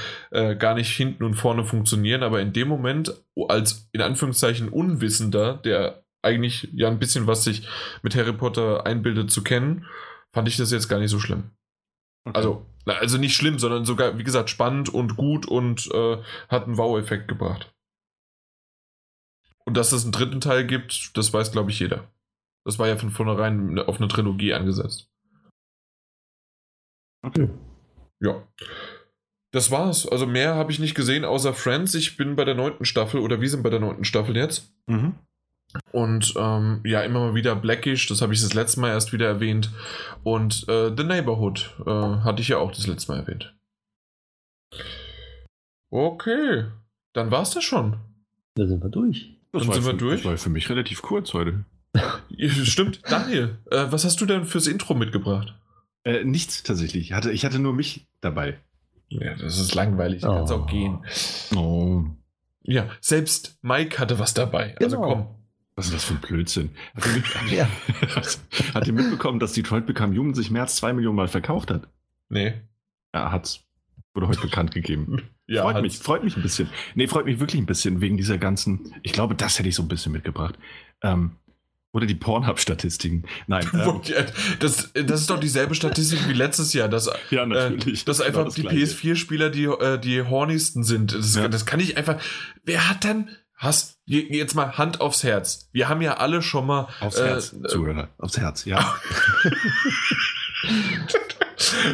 gar nicht hinten und vorne funktionieren. Aber in dem Moment, als in Anführungszeichen Unwissender, der eigentlich ja ein bisschen was sich mit Harry Potter einbildet zu kennen, fand ich das jetzt gar nicht so schlimm. Okay. Also nicht schlimm, sondern sogar, wie gesagt, spannend und gut und hat einen Wow-Effekt gebracht. Und dass es einen dritten Teil gibt, das weiß, glaube ich, jeder. Das war ja von vornherein auf eine Trilogie angesetzt. Okay. Ja. Das war's. Also mehr habe ich nicht gesehen, außer Friends. Ich bin bei der 9. Staffel, oder wir sind bei der 9. Staffel jetzt. Mhm. Und ja, immer mal wieder Blackish, das habe ich das letzte Mal erst wieder erwähnt. Und The Neighborhood hatte ich ja auch das letzte Mal erwähnt. Okay. Dann war's das schon. Da sind wir durch. Das war für mich relativ kurz heute. Stimmt, Daniel, was hast du denn fürs Intro mitgebracht? Nichts tatsächlich. Ich hatte nur mich dabei. Ja, das ist langweilig, da kann's auch gehen. Oh. Ja, selbst Mike hatte was dabei. Genau. Also komm. Was ist das für ein Blödsinn? Hat ihr mitbekommen, dass Detroit Become Human sich mehr als 2 Millionen Mal verkauft hat? Nee. Ja, hat's. Wurde heute bekannt gegeben. Ja, freut mich ein bisschen. Nee, freut mich wirklich ein bisschen wegen dieser ganzen. Ich glaube, das hätte ich so ein bisschen mitgebracht. Oder die Pornhub-Statistiken. Nein. Das ist doch dieselbe Statistik wie letztes Jahr. Dass, ja, natürlich. Dass einfach das die Gleiche. PS4-Spieler die hornigsten sind. Das kann ich einfach... Wer hat denn... Jetzt mal Hand aufs Herz. Wir haben ja alle schon mal... Aufs Herz, Zuhörer. Aufs Herz, ja.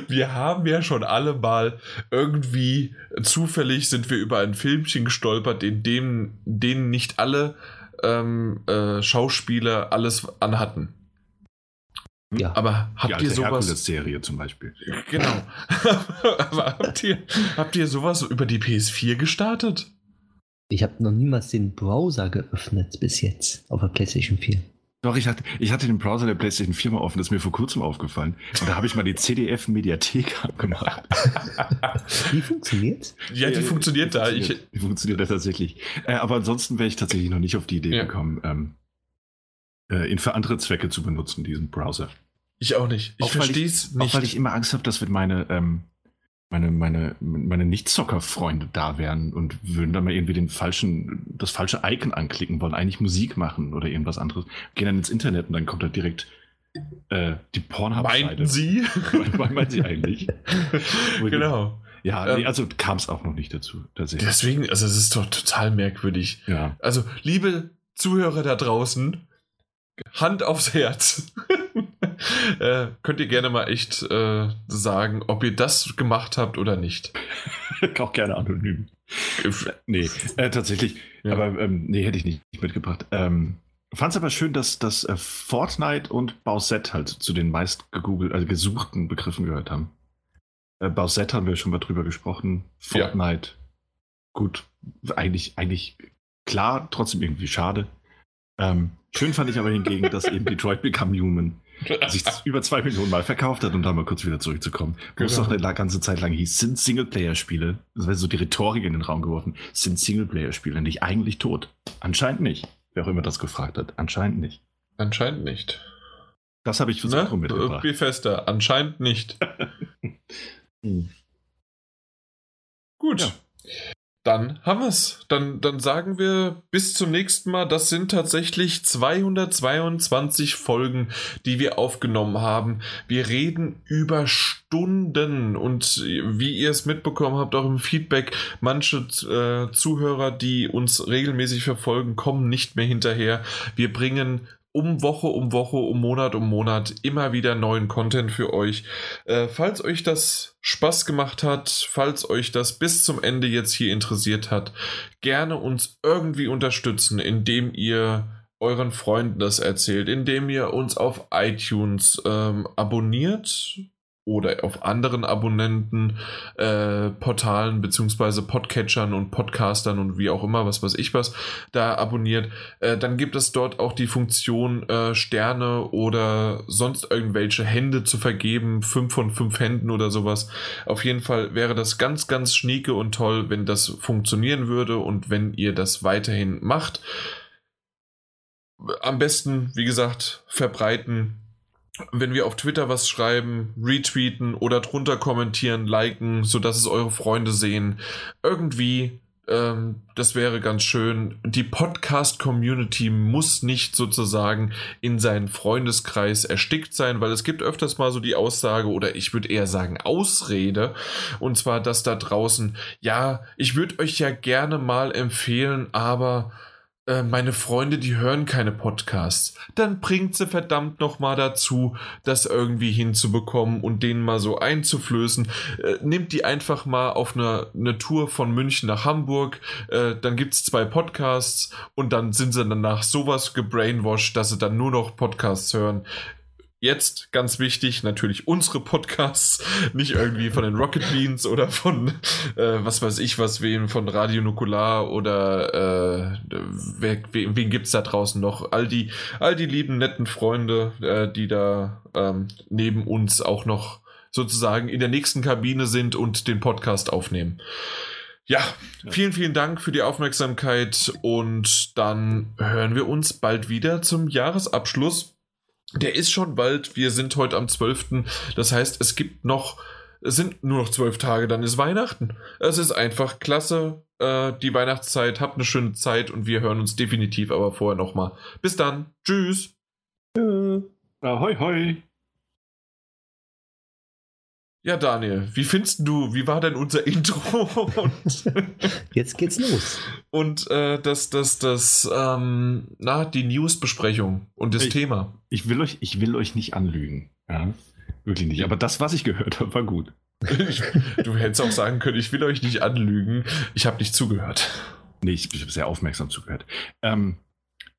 Wir haben ja schon alle mal irgendwie... Zufällig sind wir über ein Filmchen gestolpert, in dem denen nicht alle... Schauspieler alles anhatten. Ja. Aber habt ihr sowas? Die Herkules-Serie zum Beispiel. Genau. Aber habt ihr sowas über die PS4 gestartet? Ich habe noch niemals den Browser geöffnet bis jetzt auf der PlayStation 4. Doch, ich hatte den Browser der PlayStation 4 mal offen, das ist mir vor kurzem aufgefallen. Und da habe ich mal die CDF-Mediathek abgemacht. Die funktioniert? Ja, die funktioniert da. Die funktioniert da tatsächlich. Aber ansonsten wäre ich tatsächlich noch nicht auf die Idee gekommen, ihn für andere Zwecke zu benutzen, diesen Browser. Ich auch nicht. Ich verstehe es nicht. Auch weil ich immer Angst habe, dass meine Nicht-Zocker-Freunde da wären und würden dann mal irgendwie das falsche Icon anklicken, wollen eigentlich Musik machen oder irgendwas anderes, gehen dann ins Internet und dann kommt da direkt die Pornhub-Seite. Meinten Sie? Meinen Sie eigentlich? Genau. Ja, nee, also kam es auch noch nicht dazu. Deswegen, also es ist doch total merkwürdig. Ja. Also, liebe Zuhörer da draußen, Hand aufs Herz. Könnt ihr gerne mal echt sagen, ob ihr das gemacht habt oder nicht. Auch gerne anonym. Nee, tatsächlich. Ja. Aber nee, hätte ich nicht mitgebracht. Fand es aber schön, dass Fortnite und Bowsette halt zu den meist gesuchten Begriffen gehört haben. Bowsette haben wir schon mal drüber gesprochen. Fortnite, gut, eigentlich klar, trotzdem irgendwie schade. Schön fand ich aber hingegen, dass eben Detroit Become Human sich über 2 Millionen Mal verkauft hat, um da mal kurz wieder zurückzukommen. Wo es doch eine ganze Zeit lang hieß, sind Singleplayer-Spiele, das wäre so die Rhetorik in den Raum geworfen, sind Singleplayer-Spiele nicht eigentlich tot? Anscheinend nicht. Wer auch immer das gefragt hat, anscheinend nicht. Anscheinend nicht. Das habe ich fürs Intro mitgebracht. Bethesda, anscheinend nicht. Gut. Ja. Dann haben wir es. Dann sagen wir bis zum nächsten Mal. Das sind tatsächlich 222 Folgen, die wir aufgenommen haben. Wir reden über Stunden und wie ihr es mitbekommen habt, auch im Feedback, manche Zuhörer, die uns regelmäßig verfolgen, kommen nicht mehr hinterher. Wir bringen um Woche, um Monat immer wieder neuen Content für euch. Falls euch das Spaß gemacht hat, falls euch das bis zum Ende jetzt hier interessiert hat, gerne uns irgendwie unterstützen, indem ihr euren Freunden das erzählt, indem ihr uns auf iTunes abonniert oder auf anderen Abonnentenportalen beziehungsweise Podcatchern und Podcastern und wie auch immer, was weiß ich was, da abonniert, dann gibt es dort auch die Funktion, Sterne oder sonst irgendwelche Hände zu vergeben, 5 von 5 Händen oder sowas. Auf jeden Fall wäre das ganz, ganz schnieke und toll, wenn das funktionieren würde und wenn ihr das weiterhin macht. Am besten, wie gesagt, verbreiten. Wenn wir auf Twitter was schreiben, retweeten oder drunter kommentieren, liken, sodass es eure Freunde sehen. Irgendwie, das wäre ganz schön. Die Podcast-Community muss nicht sozusagen in seinen Freundeskreis erstickt sein, weil es gibt öfters mal so die Aussage oder ich würde eher sagen Ausrede, und zwar das da draußen, ja, ich würde euch ja gerne mal empfehlen, aber meine Freunde, die hören keine Podcasts. Dann bringt sie verdammt nochmal dazu, das irgendwie hinzubekommen und denen mal so einzuflößen. Nimmt die einfach mal auf eine Tour von München nach Hamburg, dann gibt es 2 Podcasts und dann sind sie danach sowas gebrainwashed, dass sie dann nur noch Podcasts hören. Jetzt, ganz wichtig, natürlich unsere Podcasts, nicht irgendwie von den Rocket Beans oder von, was weiß ich was, wem, von Radio Nukular oder wen gibt's da draußen noch? All die lieben, netten Freunde, die da neben uns auch noch sozusagen in der nächsten Kabine sind und den Podcast aufnehmen. Ja, vielen, vielen Dank für die Aufmerksamkeit und dann hören wir uns bald wieder zum Jahresabschluss. Der ist schon bald, wir sind heute am 12. Das heißt, es sind nur noch 12 Tage, dann ist Weihnachten. Es ist einfach klasse, die Weihnachtszeit, habt eine schöne Zeit und wir hören uns definitiv aber vorher nochmal. Bis dann, tschüss. Ahoi, hoi. Ja, Daniel, wie findest du, wie war denn unser Intro? Jetzt geht's los. Und die News-Besprechung und das Thema. Ich will euch nicht anlügen. Ja? Wirklich nicht. Aber das, was ich gehört habe, war gut. Du hättest auch sagen können, ich will euch nicht anlügen. Ich habe nicht zugehört. Nee, ich habe sehr aufmerksam zugehört.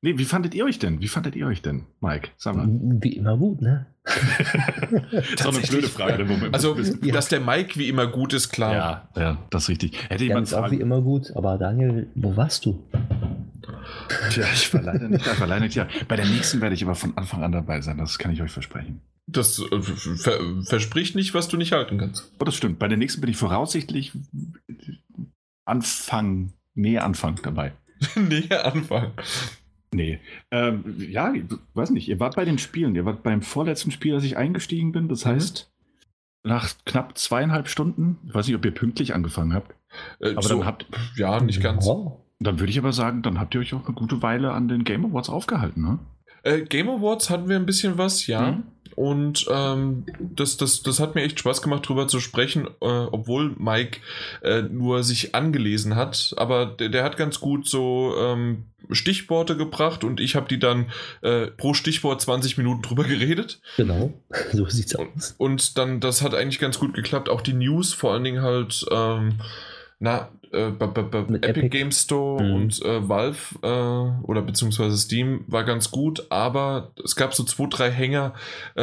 Wie fandet ihr euch denn? Mike? Sag mal. Wie immer gut, ne? Das ist auch eine blöde Frage. Also, dass der Mike wie immer gut ist, klar. Ja, das ist richtig. Hätte jemand auch wie immer gut, aber Daniel, wo warst du? Tja, ich war leider nicht da. Bei der nächsten werde ich aber von Anfang an dabei sein, das kann ich euch versprechen. Das verspricht nicht, was du nicht halten kannst. Oh, das stimmt. Bei der nächsten bin ich voraussichtlich Anfang dabei. Nee. Ich weiß nicht. Ihr wart bei den Spielen. Ihr wart beim vorletzten Spiel, das ich eingestiegen bin. Das heißt, nach knapp 2,5 Stunden, ich weiß nicht, ob ihr pünktlich angefangen habt. Aber so, dann habt ja, nicht ganz. Wow. Dann würde ich aber sagen, dann habt ihr euch auch eine gute Weile an den Game Awards aufgehalten, ne? Game Awards hatten wir ein bisschen was, ja. Mhm. Und das hat mir echt Spaß gemacht, drüber zu sprechen, obwohl Mike nur sich angelesen hat. Aber der hat ganz gut so Stichworte gebracht und ich habe die dann pro Stichwort 20 Minuten drüber geredet. Genau, so sieht's aus. Und dann, das hat eigentlich ganz gut geklappt. Auch die News, vor allen Dingen halt Epic Games Store und Valve oder beziehungsweise Steam war ganz gut, aber es gab so 2-3 Hänger,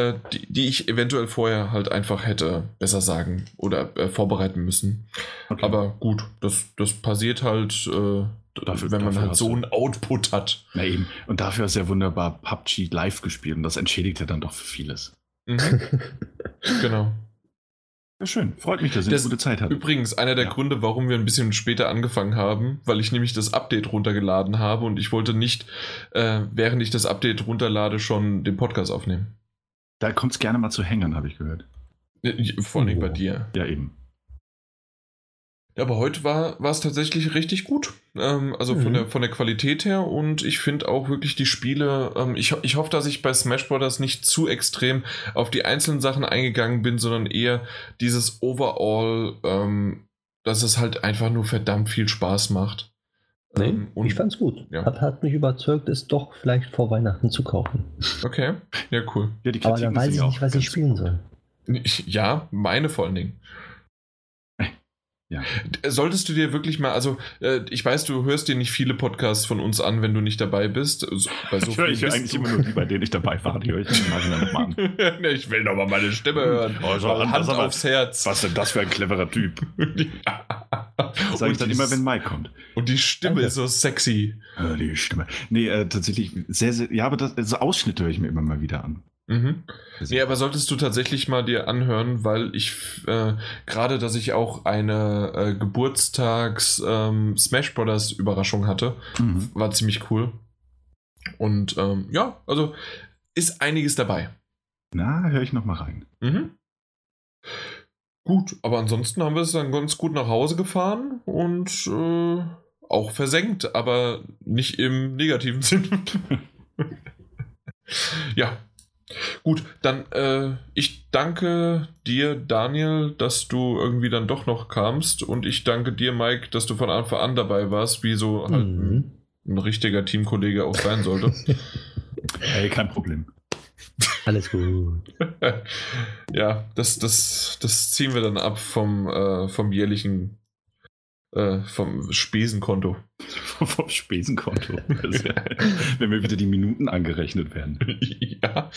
die ich eventuell vorher halt einfach hätte besser sagen oder vorbereiten müssen. Okay. Aber gut, das passiert halt, wenn man halt so einen Output hat. Na eben, und dafür ist ja wunderbar PUBG live gespielt und das entschädigt ja dann doch für vieles. Mhm. Genau. Ja, schön. Freut mich, dass ihr eine gute Zeit habt. Übrigens, einer der Gründe, warum wir ein bisschen später angefangen haben, weil ich nämlich das Update runtergeladen habe und ich wollte nicht, während ich das Update runterlade, schon den Podcast aufnehmen. Da kommt es gerne mal zu Hängern, habe ich gehört. Vor allem bei dir. Ja, eben. Ja, aber heute war es tatsächlich richtig gut. Also von der Qualität her, und ich finde auch wirklich die Spiele, ich hoffe, dass ich bei Smash Brothers nicht zu extrem auf die einzelnen Sachen eingegangen bin, sondern eher dieses Overall, dass es halt einfach nur verdammt viel Spaß macht. Nee, ich fand's gut. Ja. Hat mich überzeugt, es doch vielleicht vor Weihnachten zu kaufen. Okay, ja, cool. Ja, aber dann weiß ich nicht, was ich spielen soll. Ja, meine vor allen Dingen. Ja. Solltest du dir wirklich mal, also ich weiß, du hörst dir nicht viele Podcasts von uns an, wenn du nicht dabei bist. Ich höre eigentlich immer nur die, bei denen ich dabei war. Die höre ich nochmal an. Ich will doch mal meine Stimme hören. Hand aufs Herz. Was denn das für ein cleverer Typ? Sag ich dann immer, wenn Mike kommt. Und die Stimme ist so sexy. Die Stimme. Nee, tatsächlich sehr, sehr, ja, aber so Ausschnitte höre ich mir immer mal wieder an. Mhm. Nee, aber solltest du tatsächlich mal dir anhören, weil ich gerade, dass ich auch eine Geburtstags-Smash Brothers Überraschung hatte, war ziemlich cool. Und ja, also ist einiges dabei. Na, höre ich nochmal rein. Mhm. Gut, aber ansonsten haben wir es dann ganz gut nach Hause gefahren und auch versenkt, aber nicht im negativen Sinn. Ja. Gut, dann ich danke dir, Daniel, dass du irgendwie dann doch noch kamst, und ich danke dir, Mike, dass du von Anfang an dabei warst, wie so halt ein richtiger Teamkollege auch sein sollte. Hey, kein Problem. Alles gut. Ja, das ziehen wir dann ab vom jährlichen vom Spesenkonto. Vom Spesenkonto. Wenn mir wieder die Minuten angerechnet werden. Ja,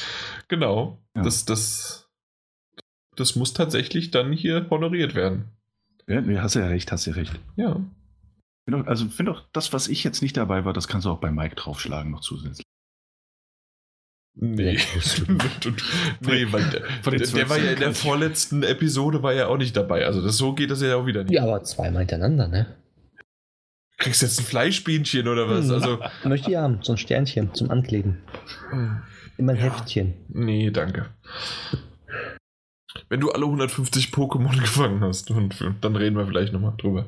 genau. Ja. Das muss tatsächlich dann hier honoriert werden. Ja, nee, hast ja recht. Ja. Also finde auch, das, was ich jetzt nicht dabei war, das kannst du auch bei Mike draufschlagen noch zusätzlich. Nee. Nee, weil der war ja in der vorletzten Episode war ja auch nicht dabei. Also so geht das ja auch wieder nicht. Ja, aber zweimal hintereinander, ne? Kriegst jetzt ein Fleischbienchen oder was? Also möchte ich haben, so ein Sternchen zum Ankleben. Immer ein Heftchen. Nee, danke. Wenn du alle 150 Pokémon gefangen hast, und dann reden wir vielleicht nochmal drüber.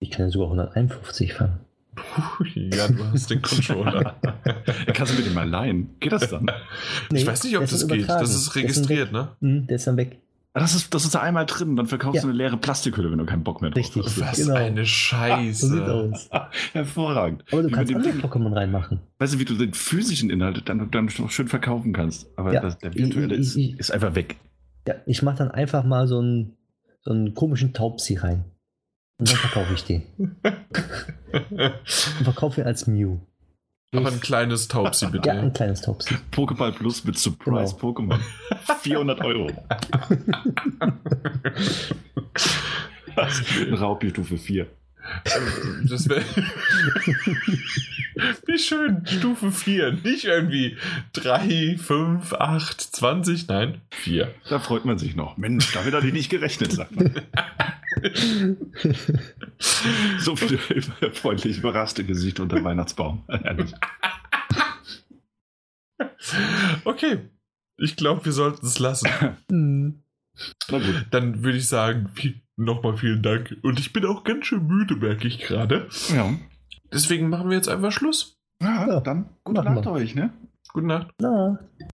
Ich kann ja sogar 151 fangen. Ja, du hast den Controller. Kannst du mit dem allein? Geht das dann? Nee, ich weiß nicht, ob das geht. Das ist registriert, ne? Der ist dann weg. Das ist einmal drin, dann verkaufst du eine leere Plastikhülle, wenn du keinen Bock mehr drauf hast. Was eine Scheiße. Hervorragend. Aber du kannst andere Pokémon reinmachen. Weißt du, wie du den physischen Inhalt dann noch schön verkaufen kannst. Aber der virtuelle ist einfach weg. Ja, ich mache dann einfach mal so einen komischen Taubsi rein. Und dann verkaufe ich den. Und verkaufe ihn als Mew. Aber ein kleines Taubsi, bitte. Ja, ein kleines Taubsi. Pokéball Plus mit Surprise Pokémon. 400 €. Ein Raubierstufe 4. Das wäre. Wie schön, Stufe 4. Nicht irgendwie 3, 5, 8, 20, nein, 4. Da freut man sich noch. Mensch, damit hat ich nicht gerechnet, sagt man. So viele freundlich überraschte Gesichter unter Weihnachtsbaum. Ehrlich. Okay, ich glaube, wir sollten es lassen. Na gut. Dann würde ich sagen, nochmal vielen Dank. Und ich bin auch ganz schön müde, merke ich gerade. Ja. Deswegen machen wir jetzt einfach Schluss. Ja, dann gute Nacht euch, ne? Gute Nacht. Na.